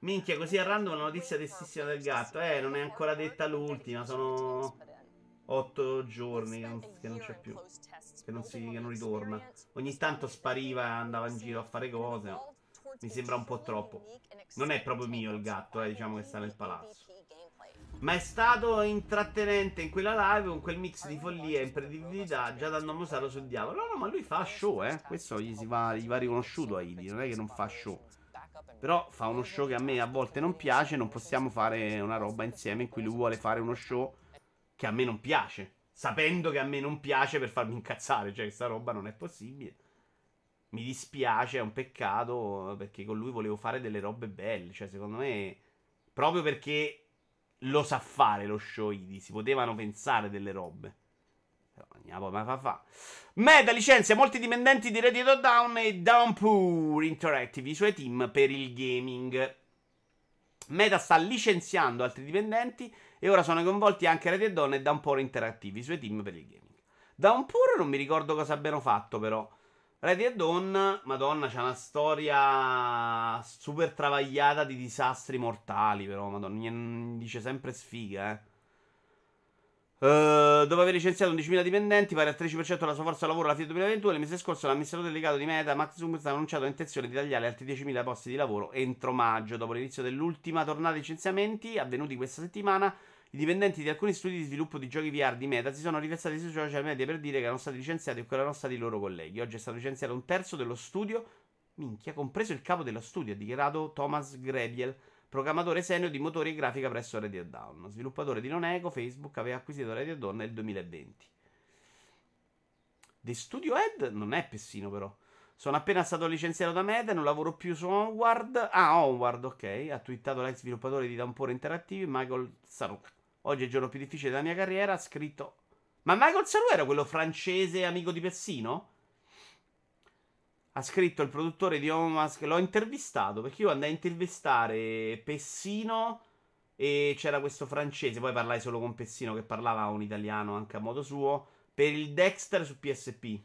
Minchia, così a random una notizia tristissima del gatto. Non è ancora detta l'ultima. Sono 8 giorni che non c'è più, che non ritorna. Ogni tanto spariva e andava in giro a fare cose, no? Mi sembra un po' troppo. Non è proprio mio il gatto, diciamo che sta nel palazzo. Ma è stato intrattenente in quella live, con quel mix di follia e imprevedibilità già dal nome usato sul diavolo. No, ma lui fa show, questo gli va riconosciuto a Idi, non è che non fa show. Però fa uno show che a me a volte non piace. Non possiamo fare una roba insieme in cui lui vuole fare uno show che a me non piace, sapendo che a me non piace, per farmi incazzare. Cioè, questa roba non è possibile. Mi dispiace, è un peccato, perché con lui volevo fare delle robe belle. Cioè, secondo me, proprio perché lo sa fare lo show Idi, si potevano pensare delle robe. Però andiamo, ma fa. Meta licenzia molti dipendenti di Reddit Down e Downpour Interactive, i suoi team per il gaming. Meta sta licenziando altri dipendenti e ora sono coinvolti anche Reddit Down e Downpour Interactive, i suoi team per il gaming. Downpour non mi ricordo cosa abbiano fatto, però Ready Dawn, madonna, c'è una storia super travagliata di disastri mortali, però, madonna, mi dice sempre sfiga, dopo aver licenziato 11.000 dipendenti, pari al 13% della sua forza lavoro alla fine 2022, il mese scorso l'amministratore delegato di Meta, Max Zuckerberg, ha annunciato l'intenzione di tagliare altri 10.000 posti di lavoro entro maggio. Dopo l'inizio dell'ultima tornata di licenziamenti, avvenuti questa settimana, i dipendenti di alcuni studi di sviluppo di giochi VR di Meta si sono riversati sui social media per dire che erano stati licenziati o che erano stati i loro colleghi. Oggi è stato licenziato un terzo dello studio, minchia, compreso il capo dello studio, ha dichiarato Thomas Grediel, programmatore senior di motori e grafica presso Reddit Down. Sviluppatore di NonEco, Facebook, aveva acquisito Reddit Down nel 2020. The Studio Head non è Pessino, però. Sono appena stato licenziato da Meta e non lavoro più su Onward. Onward, ok. Ha twittato l'ex sviluppatore di Downpour Interactive, Michael Saruk. Oggi è il giorno più difficile della mia carriera, ha scritto... Ma Michael Saru era quello francese amico di Pessino? Ha scritto il produttore di Omask, l'ho intervistato, perché io andai a intervistare Pessino e c'era questo francese, poi parlai solo con Pessino che parlava un italiano anche a modo suo, per il Dexter su PSP.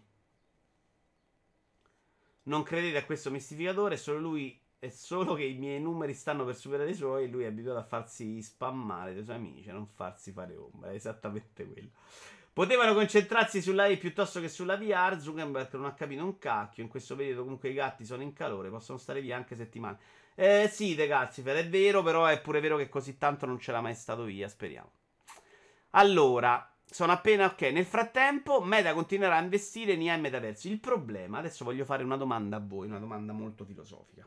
Non credete a questo mistificatore, solo lui... È solo che i miei numeri stanno per superare i suoi e lui è abituato a farsi spammare dai suoi amici, a non farsi fare ombra. È esattamente quello. Potevano concentrarsi sulla E piuttosto che sulla VR. Zuckerberg non ha capito un cacchio. In questo periodo comunque i gatti sono in calore, possono stare via anche settimane. Sì, De Calcifer, è vero, però è pure vero che così tanto non c'era mai stato via, speriamo. Allora, sono appena... Ok, nel frattempo Meta continuerà a investire in IA e metaversi. Il problema... Adesso voglio fare una domanda a voi, una domanda molto filosofica.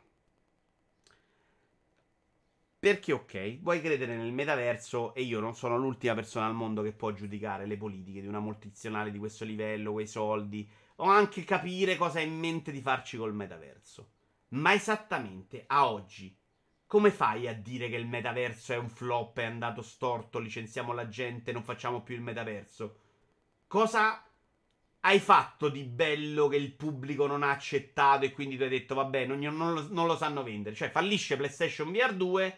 Perché, ok, vuoi credere nel metaverso e io non sono l'ultima persona al mondo che può giudicare le politiche di una multinazionale di questo livello, quei soldi, o anche capire cosa hai in mente di farci col metaverso. Ma esattamente, a oggi, come fai a dire che il metaverso è un flop, è andato storto, licenziamo la gente, non facciamo più il metaverso? Cosa hai fatto di bello che il pubblico non ha accettato e quindi tu hai detto, vabbè, non lo sanno vendere? Cioè, fallisce PlayStation VR 2...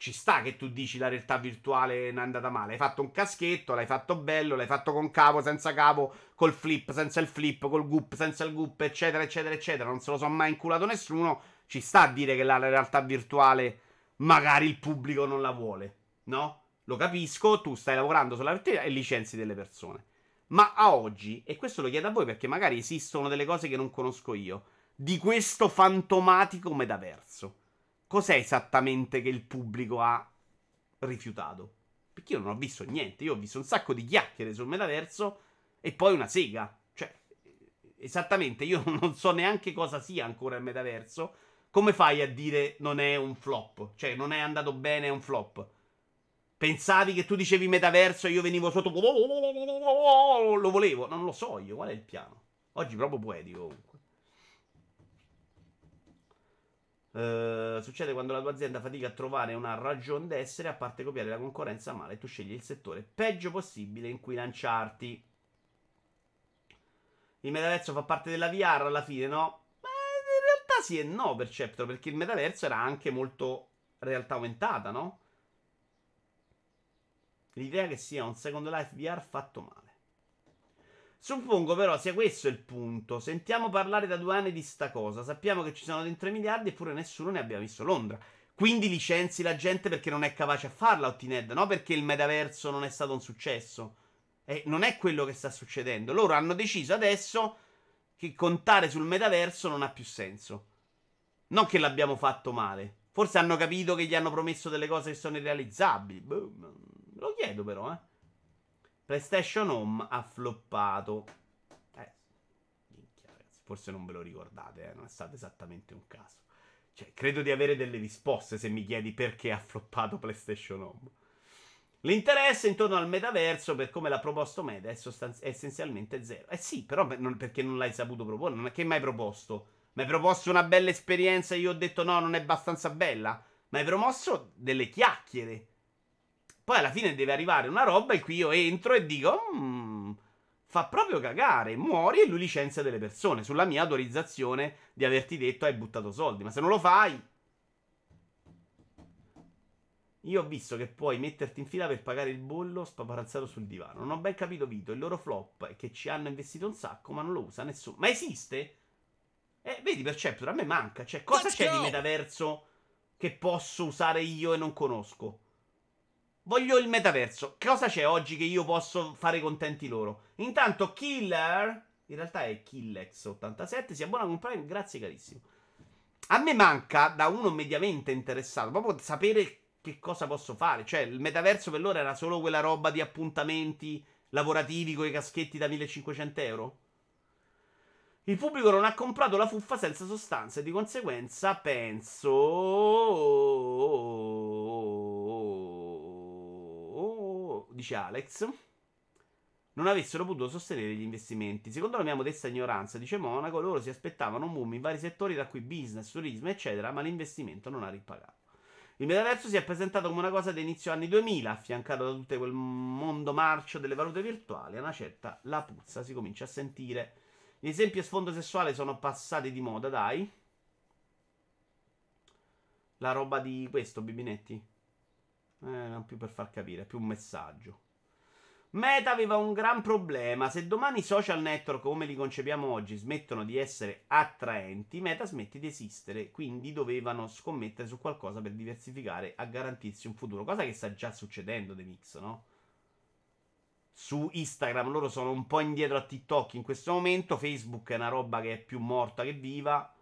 Ci sta che tu dici la realtà virtuale non è andata male. Hai fatto un caschetto, l'hai fatto bello, l'hai fatto con cavo, senza cavo, col flip, senza il flip, col goop, senza il goop, eccetera, eccetera, eccetera. Non se lo sono mai inculato nessuno. Ci sta a dire che la realtà virtuale magari il pubblico non la vuole, no? Lo capisco, tu stai lavorando sulla realtà e licenzi delle persone. Ma a oggi, e questo lo chiedo a voi perché magari esistono delle cose che non conosco io, di questo fantomatico metaverso, cos'è esattamente che il pubblico ha rifiutato? Perché io non ho visto niente. Io ho visto un sacco di chiacchiere sul metaverso e poi una sega. Cioè, esattamente, io non so neanche cosa sia ancora il metaverso. Come fai a dire non è un flop? Cioè, non è andato bene, è un flop. Pensavi che tu dicevi metaverso e io venivo sotto... Lo volevo. Non lo so io, qual è il piano? Oggi proprio poetico, comunque. Succede quando la tua azienda fatica a trovare una ragione d'essere, a parte copiare la concorrenza male, e tu scegli il settore peggio possibile in cui lanciarti. Il metaverso fa parte della VR alla fine, no? Ma in realtà sì e no, per certo, perché il metaverso era anche molto realtà aumentata, no? L'idea che sia un Second Life VR fatto male. Suppongo però sia questo il punto. Sentiamo parlare da 2 anni di sta cosa. Sappiamo che ci sono dentro i miliardi, eppure nessuno ne abbia visto l'ombra. Quindi licenzi la gente perché non è capace a farla, Ottined, no? Perché il metaverso non è stato un successo. E non è quello che sta succedendo. Loro hanno deciso adesso che contare sul metaverso non ha più senso. Non che l'abbiamo fatto male. Forse hanno capito che gli hanno promesso delle cose che sono irrealizzabili. Lo chiedo però, eh. PlayStation Home ha floppato. Minchia, ragazzi. Forse non ve lo ricordate, eh? Non è stato esattamente un caso. Cioè, credo di avere delle risposte se mi chiedi perché ha floppato PlayStation Home. L'interesse intorno al metaverso, per come l'ha proposto Meta, è essenzialmente zero. Eh sì, però perché non l'hai saputo proporre? Non è che mai proposto. Mi hai proposto una bella esperienza e io ho detto no, non è abbastanza bella. Ma hai promosso delle chiacchiere. Poi alla fine deve arrivare una roba in cui io entro e dico fa proprio cagare, muori e lui licenzia delle persone sulla mia autorizzazione di averti detto hai buttato soldi. Ma se non lo fai, io ho visto che puoi metterti in fila per pagare il bollo spaparazzato sul divano. Non ho ben capito, Vito, il loro flop è che ci hanno investito un sacco ma non lo usa nessuno. Ma esiste? Vedi Perceptor, a me manca. Cioè, cosa c'è di metaverso che posso usare io e non conosco? Voglio il metaverso. Cosa c'è oggi che io posso fare contenti loro? Intanto Killer, in realtà è Killex87, si abbona con Prime, grazie carissimo. A me manca, da uno mediamente interessato, proprio sapere che cosa posso fare. Cioè, il metaverso per loro era solo quella roba di appuntamenti lavorativi con i caschetti da 1500 euro? Il pubblico non ha comprato la fuffa senza sostanza e di conseguenza penso, dice Alex, non avessero potuto sostenere gli investimenti. Secondo la mia modesta ignoranza, dice Monaco, loro si aspettavano un boom in vari settori, tra cui business, turismo, eccetera, ma l'investimento non ha ripagato. Il metaverso si è presentato come una cosa di inizio anni 2000, affiancato da tutto quel mondo marcio delle valute virtuali. A una certa la puzza si comincia a sentire. Gli esempi a sfondo sessuale sono passati di moda, dai. La roba di questo, Bibinetti. Non più per far capire, è più un messaggio. Meta aveva un gran problema. Se domani i social network come li concepiamo oggi smettono di essere attraenti, Meta smette di esistere. Quindi dovevano scommettere su qualcosa per diversificare, a garantirsi un futuro. Cosa che sta già succedendo, The Mix, no? Su Instagram loro sono un po' indietro a TikTok in questo momento. Facebook è una roba che è più morta che viva.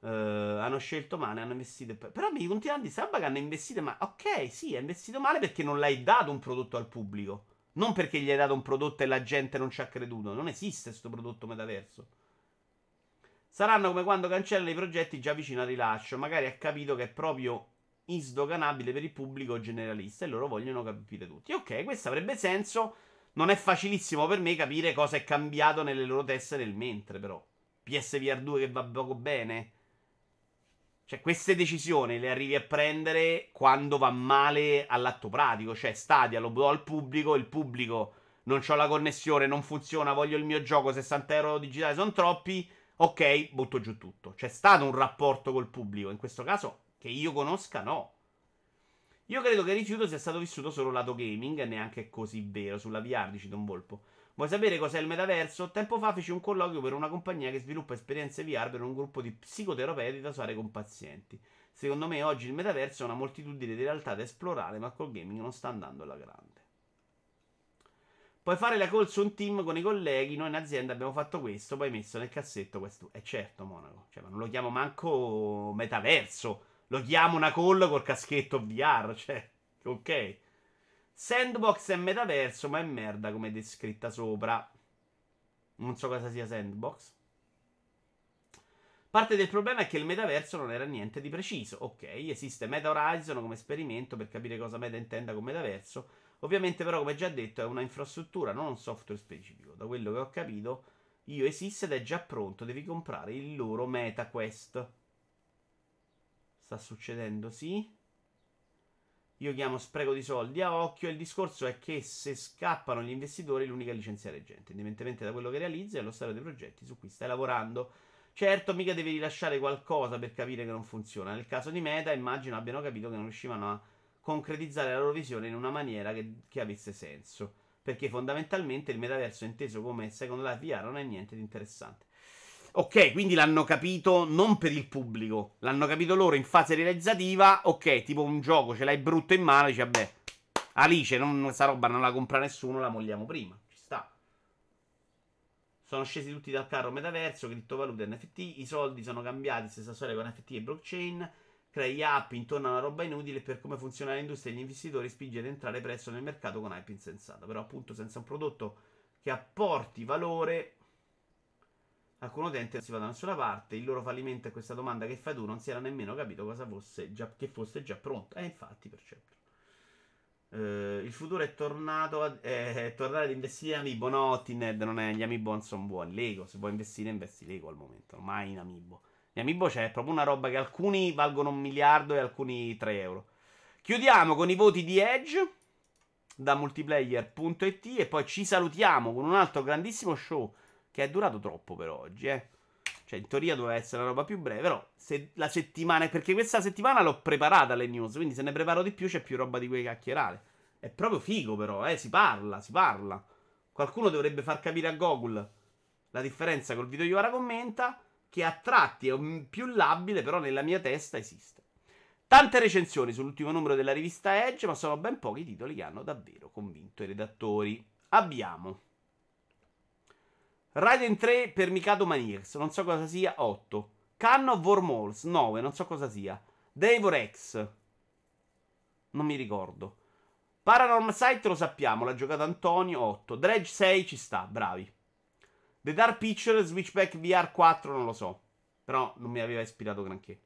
Hanno scelto male, hanno investito però mi continuano a dire Sabba che hanno investito male. Ok, sì, ha investito male perché non l'hai dato un prodotto al pubblico, non perché gli hai dato un prodotto e la gente non ci ha creduto. Non esiste sto prodotto metaverso. Saranno come quando cancellano i progetti già vicino al rilascio, magari ha capito che è proprio insdoganabile per il pubblico generalista e loro vogliono capire tutti. Ok, questo avrebbe senso. Non è facilissimo per me capire cosa è cambiato nelle loro teste nel mentre, però PSVR 2 che va poco bene. Cioè, queste decisioni le arrivi a prendere quando va male all'atto pratico. Cioè, Stadia lo do al pubblico, il pubblico non c'ho la connessione, non funziona, voglio il mio gioco, 60 euro digitali sono troppi, ok, butto giù tutto. C'è stato un rapporto col pubblico, in questo caso, che io conosca, no. Io credo che il rifiuto sia stato vissuto solo lato gaming, e neanche così vero. Sulla VR, dici Don Volpo. Vuoi sapere cos'è il metaverso? Tempo fa feci un colloquio per una compagnia che sviluppa esperienze VR per un gruppo di psicoterapeuti da usare con pazienti. Secondo me oggi il metaverso è una moltitudine di realtà da esplorare, ma col gaming non sta andando alla grande. Puoi fare la call su un team con i colleghi, noi in azienda abbiamo fatto questo, poi messo nel cassetto questo. E certo, Monaco, cioè, ma non lo chiamo manco metaverso, lo chiamo una call col caschetto VR, cioè, ok. Sandbox è metaverso, ma è merda come descritta sopra. Non so cosa sia sandbox. Parte del problema è che il metaverso non era niente di preciso. Ok, esiste Meta Horizon come esperimento per capire cosa Meta intenda con metaverso. Ovviamente però, come già detto, è una infrastruttura, non un software specifico. Da quello che ho capito, io esiste ed è già pronto. Devi comprare il loro Meta Quest. Sta succedendo, sì. Io chiamo spreco di soldi a occhio. Il discorso è che se scappano gli investitori, l'unica è licenziare gente, indipendentemente da quello che realizzi e allo stato dei progetti su cui stai lavorando. Certo, mica devi rilasciare qualcosa per capire che non funziona. Nel caso di Meta, immagino abbiano capito che non riuscivano a concretizzare la loro visione in una maniera che avesse senso, perché fondamentalmente il metaverso inteso come Second Life VR non è niente di interessante. Ok, quindi l'hanno capito non per il pubblico, l'hanno capito loro in fase realizzativa. Ok, tipo un gioco ce l'hai brutto in mano e dici vabbè, Alice, questa roba non la compra nessuno, la molliamo prima. Ci sta. Sono scesi tutti dal carro metaverso, criptovalute, NFT, i soldi sono cambiati, stessa storia con NFT e blockchain. Crei app intorno a una roba inutile per come funziona l'industria e gli investitori spinge ad entrare presto nel mercato con hype insensata. Però appunto senza un prodotto che apporti valore, alcun utente non si va da nessuna parte. Il loro fallimento è questa domanda che fai tu, non si era nemmeno capito cosa fosse già, che fosse già pronta. E infatti per certo il futuro è tornato è tornare ad investire in Amiibo. No, Tined, non è, gli Amiibo non sono buoni. Lego, se vuoi investire investi Lego al momento, ormai in Amiibo. Gli Amiibo c'è proprio una roba che alcuni valgono 1 miliardo e alcuni 3 euro. Chiudiamo con i voti di Edge da multiplayer.it e poi ci salutiamo con un altro grandissimo show che è durato troppo per oggi, eh. Cioè in teoria doveva essere una roba più breve, però se la settimana, perché questa settimana l'ho preparata le news, quindi se ne preparo di più c'è più roba di quei chiacchierare. È proprio figo però, si parla. Qualcuno dovrebbe far capire a Google la differenza col video Iovara commenta, che a tratti è più labile, però nella mia testa esiste. Tante recensioni sull'ultimo numero della rivista Edge, ma sono ben pochi i titoli che hanno davvero convinto i redattori. Abbiamo Raiden 3 per Mikado Maniers, non so cosa sia, 8. Can of Wormholes, 9, non so cosa sia. Devour X, non mi ricordo. Paranormal Site lo sappiamo, l'ha giocato Antonio, 8. Dredge 6 ci sta, bravi. The Dark Picture, Switchback VR 4, non lo so, però non mi aveva ispirato granché.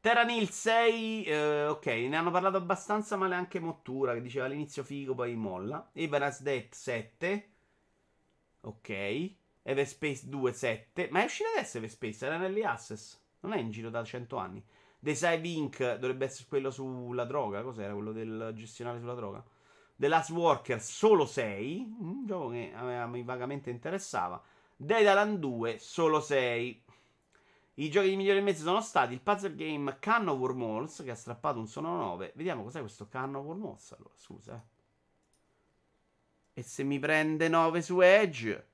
Terranil 6, ok, ne hanno parlato abbastanza, ma neanche Mottura, che diceva all'inizio figo, poi molla. Evanas Death 7, ok. Everspace 2, 7, ma è uscito adesso Everspace, era nell'Early Access, non è in giro da 100 anni. Design Inc, dovrebbe essere quello sulla droga, cos'era quello del gestionale sulla droga? The Last Worker, solo 6, un gioco che mi vagamente interessava. Dead Island 2, solo 6. I giochi di 1,5 milioni sono stati il puzzle game Can of Wormholes, che ha strappato un solo 9. Vediamo cos'è questo Can of Wormholes, allora, scusa. E se mi prende 9 su Edge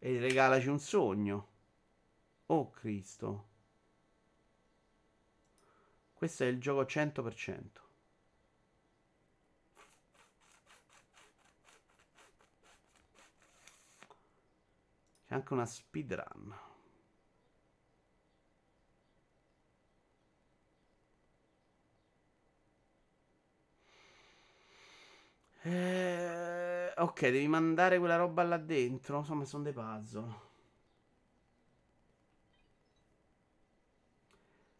e regalaci un sogno. Oh Cristo. Questo è il gioco 100%. C'è anche una speedrun. Ok, devi mandare quella roba là dentro. Insomma, sono dei puzzle.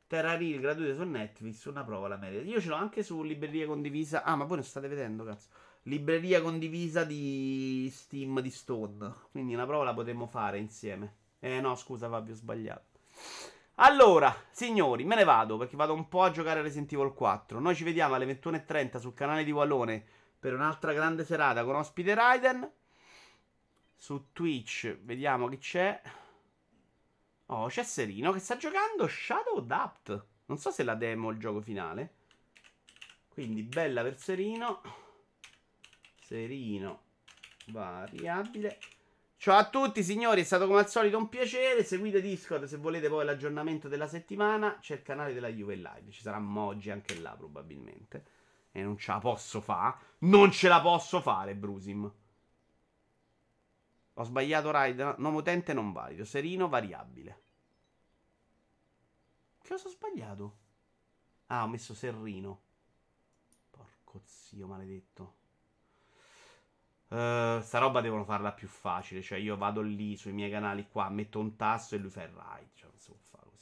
Terra Real gratuita su Netflix, una prova la media. Io ce l'ho anche su libreria condivisa. Ah, ma voi non state vedendo, cazzo. Libreria condivisa di Steam di Stone. Quindi una prova la potremmo fare insieme. No, scusa Fabio, ho sbagliato. Allora, signori, me ne vado perché vado un po' a giocare a Resident Evil 4. Noi ci vediamo alle 21:30 sul canale di Walone per un'altra grande serata con ospite Raiden. Su Twitch vediamo chi c'è. Oh, c'è Serino che sta giocando Shadow Adapt. Non so se la demo o il gioco finale. Quindi bella per Serino. Serino variabile. Ciao a tutti signori, è stato come al solito un piacere. Seguite Discord se volete poi l'aggiornamento della settimana. C'è il canale della Juve Live, ci sarà Moggi anche là probabilmente. E non ce la posso fare. Non ce la posso fare, Brusim. Ho sbagliato Raid. Nome utente non valido. Serino variabile. Che cosa ho sbagliato? Ah, ho messo Serrino. Porco zio maledetto. Sta roba devono farla più facile. Cioè io vado lì sui miei canali qua, metto un tasto e lui fa il raid. Cioè non si può fare così.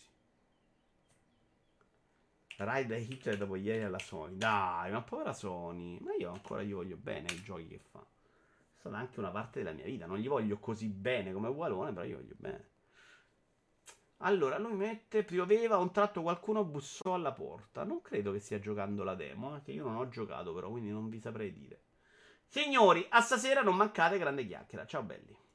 Raid è Hitler dopo ieri alla Sony. Dai, ma povera Sony. Ma io ancora gli voglio bene ai giochi che fa. È stata anche una parte della mia vita. Non gli voglio così bene come Walone, però gli voglio bene. Allora lui mette pioveva, un tratto qualcuno bussò alla porta. Non credo che stia giocando la demo, anche io non ho giocato però, quindi non vi saprei dire. Signori, a stasera non mancate, grande chiacchiera. Ciao belli.